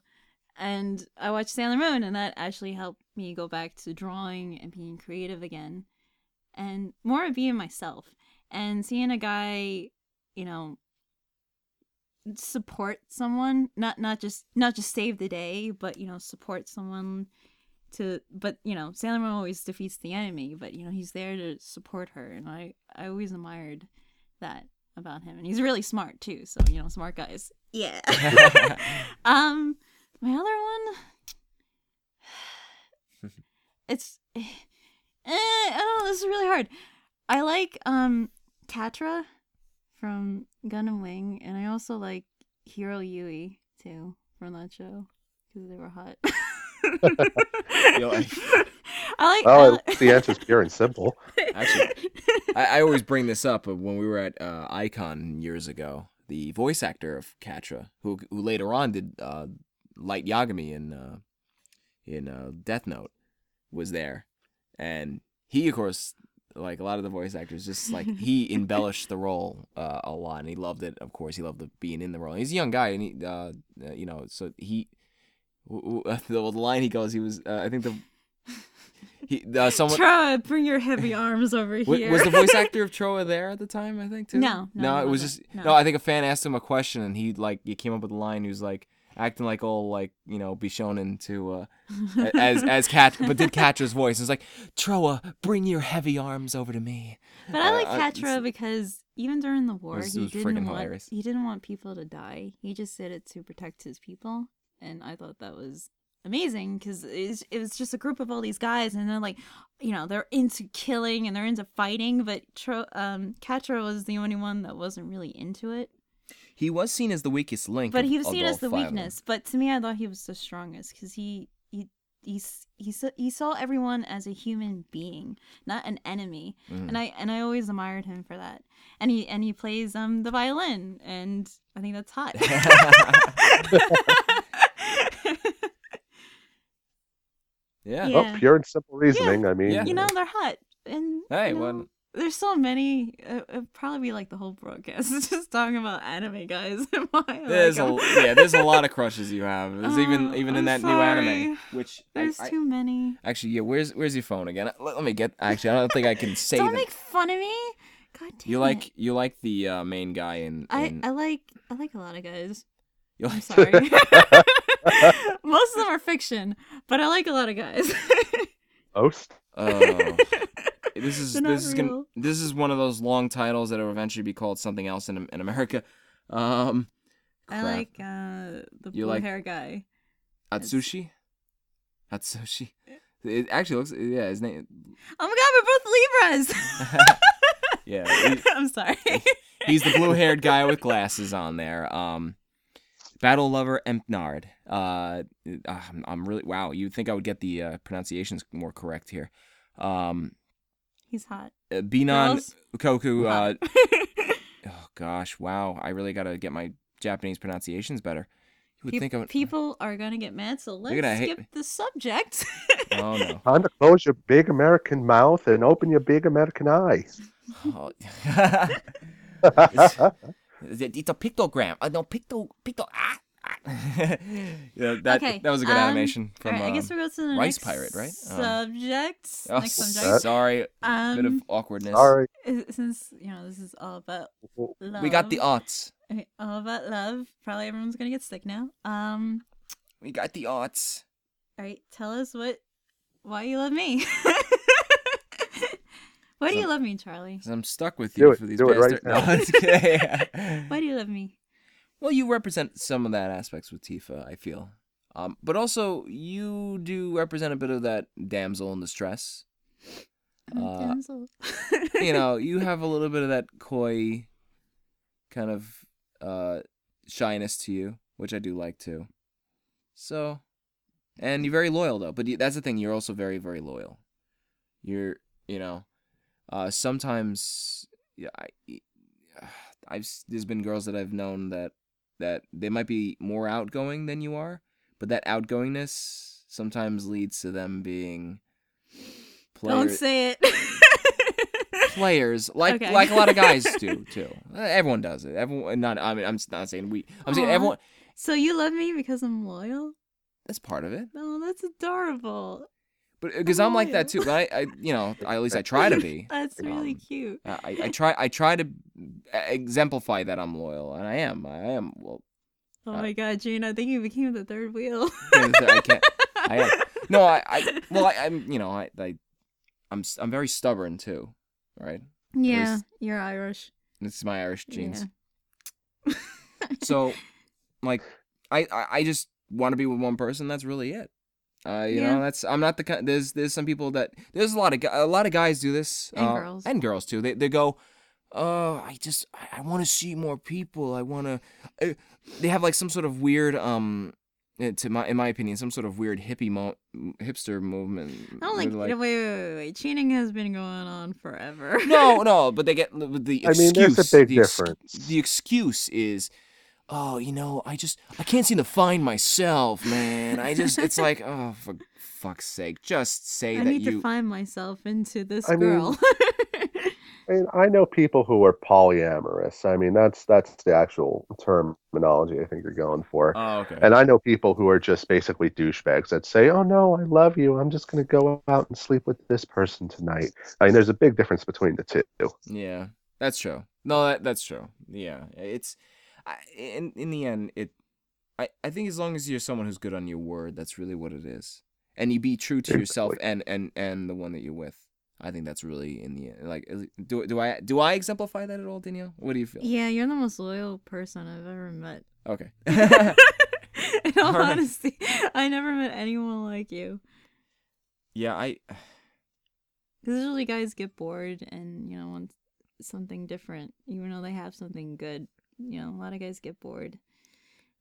and I watched Sailor Moon, and that actually helped me go back to drawing and being creative again, and more of being myself. And seeing a guy, you know, support someone, not not just not just save the day, but you know, support someone. To, but you know, Sailor Moon always defeats the enemy, but you know, he's there to support her, and I, I always admired that about him, and he's really smart too. So you know, smart guys, yeah. um, my other one, it's, eh, I don't know. This is really hard. I like um Catra from Gundam Wing, and I also like Hiro Yui too from that show because they were hot. Like, I like. Oh, I, the answer's pure and simple. Actually, I, I always bring this up. When we were at uh, Icon years ago, the voice actor of Catra, who who later on did uh, Light Yagami in uh, in uh, Death Note, was there, and he, of course, like a lot of the voice actors, just like he embellished the role uh, a lot, and he loved it. Of course, he loved the, being in the role. And he's a young guy, and he, uh, you know, so he. The old line he goes, he was, uh, I think the, he, uh, someone. Troa, bring your heavy arms over here. Was the voice actor of Troa there at the time, I think, too? No. No, no it was just, no. no, I think a fan asked him a question, and he, like, he came up with a line, he was, like, acting like all, like, you know, Bishonen to, uh, as, as Cat, but did Catra's voice. It was like, Troa, bring your heavy arms over to me. But I like uh, Catra because even during the war, was, he didn't want, he didn't want people to die. He just did it to protect his people. And I thought that was amazing because it was just a group of all these guys, and they're like, you know, they're into killing and they're into fighting. But Tro- um, Catra was the only one that wasn't really into it. He was seen as the weakest link, but he was seen as the weakness. But to me, I thought he was the strongest because he he he he saw, he saw everyone as a human being, not an enemy. Mm. And I and I always admired him for that. And he and he plays um the violin, and I think that's hot. Yeah. yeah. Well, pure and simple reasoning. Yeah. I mean, yeah. you know, they're hot, and hey, you know, well, there's so many. Uh, it'd probably be like the whole broadcast is just talking about anime guys. there's a, yeah, there's a lot of crushes you have. There's oh, even even I'm in that sorry. new anime, which there's I, I, too many. Actually, yeah. Where's where's your phone again? Let, let me get. Actually, I don't think I can say. Don't them. make fun of me. God damn. You like it. you like the uh, main guy in, in. I I like I like a lot of guys. You like... I'm sorry. Most of them are fiction, but I like a lot of guys. Most? Oh. This is this is gonna, this is one of those long titles that will eventually be called something else in in America. Um, I like uh, the you blue like hair guy. Atsushi? It's... Atsushi? It actually looks... Yeah, his name... Oh my god, we're both Libras! Yeah. He, I'm sorry. He's the blue-haired guy with glasses on there. Um... Battle Lover Empnard. Uh, I'm, I'm really... Wow, you'd think I would get the uh, pronunciations more correct here. Um, He's hot. Uh, Binan Koku... Uh, oh, gosh, wow. I really got to get my Japanese pronunciations better. You would Pe- think I would... People are going to get mad, so let's skip hate... the subject. Oh, no. Time to close your big American mouth and open your big American eyes. Oh. It's... It's a pictogram. Uh, no, picto, picto, ah, yeah, that okay, that was a good um, animation from right, I guess we'll go to the Rice next Pirate, right? Subject. Um, oh, next subject. Sorry, um, bit of awkwardness. Sorry, since you know this is all about love. We got the aughts. Okay, all about love. Probably everyone's gonna get sick now. Um, we got the aughts. All right, tell us what why you love me. Why do you love me, Charlie? Because I'm stuck with you do for it, these do bastards. It right now. No, why do you love me? Well, you represent some of that aspects with Tifa, I feel. Um, but also, you do represent a bit of that damsel in distress. Uh, damsel. You know, you have a little bit of that coy kind of uh, shyness to you, which I do like, too. So, and you're very loyal, though. But that's the thing. You're also very, very loyal. You're, you know, uh, sometimes yeah, I, I've there's been girls that I've known that that they might be more outgoing than you are, but that outgoingness sometimes leads to them being players. Don't say it. Players like okay. like a lot of guys do too. Everyone does it. Everyone. Not. I mean, I'm not saying we. I'm Aww. saying everyone. So you love me because I'm loyal? That's part of it. Oh, that's adorable. But because I'm, I'm like that too. But I, I, you know, I, at least I try to be. That's really um, cute. I, I try, I try to exemplify that I'm loyal, and I am. I am. Well, oh my uh, God, Gene! I think you became the third wheel. I can't. I am. No, I. I well, I, I'm. You know, I, I. I'm. I'm very stubborn too. Right. Yeah, you're Irish. This is my Irish genes. Yeah. So, like, I, I, I just want to be with one person. That's really it. Uh, you yeah. know, that's I'm not the kind. There's there's some people that there's a lot of a lot of guys do this and uh, girls and girls too. They they go, oh, I just I, I want to see more people. I want to. They have like some sort of weird um, to my in my opinion, some sort of weird hippie mo- hipster movement. I don't think. Like, wait, wait, wait, wait. Cheating has been going on forever. no, no, but they get the, the excuse. I mean, there's a big the difference. Ex- the excuse is. Oh, you know, I just, I can't seem to find myself, man. I just, it's like, oh, for fuck's sake, just say I that you. I need to find myself into this I girl. Mean, I mean, I know people who are polyamorous. I mean, that's that's the actual terminology I think you're going for. Oh, okay. And I know people who are just basically douchebags that say, oh, no, I love you. I'm just going to go out and sleep with this person tonight. I mean, there's a big difference between the two. Yeah, that's true. No, that that's true. Yeah, it's... I, in in the end, it, I, I think as long as you're someone who's good on your word, that's really what it is, and you be true to yourself and, and, and the one that you're with. I think that's really in the end. Like, do do I do I exemplify that at all, Danielle? What do you feel? Yeah, you're the most loyal person I've ever met. Okay. In all, all right. honesty, I never met anyone like you. Yeah, I. Because usually guys get bored and you know want something different, even though they have something good. You know, a lot of guys get bored,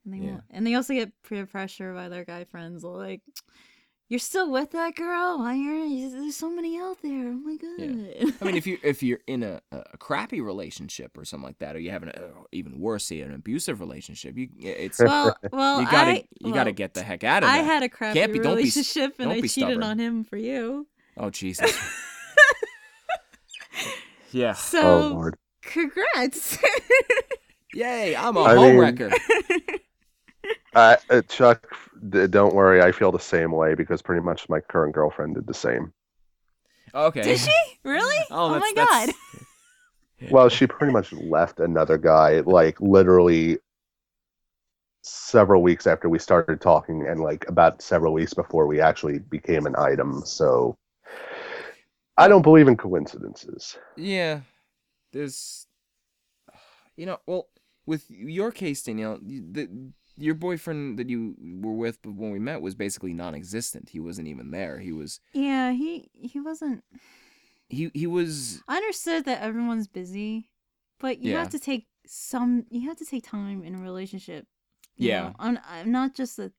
and they yeah. won't. And they also get peer pressure by their guy friends. Like, you're still with that girl? Why aren't you? There's so many out there. Oh my god! Yeah. I mean, if you if you're in a, a crappy relationship or something like that, or you have an or even worse, say an abusive relationship, you it's well, well you gotta I, you well, gotta get the heck out of it. I that. had a crappy Can't be, relationship, be, and I cheated stubborn. on him for you. Oh Jesus! yeah. So, oh Lord. Congrats. Yay, I'm a I homewrecker. uh, Chuck, don't worry. I feel the same way because pretty much my current girlfriend did the same. Okay. Did she? Really? Oh, oh my God. Well, she pretty much left another guy, like, literally several weeks after we started talking and, like, about several weeks before we actually became an item. So I don't believe in coincidences. Yeah. There's, you know, well... With your case, Danielle, the, your boyfriend that you were with when we met was basically non-existent. He wasn't even there. He was... Yeah, he he wasn't... He he was... I understood that everyone's busy, but you yeah. have to take some... You have to take time in a relationship. Yeah. I'm, I'm not just a...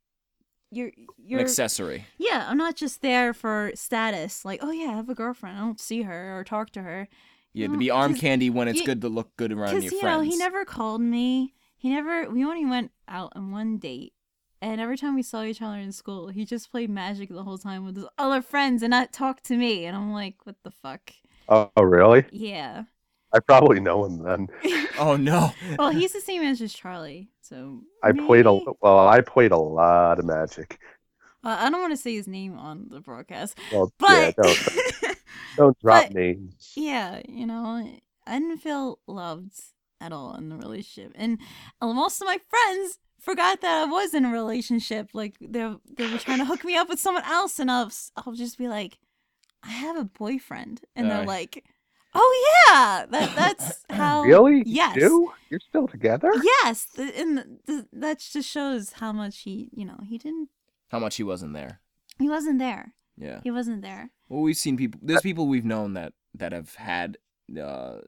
You're, you're, An accessory. Yeah, I'm not just there for status. Like, oh yeah, I have a girlfriend. I don't see her or talk to her. Yeah, to be arm candy when it's you, good to look good around your you friends. Because, you know, he never called me. He never... We only went out on one date. And every time we saw each other in school, he just played Magic the whole time with his other friends and not talk to me. And I'm like, what the fuck? Oh, really? Yeah. I probably know him then. Oh no. Well, he's the same age as Charlie, so I maybe... played a well. I played a lot of Magic. Well, I don't want to say his name on the broadcast, well, but yeah, don't, don't drop but, names. Yeah, you know, I didn't feel loved at all in the relationship, and most of my friends forgot that I was in a relationship. Like they they were trying to hook me up with someone else, and I'll I'll just be like, I have a boyfriend, and all they're right. like. Oh yeah, that that's how. Really? Yes. You do? You're still together? Yes, the, and the, the, that just shows how much he, you know, he didn't. How much he wasn't there. He wasn't there. Yeah. He wasn't there. Well, we've seen people. There's people we've known that that have had uh,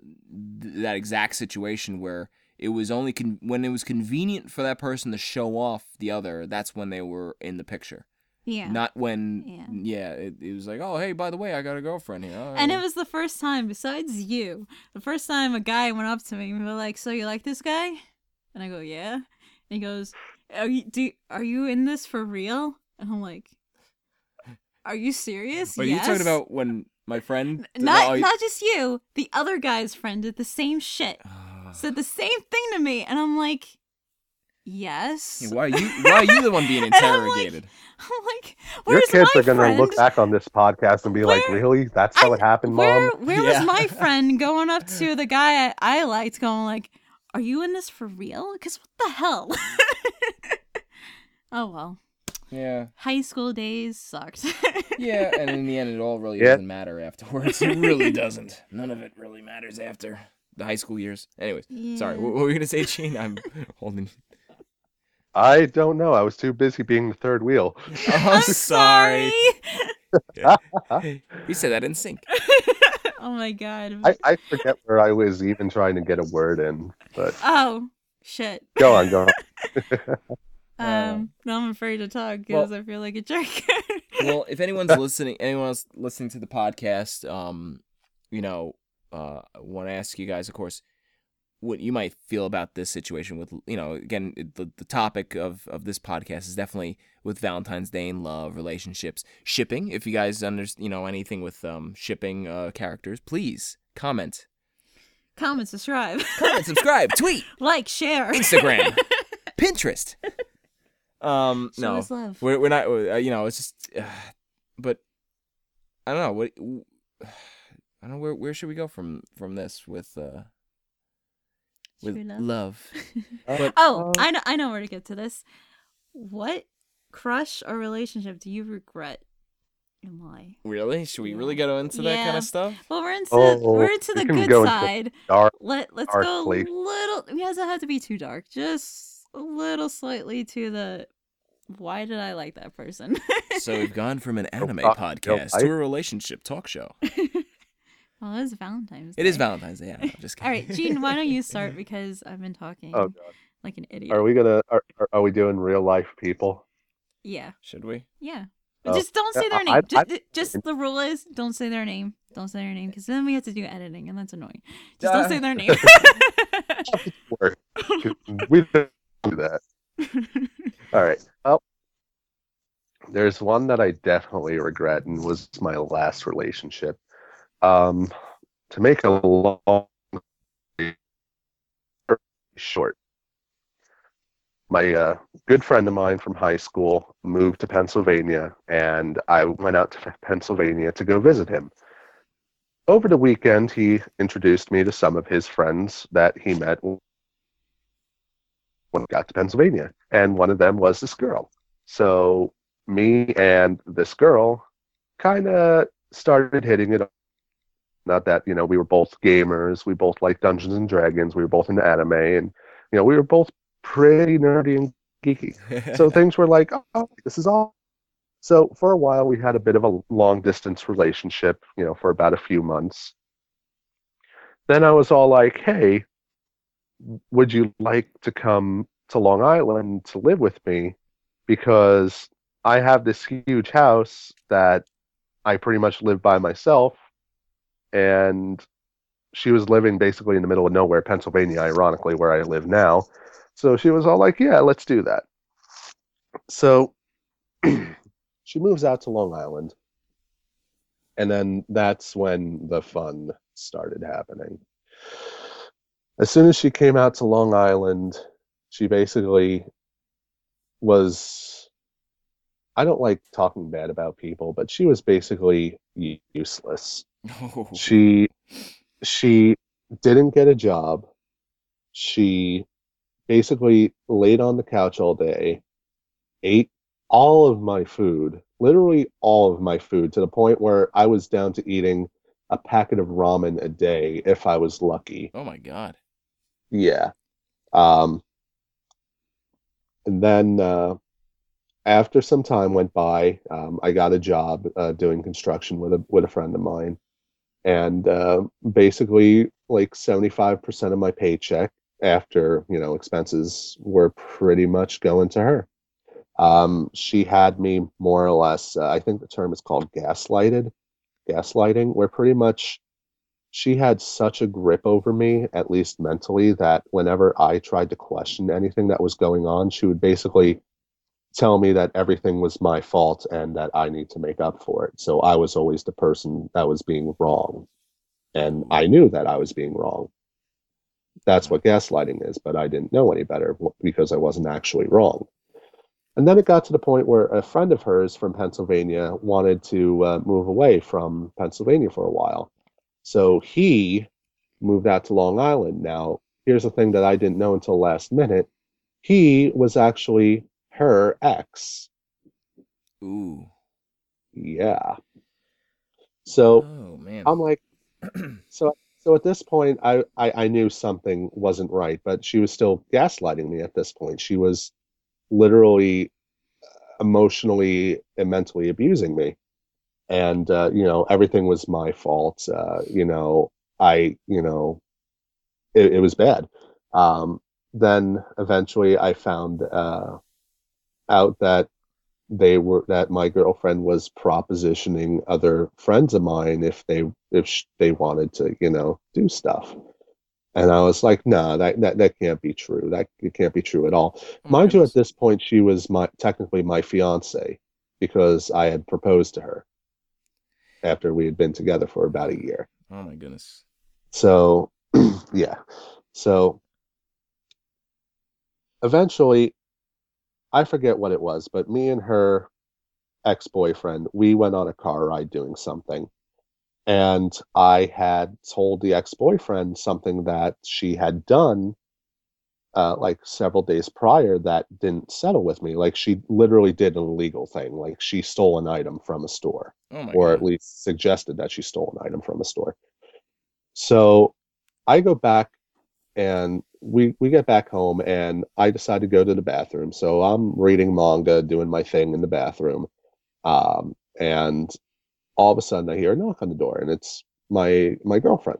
th- that exact situation where it was only con- when it was convenient for that person to show off the other. That's when they were in the picture. Yeah. Not when, yeah, yeah it, it was like, oh, hey, by the way, I got a girlfriend here. Right. And it was the first time, besides you, the first time a guy went up to me and was like, so you like this guy? And I go, yeah. And he goes, are you, do, are you in this for real? And I'm like, are you serious? Wait, yes. Are you talking about when my friend? Not, all... not just you. The other guy's friend did the same shit. Said the same thing to me. And I'm like... Yes. Why are you? Why are you the one being interrogated? I'm like, I'm like your kids are going to look back on this podcast and be where, like, "Really? That's how I, it happened, where, Mom." Where yeah. was my friend going up to the guy I, I liked, going like, "Are you in this for real? Because what the hell?" Oh well. Yeah. High school days sucked. Yeah, and in the end, it all really yeah. doesn't matter afterwards. It really doesn't. None of it really matters after the high school years. Anyways, yeah. sorry. What, what were you going to say, Gene? I'm holding. I don't know. I was too busy being the third wheel. I'm sorry. You said that in sync. Oh, my God. I, I forget where I was even trying to get a word in. But oh, shit. Go on, go on. um, now I'm afraid to talk because well, I feel like a jerk. Well, if anyone's listening, anyone's listening to the podcast, um, you know, uh, I want to ask you guys, of course, what you might feel about this situation with, you know, again, the, the topic of, of this podcast is definitely with Valentine's Day and love, relationships, shipping. If you guys understand, you know, anything with um, shipping uh, characters, please comment. Comment, subscribe. Comment, subscribe, tweet. Like, share. Instagram. Pinterest. Um, no, love. We're, we're not, uh, you know, it's just, uh, but I don't know. What I don't know, where, where should we go from, from this with... Uh, With love. love. But, oh, uh, I know I know where to get to this. What crush or relationship do you regret and why? Really? Should we really go into yeah. that kind of stuff? Well, we're into oh, we're into the good go side. Dark, Let let's dark go place. little it doesn't have to be too dark. Just a little slightly to the why did I like that person? So we've gone from an anime oh, podcast oh, I... to a relationship talk show. Well, it is Valentine's Day. It is Valentine's Day, yeah. No, just kidding. All right, Gene, why don't you start because I've been talking oh, God. like an idiot. Are we gonna? Are, are we doing real life people? Yeah. Should we? Yeah. Oh. Just don't say their name. I, I, just, just the rule is don't say their name. Don't say their name because then we have to do editing and that's annoying. Just uh, don't say their name. We don't do that. All right. Well, there's one that I definitely regret and was my last relationship. Um, to make a long short, my uh, good friend of mine from high school moved to Pennsylvania, and I went out to Pennsylvania to go visit him. Over the weekend, he introduced me to some of his friends that he met when I got to Pennsylvania, and one of them was this girl. So me and this girl kind of started hitting it off. Not that, you know, we were both gamers, we both liked Dungeons and Dragons, we were both into anime, and, you know, we were both pretty nerdy and geeky. So things were like, oh, this is all. So for a while, we had a bit of a long-distance relationship, you know, for about a few months. Then I was all like, hey, would you like to come to Long Island to live with me? Because I have this huge house that I pretty much live by myself. And she was living basically in the middle of nowhere, Pennsylvania, ironically, where I live now. So she was all like, yeah, let's do that. So she moves out to Long Island. And then that's when the fun started happening. as soon as she came out to Long Island, she basically was, I don't like talking bad about people, but she was basically useless. Oh. She, she didn't get a job. She basically laid on the couch all day, ate all of my food, literally all of my food, to the point where I was down to eating a packet of ramen a day if I was lucky. Oh my God. Yeah. Um, and then uh, after some time went by, um, I got a job uh, doing construction with a with a friend of mine. And uh, basically, like seventy-five percent of my paycheck after, you know, expenses were pretty much going to her. Um, she had me more or less, uh, I think the term is called gaslighted, gaslighting, where pretty much she had such a grip over me, at least mentally, that whenever I tried to question anything that was going on, she would basically tell me that everything was my fault and that I need to make up for it. So I was always the person that was being wrong. And I knew that I was being wrong. That's what gaslighting is, but I didn't know any better because I wasn't actually wrong. And then it got to the point where a friend of hers from Pennsylvania wanted to uh, move away from Pennsylvania for a while. So he moved out to Long Island. Now, here's the thing that I didn't know until last minute. He was actually her ex. Ooh. Yeah. So oh, man. I'm like, so so at this point, I, I, I knew something wasn't right, but she was still gaslighting me at this point. She was literally emotionally and mentally abusing me. And, uh, you know, everything was my fault. Uh, you know, I, you know, it, it was bad. Um, then eventually I found uh, out that they were, that my girlfriend was propositioning other friends of mine if they, if sh- they wanted to, you know, do stuff. And I was like, nah, that, that, that can't be true. That it can't be true at all. Oh, Mind goodness. you, at this point, she was my technically my fiance because I had proposed to her after we had been together for about a year. Oh my goodness. So, yeah. So eventually, I forget what it was, but me and her ex-boyfriend, we went on a car ride doing something. And I had told the ex-boyfriend something that she had done uh, like several days prior that didn't settle with me. Like she literally did an illegal thing. Like she stole an item from a store, oh or God. at least suggested that she stole an item from a store. So I go back and we, we get back home and I decide to go to the bathroom. So I'm reading manga, doing my thing in the bathroom. Um, and all of a sudden I hear a knock on the door and it's my, my girlfriend.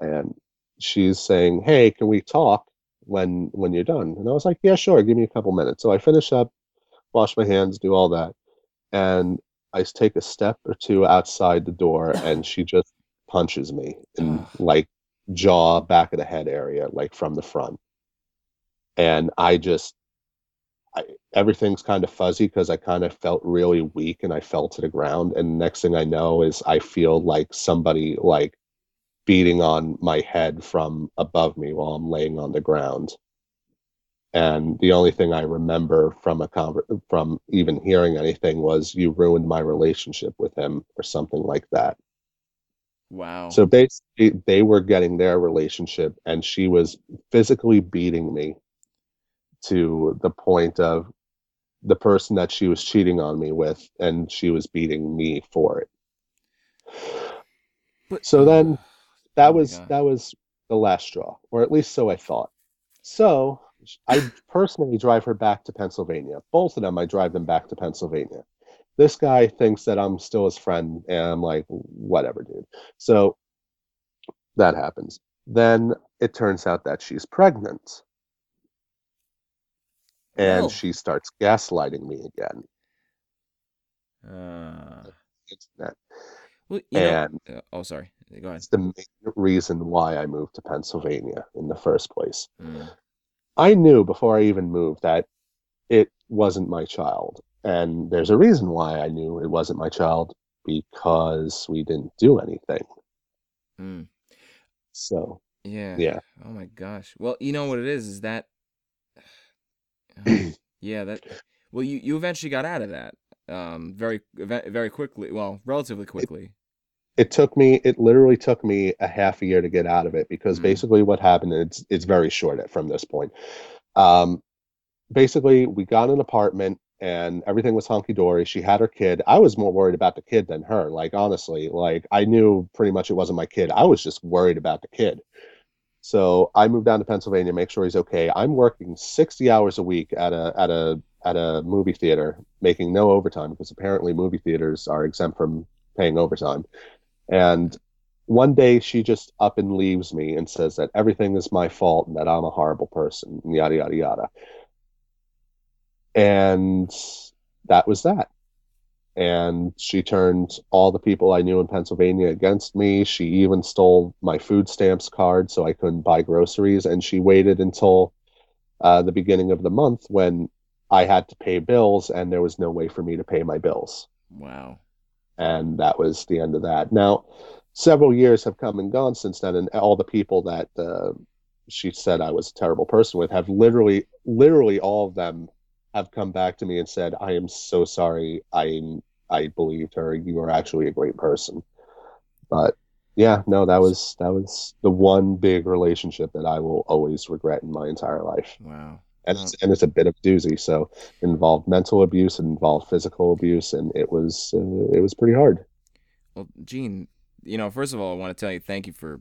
And she's saying, hey, can we talk when, when you're done? And I was like, yeah, sure. Give me a couple minutes. So I finish up, wash my hands, do all that. And I take a step or two outside the door and she just punches me in like jaw, back of the head area, like from the front. And I just, I, everything's kind of fuzzy because I kind of felt really weak and I fell to the ground. And next thing I know is I feel like somebody like beating on my head from above me while I'm laying on the ground. And the only thing I remember from a conver- from even hearing anything was you ruined my relationship with him or something like that. Wow. So basically they were getting their relationship and she was physically beating me to the point of the person that she was cheating on me with, and she was beating me for it. But, so then that oh was that was the last straw, or at least so I thought. So I personally drive her back to Pennsylvania. Both of them, I drive them back to Pennsylvania. This guy thinks that I'm still his friend, and I'm like, whatever, dude. So that happens. Then it turns out that she's pregnant. And oh. she starts gaslighting me again. Uh, well, you and know, uh, oh, sorry. Go ahead. It's the main reason why I moved to Pennsylvania in the first place. Mm. I knew before I even moved that it wasn't my child. And there's a reason why I knew it wasn't my child, because we didn't do anything. Mm. So Yeah. Yeah. Oh my gosh. Well, you know what it is, is that. yeah. That. Well, you, you eventually got out of that. Um. Very very quickly. Well, relatively quickly. It, it took me. It literally took me a half a year to get out of it because mm. basically what happened. It's it's very short at, from this point. Um. Basically, we got an apartment and everything was hunky dory. She had her kid. I was more worried about the kid than her. Like, honestly, like I knew pretty much it wasn't my kid. I was just worried about the kid. So I moved down to Pennsylvania, make sure he's okay. I'm working sixty hours a week at a at a at a movie theater, making no overtime because apparently movie theaters are exempt from paying overtime. And one day she just up and leaves me and says that everything is my fault and that I'm a horrible person, and yada yada yada. And that was that. And she turned all the people I knew in Pennsylvania against me. She even stole my food stamps card so I couldn't buy groceries. And she waited until uh, the beginning of the month when I had to pay bills and there was no way for me to pay my bills. Wow. And that was the end of that. Now, several years have come and gone since then, and all the people that uh, she said I was a terrible person with have literally, literally all of them have come back to me and said, I am so sorry. I I believed her. You are actually a great person. But yeah, no, that was that was the one big relationship that I will always regret in my entire life. Wow. And it's, and it's a bit of a doozy. So it involved mental abuse, it involved physical abuse, and it was uh, it was pretty hard. Well, Gene, you know, first of all, I want to tell you thank you for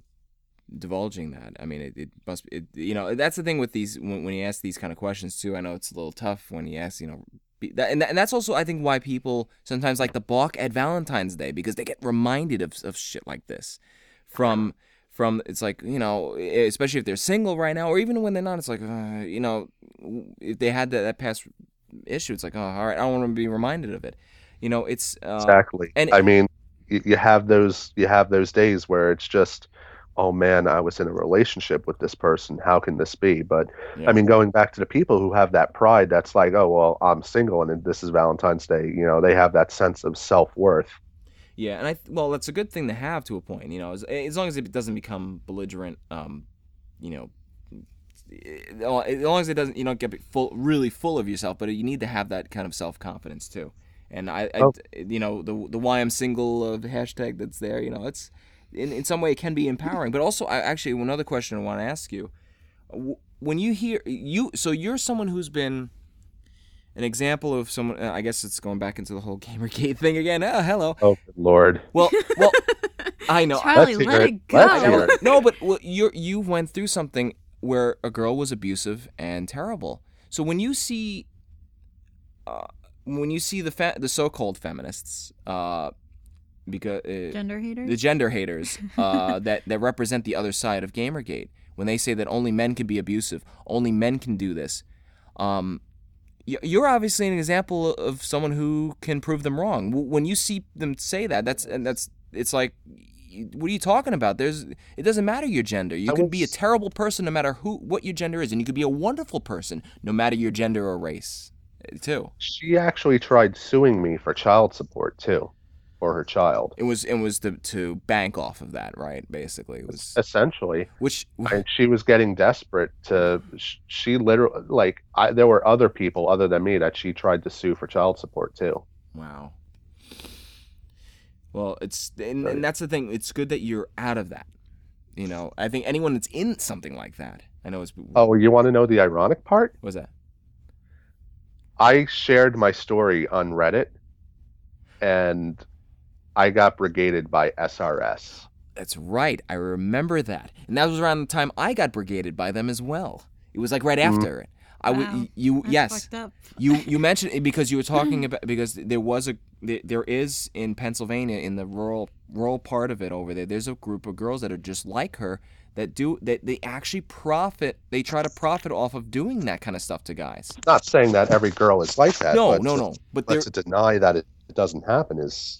divulging that. I mean, it, it must be, it, you know, that's the thing with these, when, when you ask these kind of questions too, I know it's a little tough when you ask, you know, be, that, and, that, and that's also, I think, why people sometimes like to balk at Valentine's Day, because they get reminded of, of shit like this from, from, it's like, you know, especially if they're single right now, or even when they're not, it's like, uh, you know, if they had that, that past issue, it's like, oh, all right, I don't want to be reminded of it. You know, it's, uh, exactly. And I mean, you have those, you have those days where it's just, oh man, I was in a relationship with this person. How can this be? But yeah. I mean, going back to the people who have that pride, that's like, oh, well, I'm single and this is Valentine's Day. You know, they have that sense of self-worth. Yeah. And I, well, that's a good thing to have to a point, you know, as, as long as it doesn't become belligerent, um, you know, as long as it doesn't, you know, get full, really full of yourself, but you need to have that kind of self-confidence too. And I, I oh. you know, the, the why I'm single uh, hashtag that's there, you know, it's, In, in some way, it can be empowering. But also, I, actually, another question I want to ask you. When you hear... you, so you're someone who's been an example of someone... I guess it's going back into the whole Gamergate thing again. Oh, hello. Oh, Lord. Well, well, I know. Charlie, let it, it go. It. No, but well, you you went through something where a girl was abusive and terrible. So when you see... Uh, when you see the fa- the so-called feminists... Uh, because uh, gender haters? The gender haters uh, that, that represent the other side of Gamergate, when they say that only men can be abusive, only men can do this. Um, you're obviously an example of someone who can prove them wrong. When you see them say that, that's and that's it's like, what are you talking about? There's it doesn't matter your gender. You can be a terrible person no matter who what your gender is, and you could be a wonderful person no matter your gender or race, too. She actually tried suing me for child support, too. Or her child. It was it was to to bank off of that, right? Basically, it was essentially which and she was getting desperate to. She literally like I, there were other people other than me that she tried to sue for child support too. Wow. Well, it's and, and that's the thing. It's good that you're out of that. You know, I think anyone that's in something like that, I know it's. Oh, you want to know the ironic part? What's that? I shared my story on Reddit, and I got brigaded by S R S. That's right. I remember that. And that was around the time I got brigaded by them as well. It was like right after it. Mm. I wow. w- you That's yes. fucked up. you you mentioned it because you were talking about because there was a there is in Pennsylvania in the rural rural part of it over there. There's a group of girls that are just like her that do that they actually profit they try to profit off of doing that kind of stuff to guys. I'm not saying that every girl is like that. No, but no, to, no. But, but to deny that it, it doesn't happen is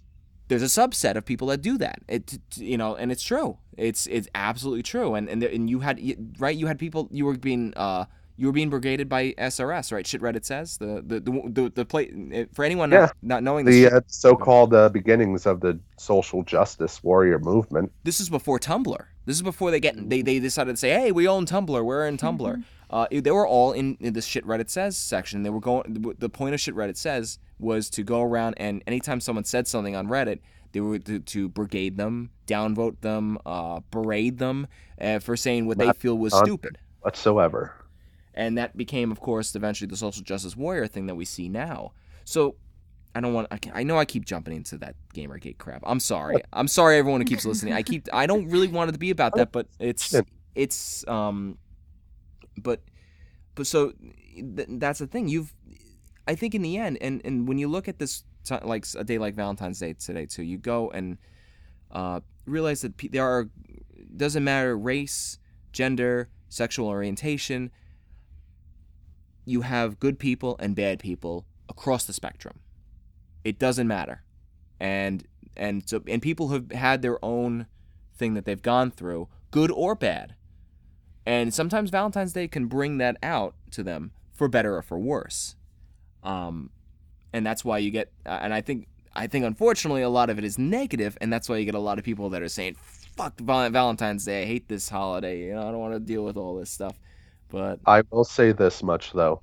there's a subset of people that do that, it, you know, and it's true. It's it's absolutely true. And and there, and you had right, you had people you were being uh you were being brigaded by S R S, right? Shit, Reddit says the the the the, the play for anyone yeah. not, not knowing this, the uh, so-called uh, beginnings of the social justice warrior movement. This is before Tumblr. This is before they get they they decided to say, hey, we own Tumblr, we're in Tumblr. Mm-hmm. Uh, they were all in, in the Shit Reddit Says section. They were going. The point of Shit Reddit Says was to go around and anytime someone said something on Reddit, they were to, to brigade them, downvote them, uh, berate them uh, for saying what Not they feel was stupid whatsoever. And that became, of course, eventually the social justice warrior thing that we see now. So. I don't want. I, can, I know I keep jumping into that Gamergate crap. I'm sorry. I'm sorry, everyone who keeps listening. I keep. I don't really want it to be about that, but it's. It's. Um. But, but so, th- that's the thing. You've, I think, in the end, and, and when you look at this, t- like a day like Valentine's Day today too, you go and, uh, realize that pe- there are, doesn't matter race, gender, sexual orientation. You have good people and bad people across the spectrum. It doesn't matter, and and so and people have had their own thing that they've gone through, good or bad, and sometimes Valentine's Day can bring that out to them for better or for worse, um, and that's why you get. Uh, and I think I think unfortunately a lot of it is negative, and that's why you get a lot of people that are saying, "Fuck Valentine's Day, I hate this holiday. You know, I don't want to deal with all this stuff." But I will say this much though.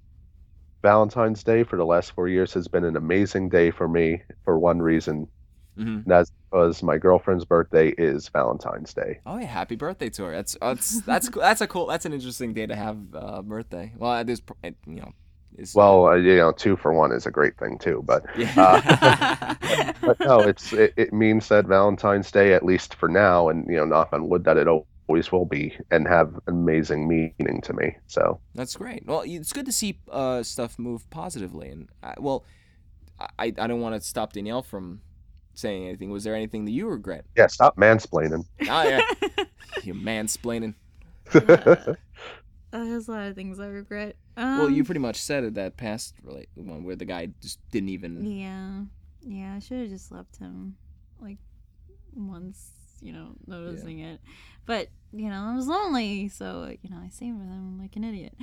Valentine's Day for the last four years has been an amazing day for me for one reason. Mm-hmm. And that's because my girlfriend's birthday is Valentine's Day. Oh, yeah, happy birthday to her. That's that's that's that's a cool. That's an interesting day to have a uh, birthday. Well, there's you know. It's, well, uh, you know, two for one is a great thing too, but uh, but no, it's it, it means that Valentine's Day, at least for now, and you know, knock on wood that it always will be and have amazing meaning to me. So that's great. Well, it's good to see uh, stuff move positively. And I, well, I I don't want to stop Danielle from saying anything. Was there anything that you regret? Yeah, stop mansplaining. Oh, yeah. You're mansplaining. Yeah. There's a lot of things I regret. Um, well, you pretty much said it that past one where the guy just didn't even. Yeah, yeah. I should have just left him like once. You know, noticing yeah. it, but you know, I was lonely, so you know, I stayed with him like an idiot.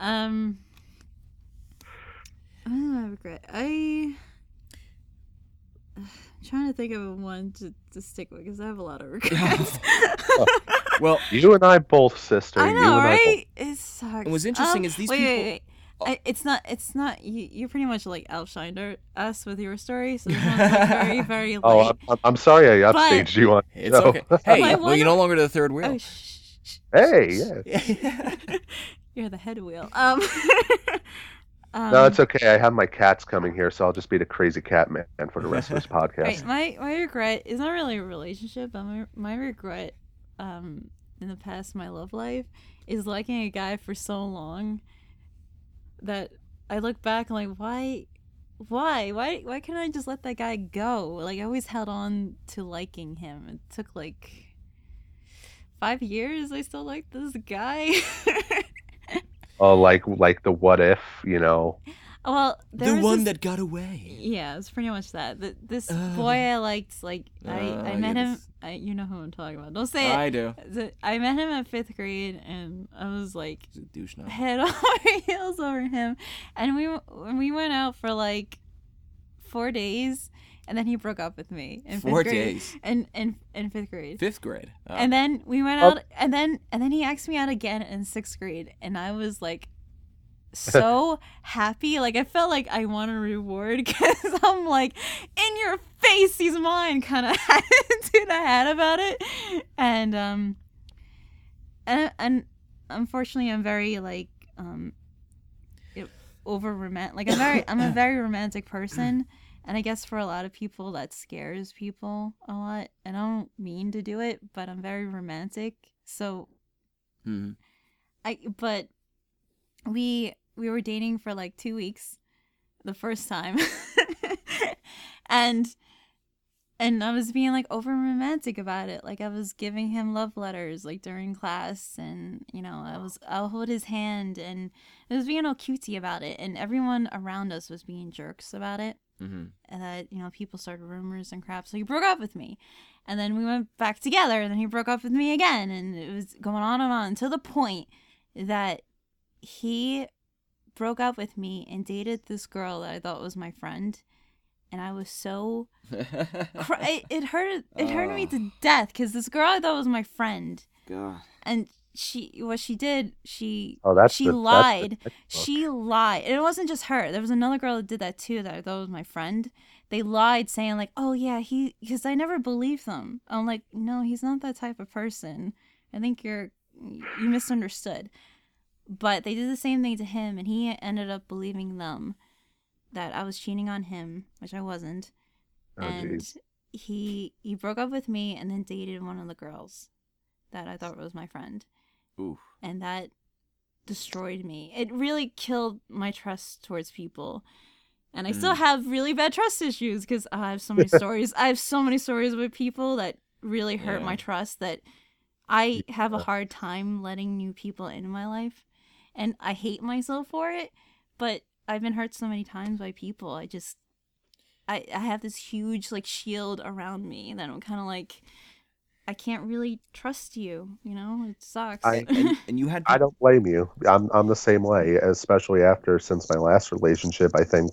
Um, I don't know, I regret. I, I'm trying to think of one to, to stick with because I have a lot of regrets. Oh. Well, you and I both, sister. I know, you and right? I both. It sucks. And what's interesting um, is these wait, people. Wait, wait. Oh. I, it's not. It's not. You, you pretty much like outshined us with your story, so this one's like very, very. Late. Oh, I'm, I'm sorry, I upstaged but you on. It's so. Okay. Hey, well, well, you're no longer the third wheel. Oh, sh- sh- hey, yes. Yeah. You're the head wheel. Um, um. No, it's okay. I have my cats coming here, so I'll just be the crazy cat man for the rest of this podcast. Right, my my regret is not really a relationship, but my my regret, um, in the past, my love life is liking a guy for so long. That I look back and like, why, why, why, why can't I just let that guy go? Like, I always held on to liking him. It took like five years. I still liked this guy. Oh, like, like the what if, you know? Well, the one this, that got away. Yeah, it's pretty much that. The, this uh, boy I liked, like, uh, I, I met yes. him. I, you know who I'm talking about. Don't say I it. I do. The, I met him at fifth grade, and I was like, head over heels over him. And we we went out for like four days, and then he broke up with me. In four fifth grade, days. And in, in, in fifth grade. Fifth grade. Oh. And then we went out, oh. and then and then he asked me out again in sixth grade, and I was like. So happy, like I felt like I want a reward because I'm like in your face, he's mine kind of attitude I had about it, and um, and, and unfortunately I'm very like um, over romantic. Like I'm very, I'm a very romantic person, and I guess for a lot of people that scares people a lot. And I don't mean to do it, but I'm very romantic, so mm-hmm. I but. We we were dating for like two weeks, the first time, and and I was being like over romantic about it. Like I was giving him love letters like during class, and you know I was I'll hold his hand, and I was being all cutesy about it. And everyone around us was being jerks about it, mm-hmm. and that you know people started rumors and crap. So he broke up with me, and then we went back together, and then he broke up with me again, and it was going on and on to the point that. He broke up with me and dated this girl that I thought was my friend, and I was so cry- it, it hurt it hurt uh, me to death because this girl I thought was my friend. God. And she what she did she oh, that's she the, lied that's the she lied. It wasn't just her. There was another girl that did that too that I thought was my friend. They lied saying like, oh yeah, he because I never believed them. I'm like, no, he's not that type of person. I think you're you misunderstood. But they did the same thing to him, and he ended up believing them that I was cheating on him, which I wasn't. Oh, and geez. he he broke up with me and then dated one of the girls that I thought was my friend. Oof. And that destroyed me. It really killed my trust towards people. And I mm. still have really bad trust issues because I have so many stories. I have so many stories with people that really hurt yeah. my trust that I have a hard time letting new people into my life. And I hate myself for it, but I've been hurt so many times by people. I just, I, I have this huge, like, shield around me that I'm kind of like, I can't really trust you, you know? It sucks. I, and, and you had to... I don't blame you. I'm I'm the same way, especially after, since my last relationship, I think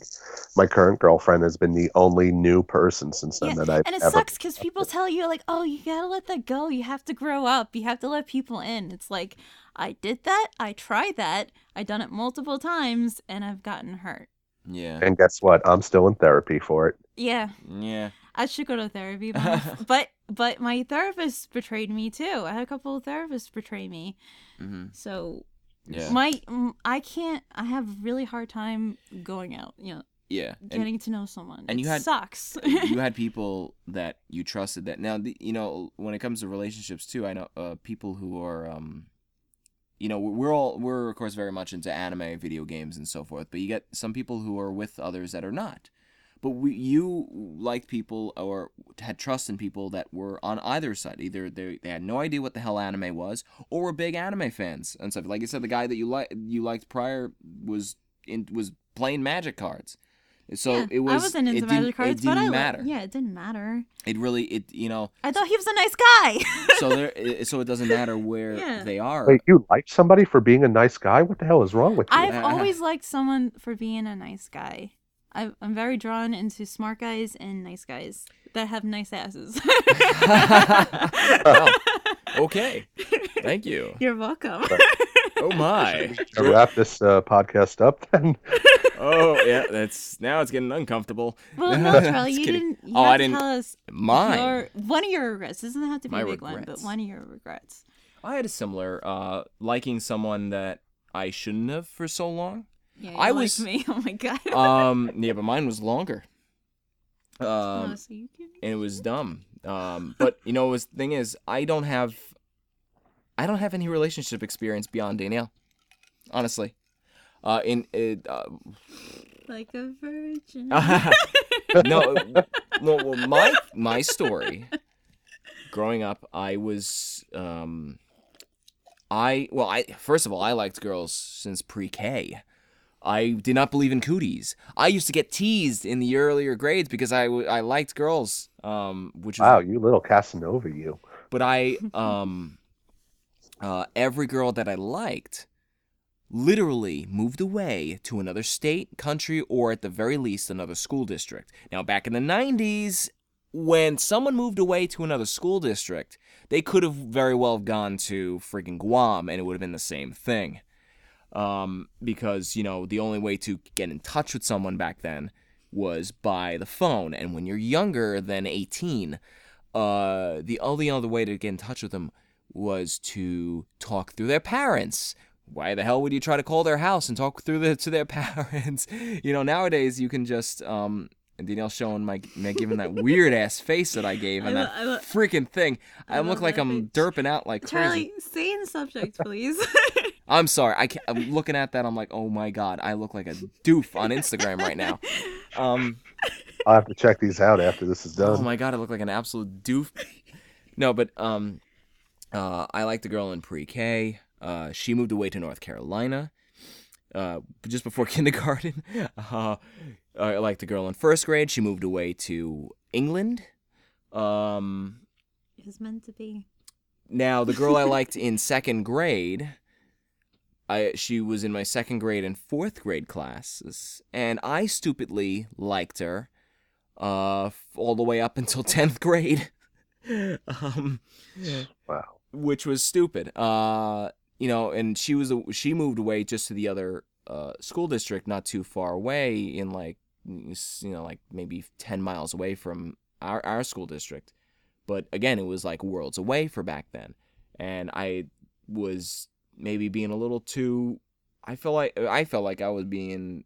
my current girlfriend has been the only new person since then yeah. that I've And it ever... sucks because people tell you, like, oh, you gotta let that go. You have to grow up. You have to let people in. It's like, I did that. I tried that. I've done it multiple times, and I've gotten hurt. Yeah. And guess what? I'm still in therapy for it. Yeah. Yeah. I should go to therapy, but... but... But my therapist betrayed me too. I had a couple of therapists betray me. Mm-hmm. So yeah. my I can't I have a really hard time going out, you know. Yeah. Getting and, to know someone. And it you had sucks. You had people that you trusted that now the, you know when it comes to relationships too, I know uh, people who are um you know we're all we're of course very much into anime, video games and so forth, but you get some people who are with others that are not. But we, you liked people or had trust in people that were on either side. Either they, they had no idea what the hell anime was, or were big anime fans and stuff. Like you said, the guy that you like you liked prior was in, was playing Magic cards. So yeah, it was. I wasn't into Magic cards, it didn't but I matter. Yeah, it didn't matter. It really, it you know. I thought he was a nice guy. so there, so it doesn't matter where yeah. they are. Wait, you liked somebody for being a nice guy? What the hell is wrong with you? I've always liked someone for being a nice guy. I'm very drawn into smart guys and nice guys that have nice asses. Wow. Okay. Thank you. You're welcome. Oh, my. Should we wrap this uh, podcast up then? Oh, yeah. That's Now it's getting uncomfortable. Well, no, Charlie, you kidding. didn't you oh, I didn't, tell us mine. Your, one of your regrets. It doesn't have to be my a big regrets. one, but one of your regrets. I had a similar uh, liking someone that I shouldn't have for so long. Yeah, I was me. Oh my god. um, yeah, but mine was longer. Um, oh, so you can... and it was dumb. Um, but you know, the thing is, I don't have, I don't have any relationship experience beyond Danielle, honestly. Uh, in it, uh... like a virgin. no, no. Well, my my story. Growing up, I was um, I well, I first of all, I liked girls since pre-K. I did not believe in cooties. I used to get teased in the earlier grades because I, I liked girls, um, which was wow, you little Casanova, you. But I, um, uh, every girl that I liked literally moved away to another state, country, or at the very least another school district. Now, back in the nineties, when someone moved away to another school district, they could have very well gone to freaking Guam, and it would have been the same thing. Um, because, you know, the only way to get in touch with someone back then was by the phone. And when you're younger than eighteen, uh, the only other way to get in touch with them was to talk through their parents. Why the hell would you try to call their house and talk through the, to their parents? You know, nowadays you can just, um, and Danielle's showing my, my giving that weird ass face that I gave and I that lo- freaking thing. I, I look like I'm face. derping out like Charlie, crazy. Charlie, stay in subject, please. I'm sorry. I can't, I'm looking at that. I'm like, oh my god, I look like a doof on Instagram right now. Um, I'll have to check these out after this is done. Oh my god, I look like an absolute doof. No, but um, uh, I liked the girl in pre-K. Uh, she moved away to North Carolina, uh, just before kindergarten. Uh, I liked the girl in first grade. She moved away to England. Um, it was meant to be. Now the girl I liked in second grade. I, she was in my second grade and fourth grade classes, and I stupidly liked her uh, all the way up until tenth grade. um, wow. Which was stupid. Uh, you know, and she was she moved away just to the other uh, school district, not too far away, in like you know, like maybe ten miles away from our our school district. But again, it was like worlds away for back then, and I was maybe being a little too. I felt like I felt like I was being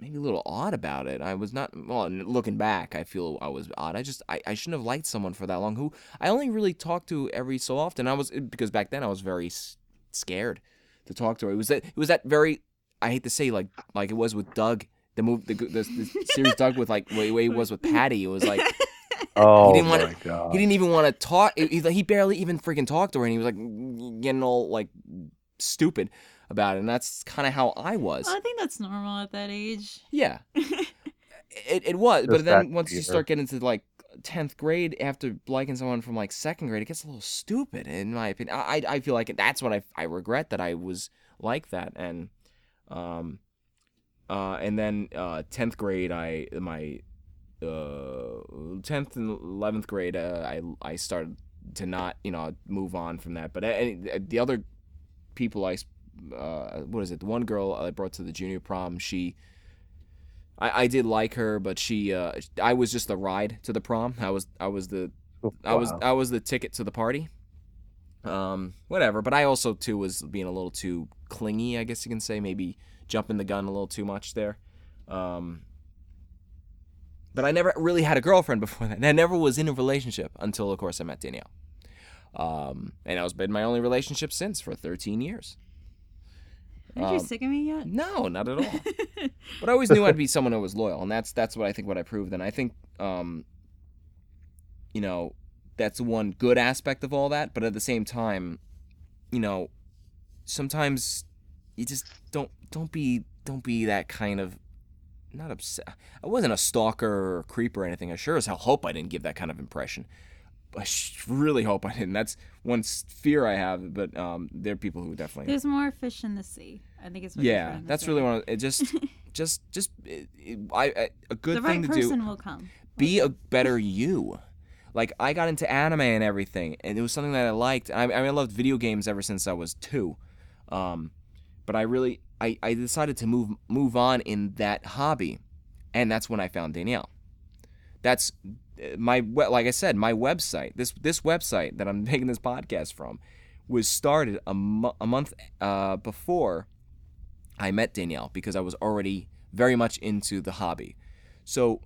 maybe a little odd about it. I was not. Well, looking back, I feel I was odd. I just I, I shouldn't have liked someone for that long. Who I only really talked to every so often. I was because back then I was very scared to talk to her. It was that it was that very. I hate to say like like it was with Doug. The move the, the, the series Doug with like way way was with Patty. It was like. Oh, he didn't want my to, God. He didn't even want to talk. He, he barely even freaking talked to her, and he was like getting all like stupid about it. And that's kind of how I was. Well, I think that's normal at that age. Yeah, it it was. Just but then once either. you start getting to like tenth grade, after liking someone from like second grade, it gets a little stupid, in my opinion. I I feel like that's what I I regret that I was like that, and um, uh, and then uh, tenth grade, I my. Uh, tenth and eleventh grade, uh, I I started to not, you know, move on from that. But I, I, the other people I, uh, what is it? The one girl I brought to the junior prom, she, I, I did like her, but she, uh, I was just the ride to the prom. I was I was the, oh, wow. I was I was the ticket to the party. Um, whatever. But I also too was being a little too clingy, I guess you can say. Maybe jumping the gun a little too much there. Um. But I never really had a girlfriend before that. And I never was in a relationship until, of course, I met Danielle. Um, and that was been my only relationship since for thirteen years. Aren't um, you sick of me yet? No, not at all. But I always knew I'd be someone who was loyal. And that's that's what I think what I proved. And I think, um, you know, that's one good aspect of all that. But at the same time, you know, sometimes you just don't don't be don't be that kind of. Not upset. I wasn't a stalker or a creeper or anything. I sure as hell hope I didn't give that kind of impression. I really hope I didn't. That's one fear I have. But um, there are people who definitely. There's more fish in the sea. I think it's. What yeah, you're that's really one. Of, it just, just, just. It, it, I, I a good the thing right to do. The right person will come. Be a better you. Like I got into anime and everything, and it was something that I liked. I, I mean, I loved video games ever since I was two. Um, but I really. I, I decided to move move on in that hobby, and that's when I found Danielle. That's my like I said, my website. This this website that I'm making this podcast from was started a, mo- a month uh, before I met Danielle because I was already very much into the hobby. So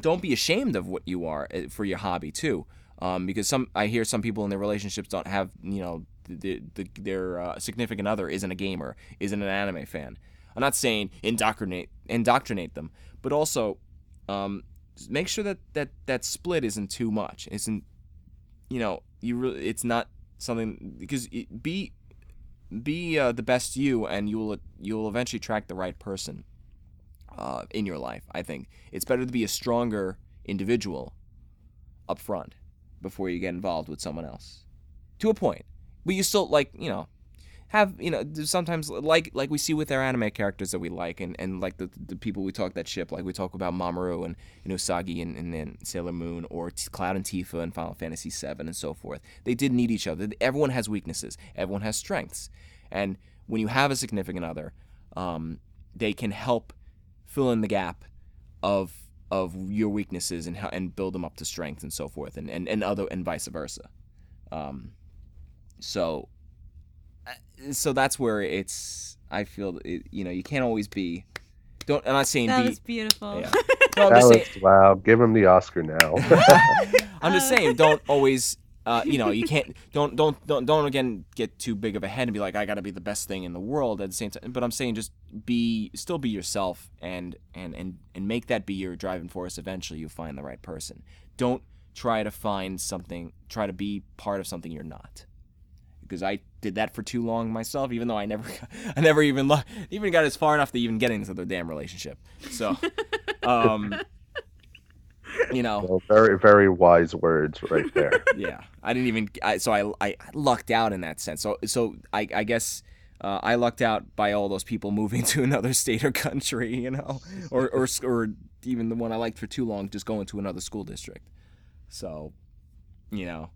don't be ashamed of what you are for your hobby too, um, because some I hear some people in their relationships don't have you know. The, the, their uh, significant other isn't a gamer, isn't an anime fan. I'm not saying indoctrinate indoctrinate them, but also um, make sure that, that that split isn't too much. Isn't you know you really it's not something because it, be be uh, the best you, and you'll you'll eventually attract the right person uh, in your life. I think it's better to be a stronger individual up front before you get involved with someone else to a point. But you still, like, you know, have, you know, sometimes, like like we see with our anime characters that we like, and, and like, the the people we talk that ship, like, we talk about Mamoru and, and Usagi and, and, and Sailor Moon, or T- Cloud and Tifa and Final Fantasy seven and so forth. They did need each other. Everyone has weaknesses. Everyone has strengths. And when you have a significant other, um, they can help fill in the gap of of your weaknesses and and build them up to strength and so forth, and, and, and other and vice versa. Um So, so that's where it's. I feel it, you know you can't always be. Don't I'm not saying that be, was beautiful. Yeah. No, that was saying, wow. Give him the Oscar now. I'm just saying, don't always. Uh, you know, you can't. Don't don't don't don't again get too big of a head and be like, I got to be the best thing in the world at the same time. But I'm saying, just be still be yourself and and and and make that be your driving force. Eventually, you find the right person. Don't try to find something. Try to be part of something you're not. Because I did that for too long myself, even though I never, I never even lo- even got as far enough to even get into the damn relationship. So, um, you know, well, very very wise words right there. Yeah, I didn't even. I, so I, I lucked out in that sense. So so I I guess uh, I lucked out by all those people moving to another state or country, you know, or or or even the one I liked for too long just going to another school district. So, you know.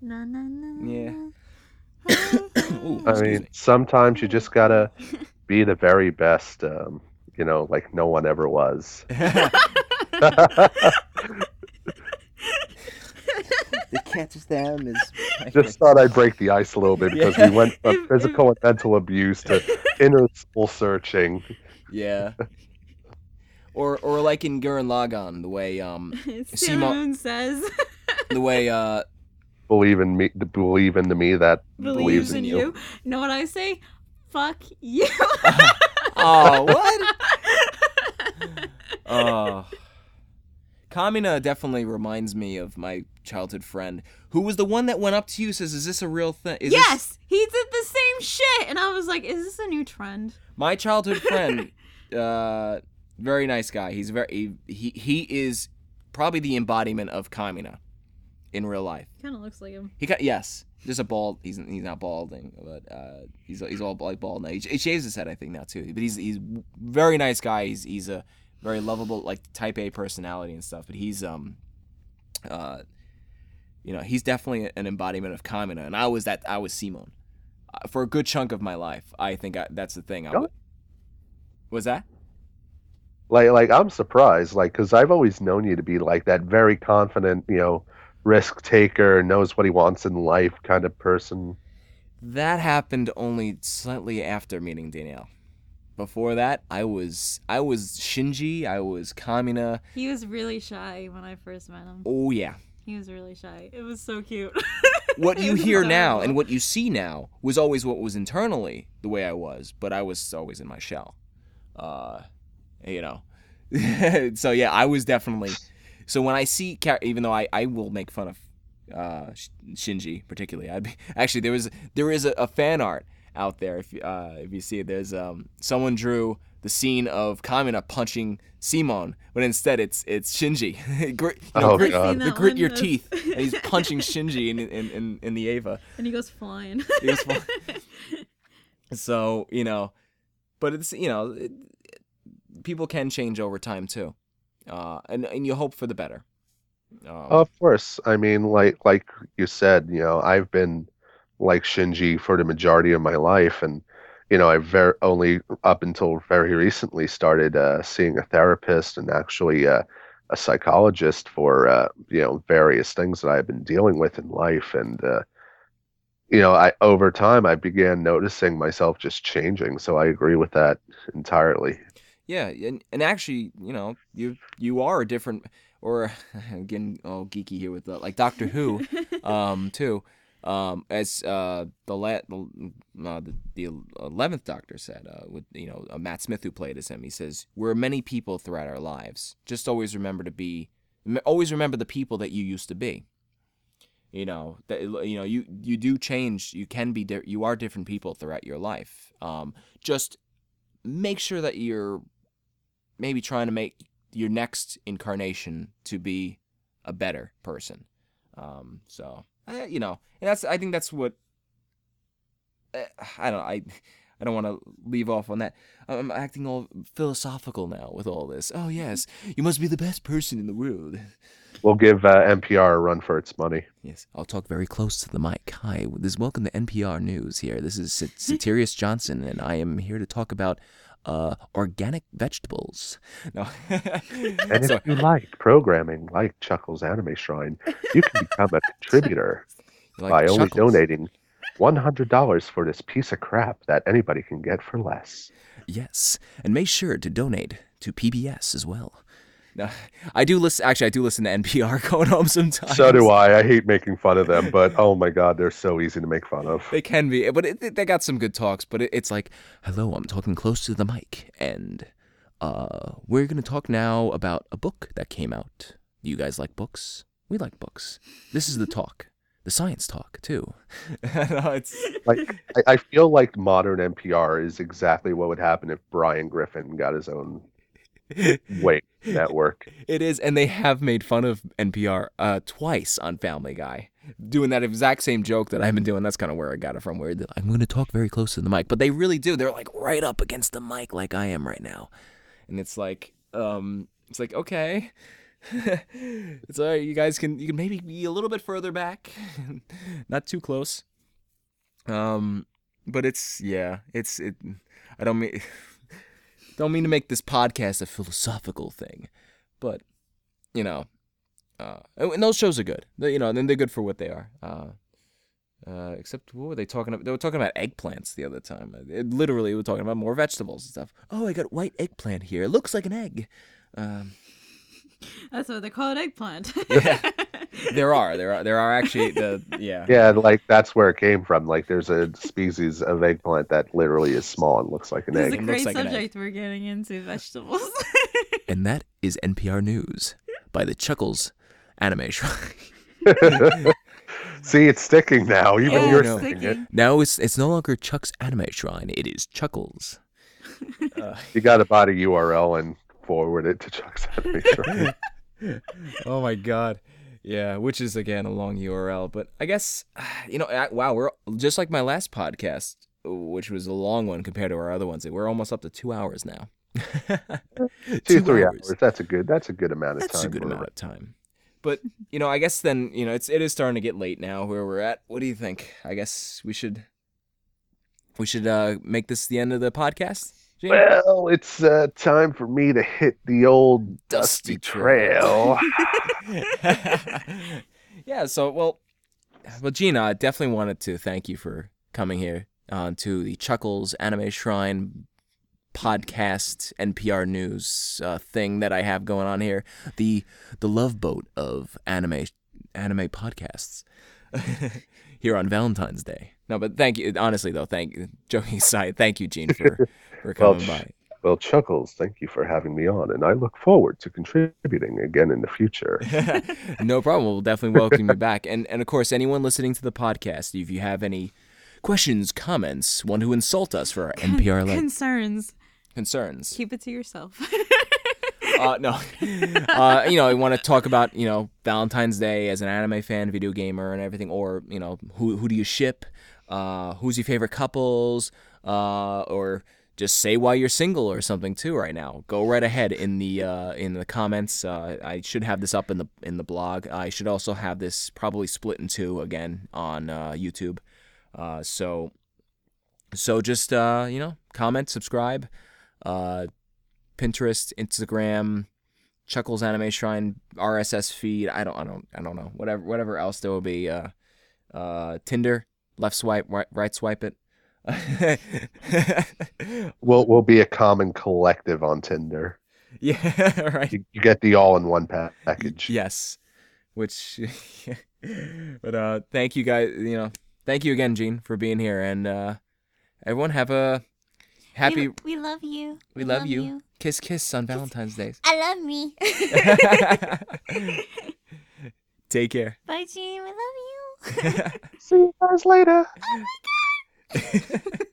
Na, na, na, yeah. Ooh, I mean, me. Sometimes you just gotta be the very best, um, you know, like no one ever was. The catch them is. Just thought I'd break the ice a little bit because yeah. we went from physical and mental abuse to inner soul searching. Yeah. Or, or like in Gurren Lagann, the way um, Simon says, the way uh, believe in me, the believe in the me that believes, believes in, in you. you. Know what I say? Fuck you. uh, oh what? Oh. Kamina definitely reminds me of my childhood friend, who was the one that went up to you and says, is this a real thing? Is yes! This... He did the same shit! And I was like, is this a new trend? My childhood friend, uh, very nice guy. He's very he, he is probably the embodiment of Kamina in real life. Kind of looks like him. He Yes. Just a bald... He's he's not balding, but uh, he's he's all like bald now. He, he shaves his head, I think, now, too. But he's he's very nice guy. He's He's a... very lovable, like type A personality and stuff. But he's, um, uh, you know, he's definitely an embodiment of Kamina. And I was that, I was Simon uh, for a good chunk of my life. I think I, that's the thing. I was, was that? Like, like I'm surprised, like, because I've always known you to be like that very confident, you know, risk taker, knows what he wants in life kind of person. That happened only slightly after meeting Danielle. Before that, I was I was Shinji, I was Kamina. He was really shy when I first met him. Oh, yeah. He was really shy. It was so cute. What you hear so now cool. and what you see now was always what was internally the way I was, but I was always in my shell. Uh, you know. So, yeah, I was definitely... So when I see... Even though I, I will make fun of uh, Shinji, particularly. I'd be, actually, there was there is a, a fan art out there, if uh, if you see it, there's um someone drew the scene of Kamina punching Simon, but instead it's it's Shinji, grit, you know, oh, grit, the grit your is... teeth, and he's punching Shinji in in, in in the Ava, and he goes flying. He goes flying. So you know, but it's you know, it, people can change over time too, uh, and and you hope for the better. Uh, of course, I mean, like like you said, you know, I've been like Shinji for the majority of my life. And, you know, I very only up until very recently started uh, seeing a therapist and actually uh, a psychologist for, uh, you know, various things that I've been dealing with in life. And, uh, you know, I, over time, I began noticing myself just changing. So I agree with that entirely. Yeah. And, and actually, you know, you, you are a different, or again, all geeky here with the, like Doctor Who um, too. Um, as uh, the, la- the, uh, the the eleventh Doctor said, uh, with you know uh, Matt Smith who played as him, he says, "We're many people throughout our lives. Just always remember to be, always remember the people that you used to be. You know that you know you, you do change. You can be di- you are different people throughout your life. Um, just make sure that you're maybe trying to make your next incarnation to be a better person. Um, so." I, you know, and that's. I think that's what. Uh, I don't. I, I don't want to leave off on that. I'm acting all philosophical now with all this. Oh yes, you must be the best person in the world. We'll give uh, N P R a run for its money. Yes, I'll talk very close to the mic. Hi, this welcome to N P R News. Here, this is Satirius Johnson, and I am here to talk about uh, organic vegetables. No. And if you like programming like Chuck's Anime Shrine, you can become a contributor like by Chuckles. Only donating one hundred dollars for this piece of crap that anybody can get for less. Yes, and make sure to donate to P B S as well. No, I do listen. Actually, I do listen to N P R going home sometimes. So do I. I hate making fun of them, but oh my God, they're so easy to make fun of. They can be, but it, they got some good talks. But it, it's like, hello, I'm talking close to the mic, and uh, we're gonna talk now about a book that came out. You guys like books? We like books. This is the talk, the science talk too. No, it's like I, I feel like modern N P R is exactly what would happen if Brian Griffin got his own. Wait, that work. It is, and they have made fun of N P R uh, twice on Family Guy, doing that exact same joke that I've been doing. That's kind of where I got it from, where I'm going to talk very close to the mic. But they really do. They're like right up against the mic like I am right now. And it's like, um, It's like, okay. It's all right. You guys can you can maybe be a little bit further back, not too close. Um, but it's yeah, it's it. I don't mean don't mean to make this podcast a philosophical thing, but you know, uh, and those shows are good. They, you know, then they're good for what they are. Uh, uh, except what were they talking about? They were talking about eggplants the other time. It literally were talking about more vegetables and stuff. Oh, I got white eggplant here. It looks like an egg. Um. That's what they call it, eggplant. Yeah. There are, there are, there are actually the yeah. Yeah, like that's where it came from. Like, there's a species of eggplant that literally is small and looks like an this egg. It's a great like subject we're getting into, vegetables. And that is N P R News by the Chuck's Anime Shrine. See, it's sticking now. Even yeah, you're no. sticking it. Now it's it's no longer Chuck's Anime Shrine. It is Chuck's. Uh, you got to buy the U R L and forward it to Chuck's Anime Shrine. Oh my god, yeah, which is again a long U R L, but I guess you know, I, wow, we're just like my last podcast, which was a long one compared to our other ones. We're almost up to two hours now. two, two three hours. hours. That's a good. That's a good amount of that's time. That's a good amount it. of time. But you know, I guess then you know, it's it is starting to get late now where we're at. What do you think? I guess we should we should uh, make this the end of the podcast. James. Well, it's uh, time for me to hit the old dusty trail. Yeah, so, well, well, Gina, I definitely wanted to thank you for coming here uh, to the Chuckles Anime Shrine podcast N P R News uh, thing that I have going on here, the the love boat of anime anime podcasts here on Valentine's Day. No, but thank you. Honestly, though, thank you. Joking aside, thank you, Gene, for, for coming well, by. Well, Chuckles, thank you for having me on, and I look forward to contributing again in the future. No problem. We'll definitely welcome you back. And, and, of course, anyone listening to the podcast, if you have any questions, comments, want to insult us for our Con- N P R life. Concerns. Concerns. Keep it to yourself. uh, no. Uh, you know, I want to talk about, you know, Valentine's Day as an anime fan, video gamer, and everything, or, you know, who who do you ship? Uh, who's your favorite couples, uh, or just say why you're single or something too right now. Go right ahead in the uh, in the comments. Uh, I should have this up in the in the blog. I should also have this probably split in two again on uh, YouTube. Uh, so so just uh, you know, comment, subscribe, uh, Pinterest, Instagram, Chuckles Anime Shrine, R S S feed. I don't I don't I don't know whatever whatever else there will be. Uh, uh, Tinder. Left swipe, right, right swipe it. we'll we'll be a common collective on Tinder. Yeah, right. You, you get the all-in-one pa- package. Yes, which. But uh, thank you guys. You know, thank you again, Gene, for being here, and uh, everyone have a happy. We, we love you. We, we love, love you. you. Kiss, kiss on kiss. Valentine's Day. I love me. Take care. Bye, Gene. We love you. See you guys later. Oh my god.